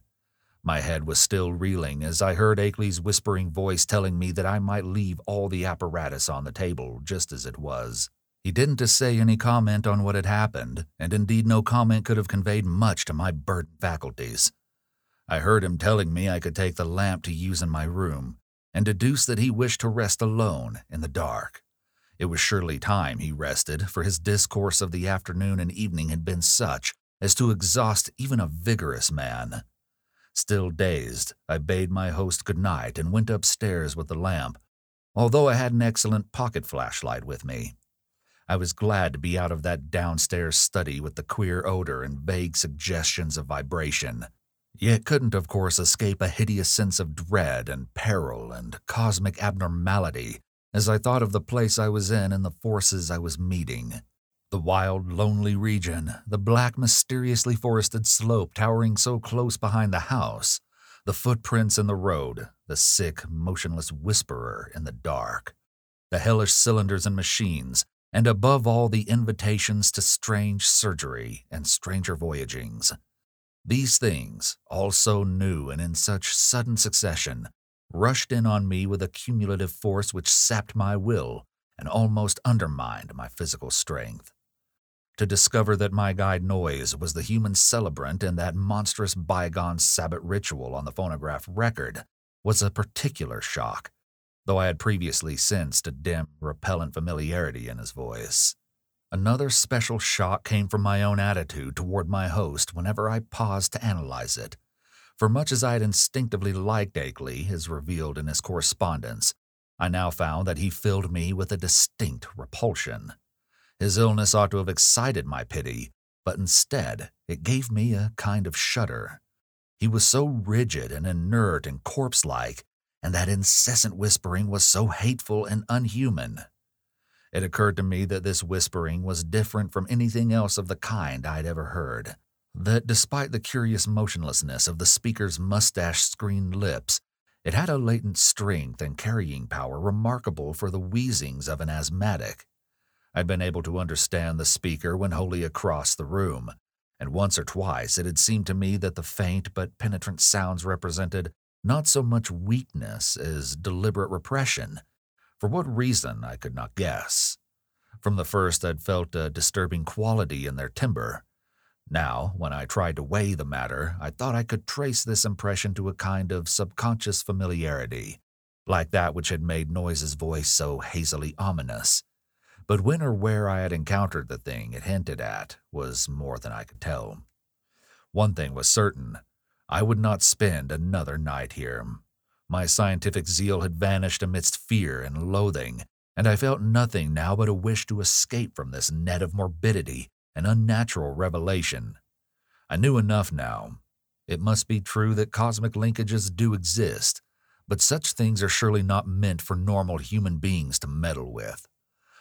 My head was still reeling as I heard Akeley's whispering voice telling me that I might leave all the apparatus on the table just as it was. He didn't say any comment on what had happened, and indeed no comment could have conveyed much to my burdened faculties. I heard him telling me I could take the lamp to use in my room, and deduced that he wished to rest alone in the dark. It was surely time he rested, for his discourse of the afternoon and evening had been such as to exhaust even a vigorous man. Still dazed, I bade my host good night and went upstairs with the lamp, although I had an excellent pocket flashlight with me. I was glad to be out of that downstairs study with the queer odor and vague suggestions of vibration, yet couldn't, of course, escape a hideous sense of dread and peril and cosmic abnormality as I thought of the place I was in and the forces I was meeting. The wild, lonely region, the black, mysteriously forested slope towering so close behind the house, the footprints in the road, the sick, motionless whisperer in the dark, the hellish cylinders and machines, and above all the invitations to strange surgery and stranger voyagings. These things, all so new and in such sudden succession, rushed in on me with a cumulative force which sapped my will and almost undermined my physical strength. To discover that my guide Noyes was the human celebrant in that monstrous bygone Sabbath ritual on the phonograph record was a particular shock, though I had previously sensed a dim, repellent familiarity in his voice. Another special shock came from my own attitude toward my host whenever I paused to analyze it, for much as I had instinctively liked Akeley, as revealed in his correspondence, I now found that he filled me with a distinct repulsion. His illness ought to have excited my pity, but instead it gave me a kind of shudder. He was so rigid and inert and corpse-like, and that incessant whispering was so hateful and unhuman. It occurred to me that this whispering was different from anything else of the kind I'd ever heard, that despite the curious motionlessness of the speaker's mustache-screened lips, it had a latent strength and carrying power remarkable for the wheezings of an asthmatic. I'd been able to understand the speaker when wholly across the room, and once or twice it had seemed to me that the faint but penetrant sounds represented not so much weakness as deliberate repression, for what reason I could not guess. From the first I'd felt a disturbing quality in their timbre. Now, when I tried to weigh the matter, I thought I could trace this impression to a kind of subconscious familiarity, like that which had made Noyes' voice so hazily ominous. But when or where I had encountered the thing it hinted at was more than I could tell. One thing was certain. I would not spend another night here. My scientific zeal had vanished amidst fear and loathing, and I felt nothing now but a wish to escape from this net of morbidity and unnatural revelation. I knew enough now. It must be true that cosmic linkages do exist, but such things are surely not meant for normal human beings to meddle with.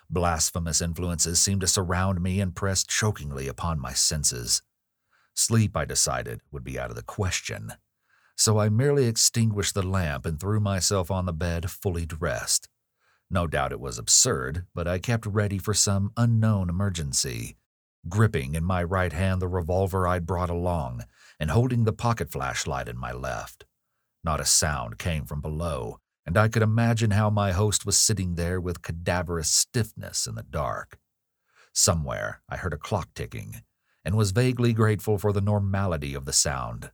Blasphemous influences seemed to surround me and pressed chokingly upon my senses. Sleep, I decided, would be out of the question. So I merely extinguished the lamp and threw myself on the bed fully dressed. No doubt it was absurd, but I kept ready for some unknown emergency, gripping in my right hand the revolver I'd brought along and holding the pocket flashlight in my left. Not a sound came from below, and I could imagine how my host was sitting there with cadaverous stiffness in the dark. Somewhere I heard a clock ticking, and was vaguely grateful for the normality of the sound.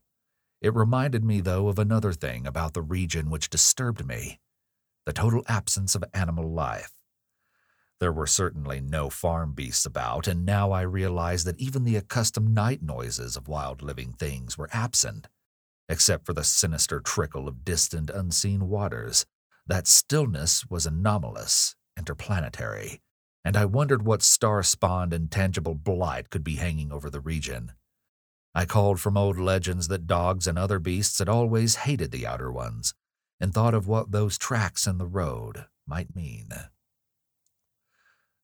It reminded me, though, of another thing about the region which disturbed me: the total absence of animal life. There were certainly no farm beasts about, and now I realized that even the accustomed night noises of wild living things were absent, except for the sinister trickle of distant unseen waters. That stillness was anomalous interplanetary, and I wondered what star-spawned intangible blight could be hanging over the region. I called from old legends that dogs and other beasts had always hated the outer ones, and thought of what those tracks in the road might mean.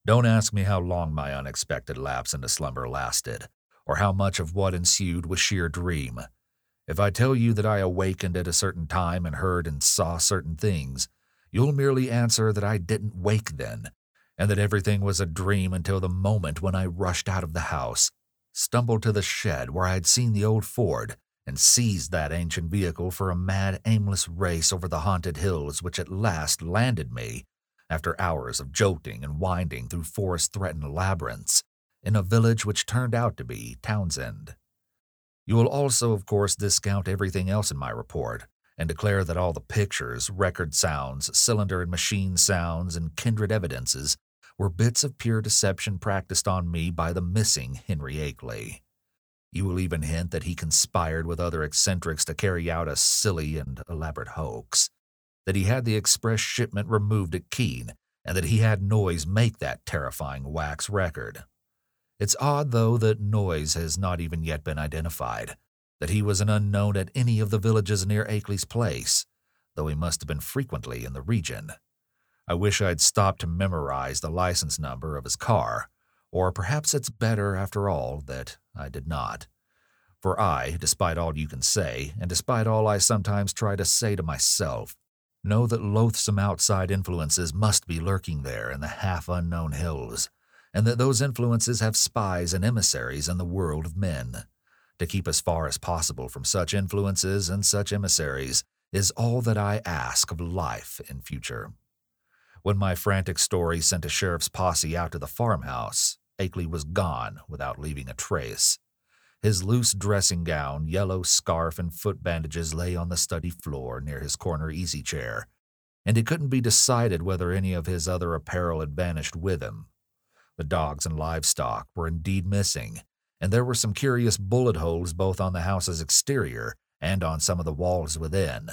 Don't ask me how long my unexpected lapse into slumber lasted, or how much of what ensued was sheer dream. If I tell you that I awakened at a certain time and heard and saw certain things, you'll merely answer that I didn't wake then, and that everything was a dream until the moment when I rushed out of the house, stumbled to the shed where I had seen the old Ford, and seized that ancient vehicle for a mad, aimless race over the haunted hills which at last landed me, after hours of jolting and winding through forest-threatened labyrinths, in a village which turned out to be Townsend. You will also, of course, discount everything else in my report, and declare that all the pictures, record sounds, cylinder and machine sounds, and kindred evidences were bits of pure deception practiced on me by the missing Henry Akeley. You will even hint that he conspired with other eccentrics to carry out a silly and elaborate hoax, that he had the express shipment removed at Keene, and that he had Noyes make that terrifying wax record. It's odd, though, that Noyes has not even yet been identified, that he was an unknown at any of the villages near Akeley's place, though he must have been frequently in the region. I wish I'd stopped to memorize the license number of his car, or perhaps it's better, after all, that I did not. For I, despite all you can say, and despite all I sometimes try to say to myself, know that loathsome outside influences must be lurking there in the half-unknown hills, and that those influences have spies and emissaries in the world of men. To keep as far as possible from such influences and such emissaries is all that I ask of life in future. When my frantic story sent a sheriff's posse out to the farmhouse, Akeley was gone without leaving a trace. His loose dressing gown, yellow scarf, and foot bandages lay on the study floor near his corner easy chair, and it couldn't be decided whether any of his other apparel had vanished with him. The dogs and livestock were indeed missing, and there were some curious bullet holes both on the house's exterior and on some of the walls within.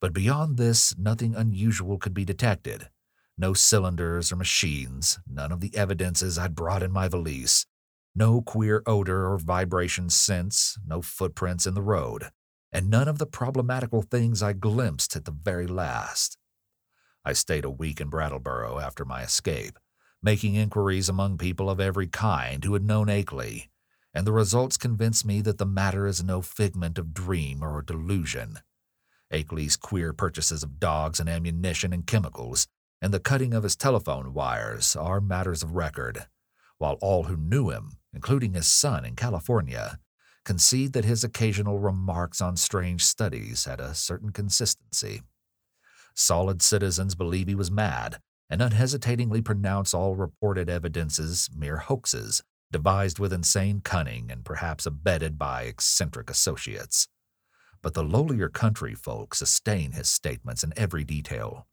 But beyond this, nothing unusual could be detected. No cylinders or machines, none of the evidences I'd brought in my valise, no queer odor or vibration sense, no footprints in the road, and none of the problematical things I glimpsed at the very last. I stayed a week in Brattleboro after my escape, making inquiries among people of every kind who had known Akeley, and the results convince me that the matter is no figment of dream or delusion. Akeley's queer purchases of dogs and ammunition and chemicals, and the cutting of his telephone wires are matters of record, while all who knew him, including his son in California, concede that his occasional remarks on strange studies had a certain consistency. Solid citizens believe he was mad, and unhesitatingly pronounce all reported evidences mere hoaxes, devised with insane cunning and perhaps abetted by eccentric associates. But the lowlier country folk sustain his statements in every detail.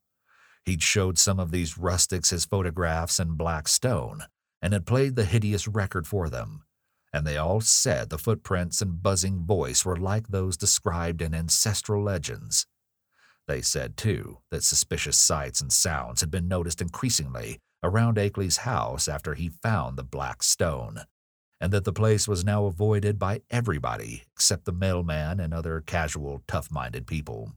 He'd showed some of these rustics his photographs in black stone, and had played the hideous record for them, and they all said the footprints and buzzing voice were like those described in ancestral legends. They said, too, that suspicious sights and sounds had been noticed increasingly around Akeley's house after he found the black stone, and that the place was now avoided by everybody except the mailman and other casual, tough-minded people.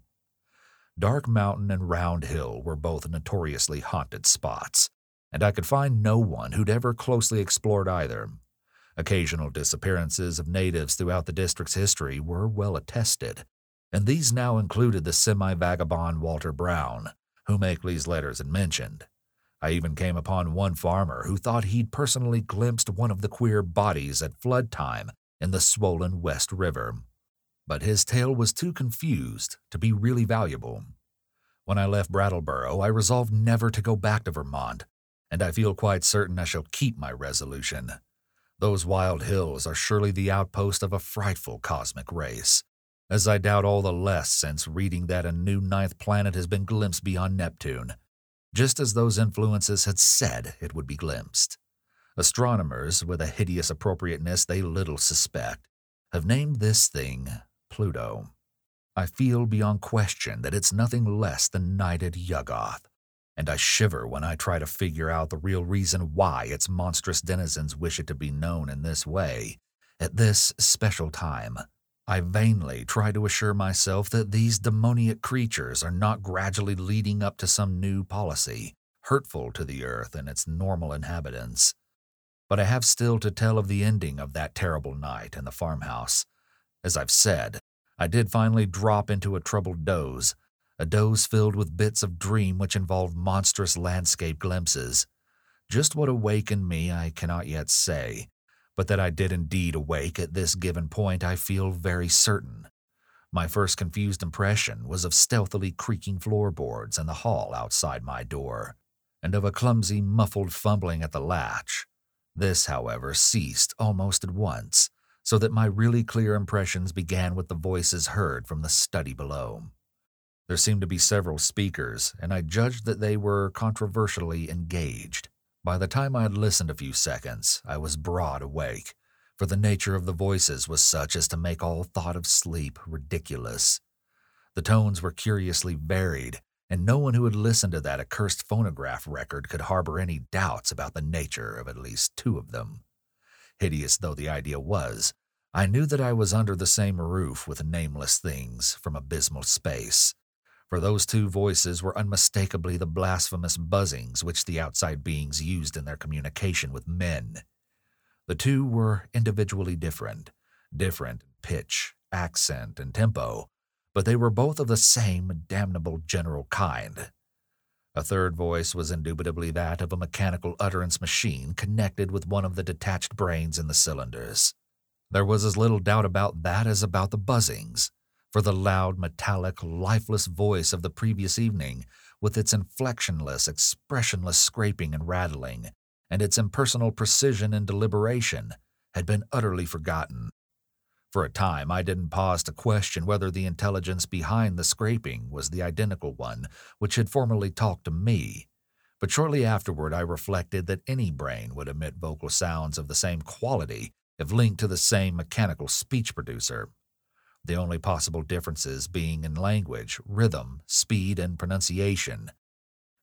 Dark Mountain and Round Hill were both notoriously haunted spots, and I could find no one who'd ever closely explored either. Occasional disappearances of natives throughout the district's history were well attested, and these now included the semi-vagabond Walter Brown, whom Akeley's letters had mentioned. I even came upon one farmer who thought he'd personally glimpsed one of the queer bodies at flood time in the swollen West River. But his tale was too confused to be really valuable. When I left Brattleboro, I resolved never to go back to Vermont, and I feel quite certain I shall keep my resolution. Those wild hills are surely the outpost of a frightful cosmic race, as I doubt all the less since reading that a new ninth planet has been glimpsed beyond Neptune, just as those influences had said it would be glimpsed. Astronomers, with a hideous appropriateness they little suspect, have named this thing Pluto. I feel beyond question that it's nothing less than knighted Yuggoth, and I shiver when I try to figure out the real reason why its monstrous denizens wish it to be known in this way. At this special time, I vainly try to assure myself that these demoniac creatures are not gradually leading up to some new policy, hurtful to the earth and its normal inhabitants. But I have still to tell of the ending of that terrible night in the farmhouse. As I've said, I did finally drop into a troubled doze, a doze filled with bits of dream which involved monstrous landscape glimpses. Just what awakened me I cannot yet say, but that I did indeed awake at this given point I feel very certain. My first confused impression was of stealthily creaking floorboards in the hall outside my door, and of a clumsy muffled fumbling at the latch. This, however, ceased almost at once, so that my really clear impressions began with the voices heard from the study below. There seemed to be several speakers, and I judged that they were controversially engaged. By the time I had listened a few seconds, I was broad awake, for the nature of the voices was such as to make all thought of sleep ridiculous. The tones were curiously varied, and no one who had listened to that accursed phonograph record could harbor any doubts about the nature of at least two of them. Hideous though the idea was, I knew that I was under the same roof with nameless things from abysmal space, for those two voices were unmistakably the blasphemous buzzings which the outside beings used in their communication with men. The two were individually different in pitch, accent, and tempo, but they were both of the same damnable general kind. A third voice was indubitably that of a mechanical utterance machine connected with one of the detached brains in the cylinders. There was as little doubt about that as about the buzzings, for the loud, metallic, lifeless voice of the previous evening, with its inflectionless, expressionless scraping and rattling, and its impersonal precision and deliberation, had been utterly forgotten. For a time, I didn't pause to question whether the intelligence behind the scraping was the identical one which had formerly talked to me, but shortly afterward I reflected that any brain would emit vocal sounds of the same quality if linked to the same mechanical speech producer, the only possible differences being in language, rhythm, speed, and pronunciation.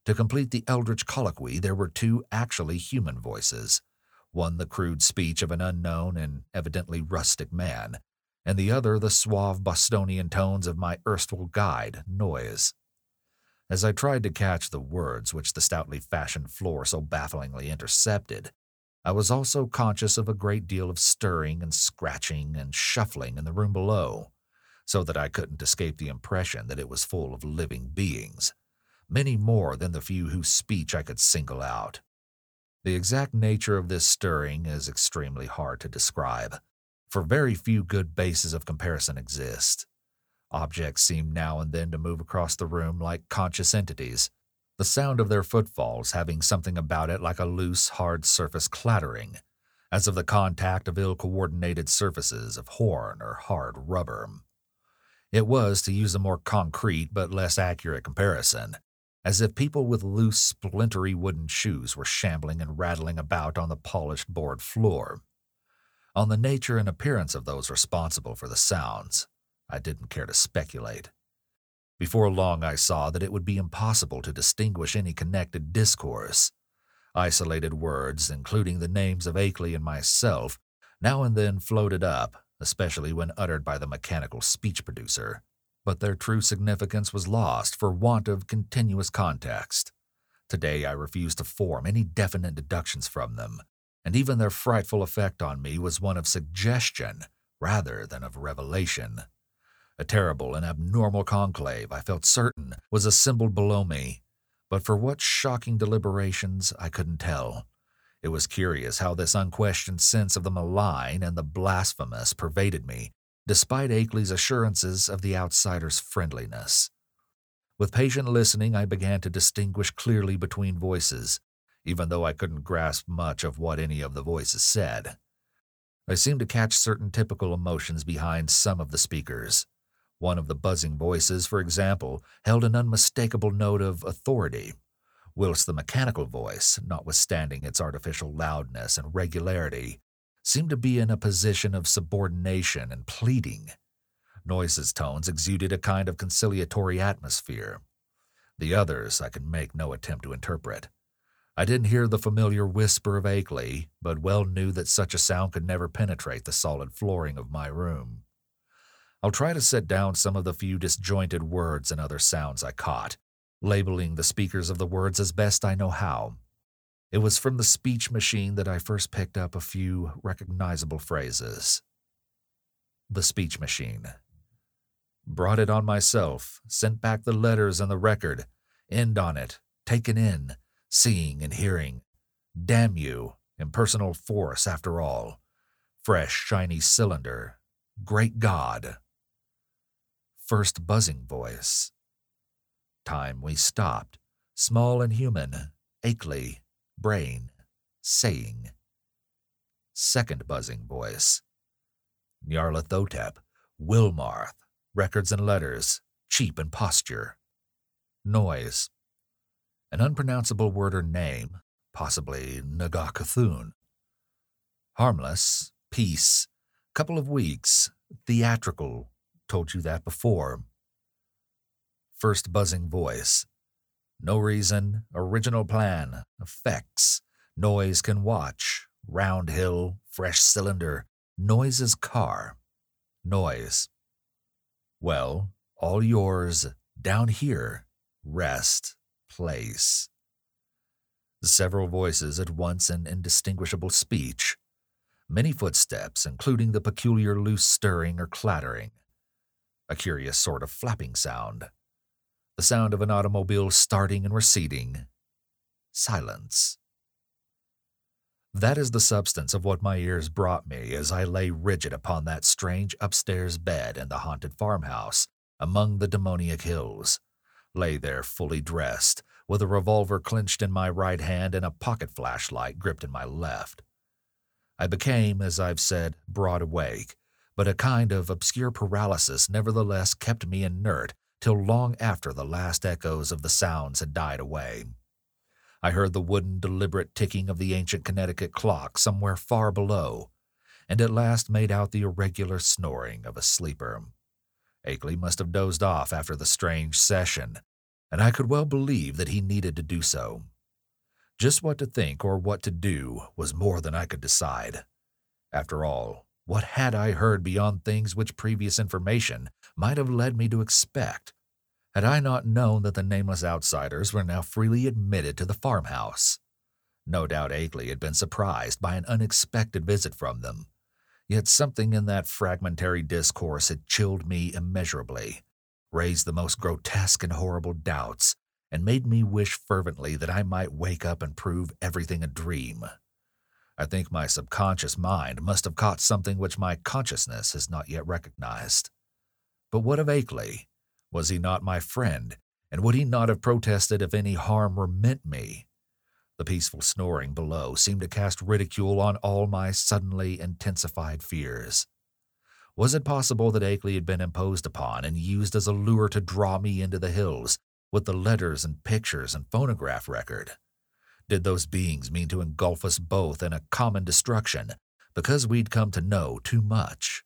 To complete the eldritch colloquy, there were two actually human voices, one the crude speech of an unknown and evidently rustic man, and the other the suave Bostonian tones of my erstwhile guide, Noyes. As I tried to catch the words which the stoutly fashioned floor so bafflingly intercepted, I was also conscious of a great deal of stirring and scratching and shuffling in the room below, so that I couldn't escape the impression that it was full of living beings, many more than the few whose speech I could single out. The exact nature of this stirring is extremely hard to describe, for very few good bases of comparison exist. Objects seem now and then to move across the room like conscious entities, the sound of their footfalls having something about it like a loose, hard surface clattering, as of the contact of ill-coordinated surfaces of horn or hard rubber. It was, to use a more concrete but less accurate comparison, as if people with loose, splintery wooden shoes were shambling and rattling about on the polished board floor. On the nature and appearance of those responsible for the sounds, I didn't care to speculate. Before long, I saw that it would be impossible to distinguish any connected discourse. Isolated words, including the names of Akeley and myself, now and then floated up, especially when uttered by the mechanical speech producer, but their true significance was lost for want of continuous context. Today I refused to form any definite deductions from them, and even their frightful effect on me was one of suggestion rather than of revelation. A terrible and abnormal conclave, I felt certain, was assembled below me, but for what shocking deliberations I couldn't tell. It was curious how this unquestioned sense of the malign and the blasphemous pervaded me, despite Akeley's assurances of the outsider's friendliness. With patient listening, I began to distinguish clearly between voices, even though I couldn't grasp much of what any of the voices said. I seemed to catch certain typical emotions behind some of the speakers. One of the buzzing voices, for example, held an unmistakable note of authority, whilst the mechanical voice, notwithstanding its artificial loudness and regularity, seemed to be in a position of subordination and pleading. Noyes' tones exuded a kind of conciliatory atmosphere. The others I could make no attempt to interpret. I didn't hear the familiar whisper of Akeley, but well knew that such a sound could never penetrate the solid flooring of my room. I'll try to set down some of the few disjointed words and other sounds I caught, labeling the speakers of the words as best I know how. It was from the speech machine that I first picked up a few recognizable phrases. The speech machine. Brought it on myself, sent back the letters and the record, end on it, taken in, seeing and hearing. Damn you, impersonal force after all. Fresh, shiny cylinder. Great God. First buzzing voice. Time we stopped. Small and human. Akeley. Brain. Saying. Second buzzing voice. Nyarlathotep. Wilmarth. Records and letters. Cheap and posture. Noyes. An unpronounceable word or name, possibly Nagakathun. Harmless, peace, couple of weeks, theatrical, told you that before. First buzzing voice. No reason, original plan, effects, Noyes can watch, Round Hill, fresh cylinder, Noyes' car. Noyes. Well, all yours, down here, rest. Place. Several voices at once in indistinguishable speech. Many footsteps, including the peculiar loose stirring or clattering. A curious sort of flapping sound. The sound of an automobile starting and receding. Silence. That is the substance of what my ears brought me as I lay rigid upon that strange upstairs bed in the haunted farmhouse among the demoniac hills. Lay there fully dressed, with a revolver clenched in my right hand and a pocket flashlight gripped in my left. I became, as I've said, broad awake, but a kind of obscure paralysis nevertheless kept me inert till long after the last echoes of the sounds had died away. I heard the wooden, deliberate ticking of the ancient Connecticut clock somewhere far below, and at last made out the irregular snoring of a sleeper. Akeley must have dozed off after the strange session, and I could well believe that he needed to do so. Just what to think or what to do was more than I could decide. After all, what had I heard beyond things which previous information might have led me to expect, had I not known that the nameless outsiders were now freely admitted to the farmhouse? No doubt Akeley had been surprised by an unexpected visit from them. Yet something in that fragmentary discourse had chilled me immeasurably, raised the most grotesque and horrible doubts, and made me wish fervently that I might wake up and prove everything a dream. I think my subconscious mind must have caught something which my consciousness has not yet recognized. But what of Akeley? Was he not my friend, and would he not have protested if any harm were meant me? The peaceful snoring below seemed to cast ridicule on all my suddenly intensified fears. Was it possible that Akeley had been imposed upon and used as a lure to draw me into the hills with the letters and pictures and phonograph record? Did those beings mean to engulf us both in a common destruction because we'd come to know too much?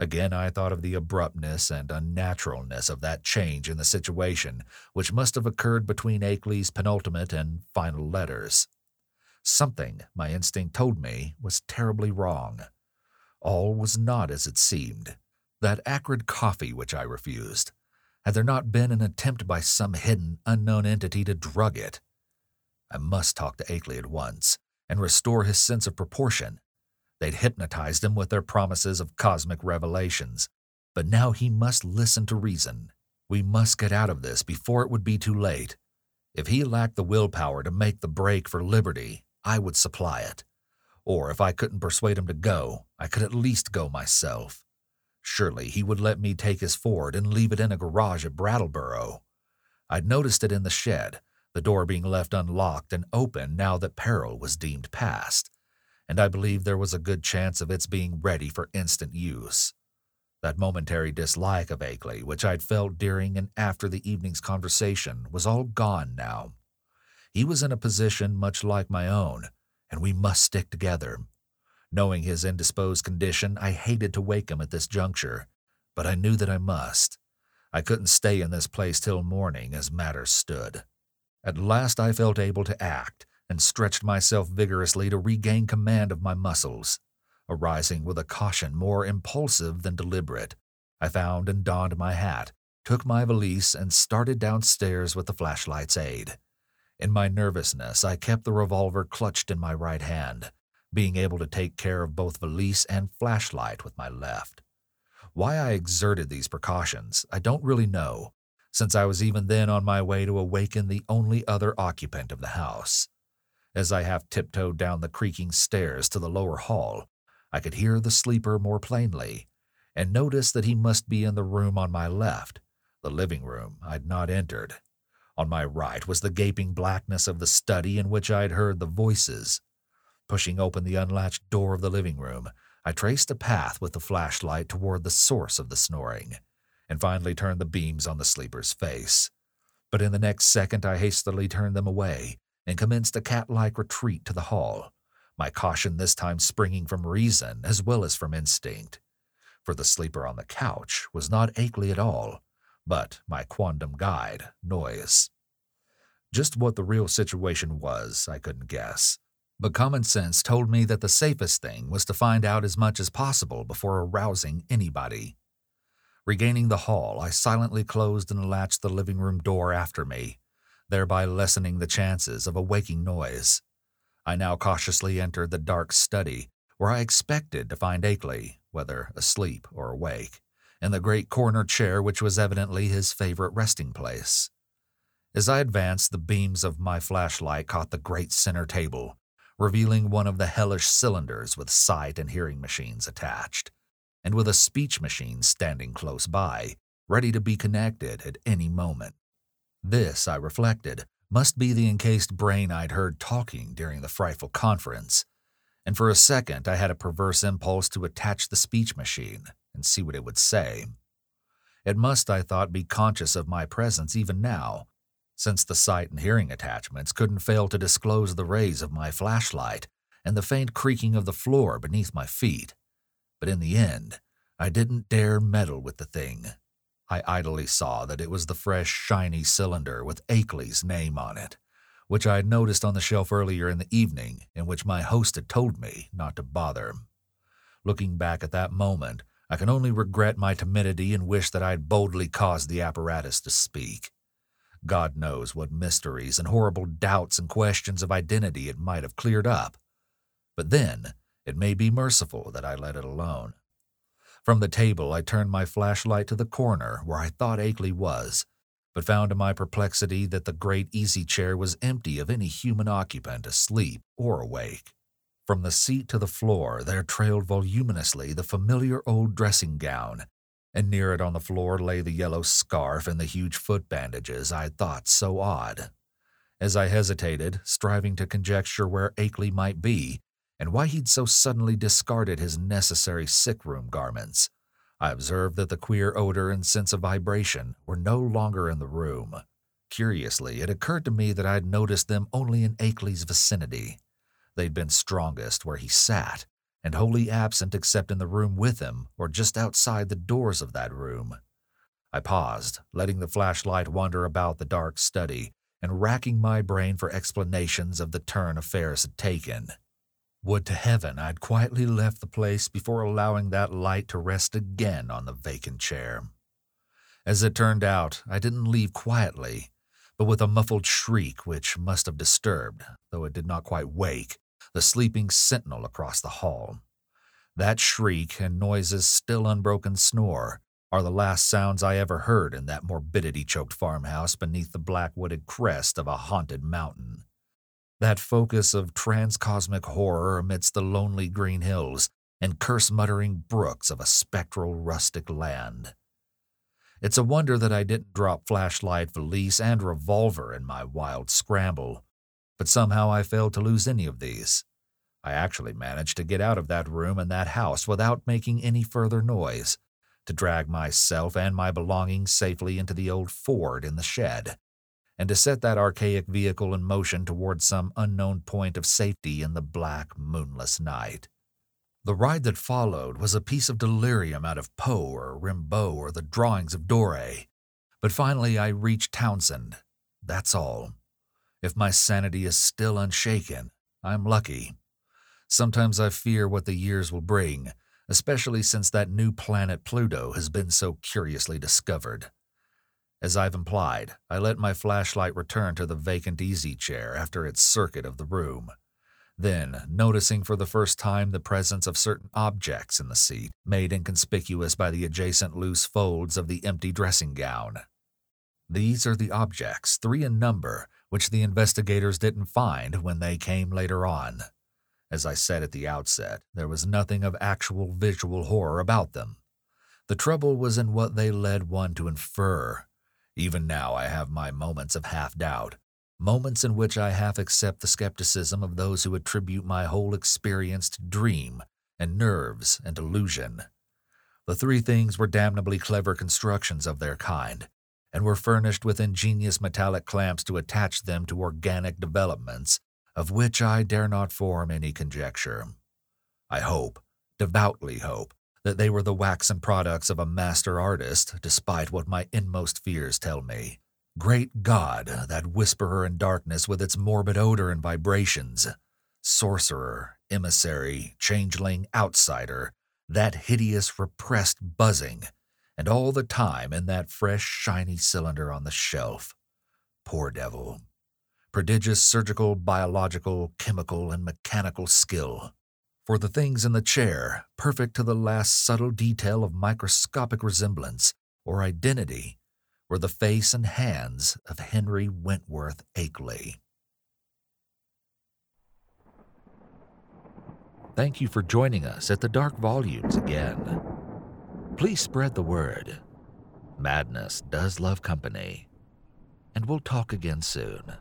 Again, I thought of the abruptness and unnaturalness of that change in the situation which must have occurred between Akeley's penultimate and final letters. Something, my instinct told me, was terribly wrong. All was not as it seemed. That acrid coffee which I refused, had there not been an attempt by some hidden, unknown entity to drug it? I must talk to Akeley at once and restore his sense of proportion. They'd hypnotized him with their promises of cosmic revelations, but now he must listen to reason. We must get out of this before it would be too late. If he lacked the willpower to make the break for liberty, I would supply it. Or if I couldn't persuade him to go, I could at least go myself. Surely he would let me take his Ford and leave it in a garage at Brattleboro. I'd noticed it in the shed, the door being left unlocked and open now that peril was deemed past, and I believed there was a good chance of its being ready for instant use. That momentary dislike of Akeley, which I'd felt during and after the evening's conversation, was all gone now. He was in a position much like my own, and we must stick together. Knowing his indisposed condition, I hated to wake him at this juncture, but I knew that I must. I I couldn't stay in this place till morning as matters stood. At last I felt able to act, and stretched myself vigorously to regain command of my muscles. Arising with a caution more impulsive than deliberate, I found and donned my hat, took my valise, and started downstairs with the flashlight's aid. In my nervousness, I kept the revolver clutched in my right hand, being able to take care of both valise and flashlight with my left. Why I exerted these precautions, I don't really know, since I was even then on my way to awaken the only other occupant of the house. As I half tiptoed down the creaking stairs to the lower hall, I could hear the sleeper more plainly, and noticed that he must be in the room on my left, the living room I'd not entered. On my right was the gaping blackness of the study in which I'd heard the voices. Pushing open the unlatched door of the living room, I traced a path with the flashlight toward the source of the snoring, and finally turned the beams on the sleeper's face. But in the next second I hastily turned them away, and commenced a cat-like retreat to the hall. My caution this time springing from reason as well as from instinct. For the sleeper on the couch was not Akeley at all, but my quondam guide, Noyes. Just what the real situation was, I couldn't guess, but common sense told me that the safest thing was to find out as much as possible before arousing anybody. Regaining the hall, I silently closed and latched the living room door after me, thereby lessening the chances of a waking noise. I now cautiously entered the dark study, where I expected to find Akeley, whether asleep or awake, in the great corner chair which was evidently his favorite resting place. As I advanced, the beams of my flashlight caught the great center table, revealing one of the hellish cylinders with sight and hearing machines attached, and with a speech machine standing close by, ready to be connected at any moment. This, I reflected, must be the encased brain I'd heard talking during the frightful conference, and for a second I had a perverse impulse to attach the speech machine and see what it would say. It must, I thought, be conscious of my presence even now, since the sight and hearing attachments couldn't fail to disclose the rays of my flashlight and the faint creaking of the floor beneath my feet. But in the end, I didn't dare meddle with the thing. I idly saw that it was the fresh, shiny cylinder with Akeley's name on it, which I had noticed on the shelf earlier in the evening and which my host had told me not to bother. Looking back at that moment, I can only regret my timidity and wish that I had boldly caused the apparatus to speak. God knows what mysteries and horrible doubts and questions of identity it might have cleared up. But then, it may be merciful that I let it alone. From the table, I turned my flashlight to the corner where I thought Akeley was, but found to my perplexity that the great easy chair was empty of any human occupant asleep or awake. From the seat to the floor, there trailed voluminously the familiar old dressing gown, and near it on the floor lay the yellow scarf and the huge foot bandages I had thought so odd. As I hesitated, striving to conjecture where Akeley might be, and why he'd so suddenly discarded his necessary sick-room garments, I observed that the queer odor and sense of vibration were no longer in the room. Curiously, it occurred to me that I'd noticed them only in Akeley's vicinity. They'd been strongest where he sat, and wholly absent except in the room with him or just outside the doors of that room. I paused, letting the flashlight wander about the dark study, and racking my brain for explanations of the turn affairs had taken. Would to heaven I'd quietly left the place before allowing that light to rest again on the vacant chair. As it turned out, I didn't leave quietly, but with a muffled shriek which must have disturbed, though it did not quite wake, the sleeping sentinel across the hall. That shriek and Noyes' still unbroken snore are the last sounds I ever heard in that morbidity-choked farmhouse beneath the black-wooded crest of a haunted mountain. That focus of transcosmic horror amidst the lonely green hills and curse-muttering brooks of a spectral rustic land. It's a wonder that I didn't drop flashlight, valise, and revolver in my wild scramble, but somehow I failed to lose any of these. I actually managed to get out of that room and that house without making any further noise, to drag myself and my belongings safely into the old Ford in the shed, and to set that archaic vehicle in motion toward some unknown point of safety in the black, moonless night. The ride that followed was a piece of delirium out of Poe or Rimbaud or the drawings of Doré, But finally I reach Townsend. That's all. If my sanity is still unshaken, I'm lucky. Sometimes I fear what the years will bring, especially since that new planet Pluto has been so curiously discovered. As I've implied, I let my flashlight return to the vacant easy chair after its circuit of the room. Then, noticing for the first time the presence of certain objects in the seat, made inconspicuous by the adjacent loose folds of the empty dressing gown. These are the objects, 3 in number, which the investigators didn't find when they came later on. As I said at the outset, there was nothing of actual visual horror about them. The trouble was in what they led one to infer. Even now I have my moments of half-doubt, moments in which I half-accept the skepticism of those who attribute my whole experience to dream and nerves and illusion. The 3 things were damnably clever constructions of their kind, and were furnished with ingenious metallic clamps to attach them to organic developments of which I dare not form any conjecture. I hope, devoutly hope, that they were the waxen products of a master artist, despite what my inmost fears tell me. Great God, that whisperer in darkness with its morbid odor and vibrations. Sorcerer, emissary, changeling, outsider, that hideous repressed buzzing, and all the time in that fresh, shiny cylinder on the shelf. Poor devil. Prodigious surgical, biological, chemical, and mechanical skill. For the things in the chair, perfect to the last subtle detail of microscopic resemblance or identity, were the face and hands of Henry Wentworth Akeley. Thank you for joining us at the Dark Volumes again. Please spread the word. Madness does love company, and we'll talk again soon.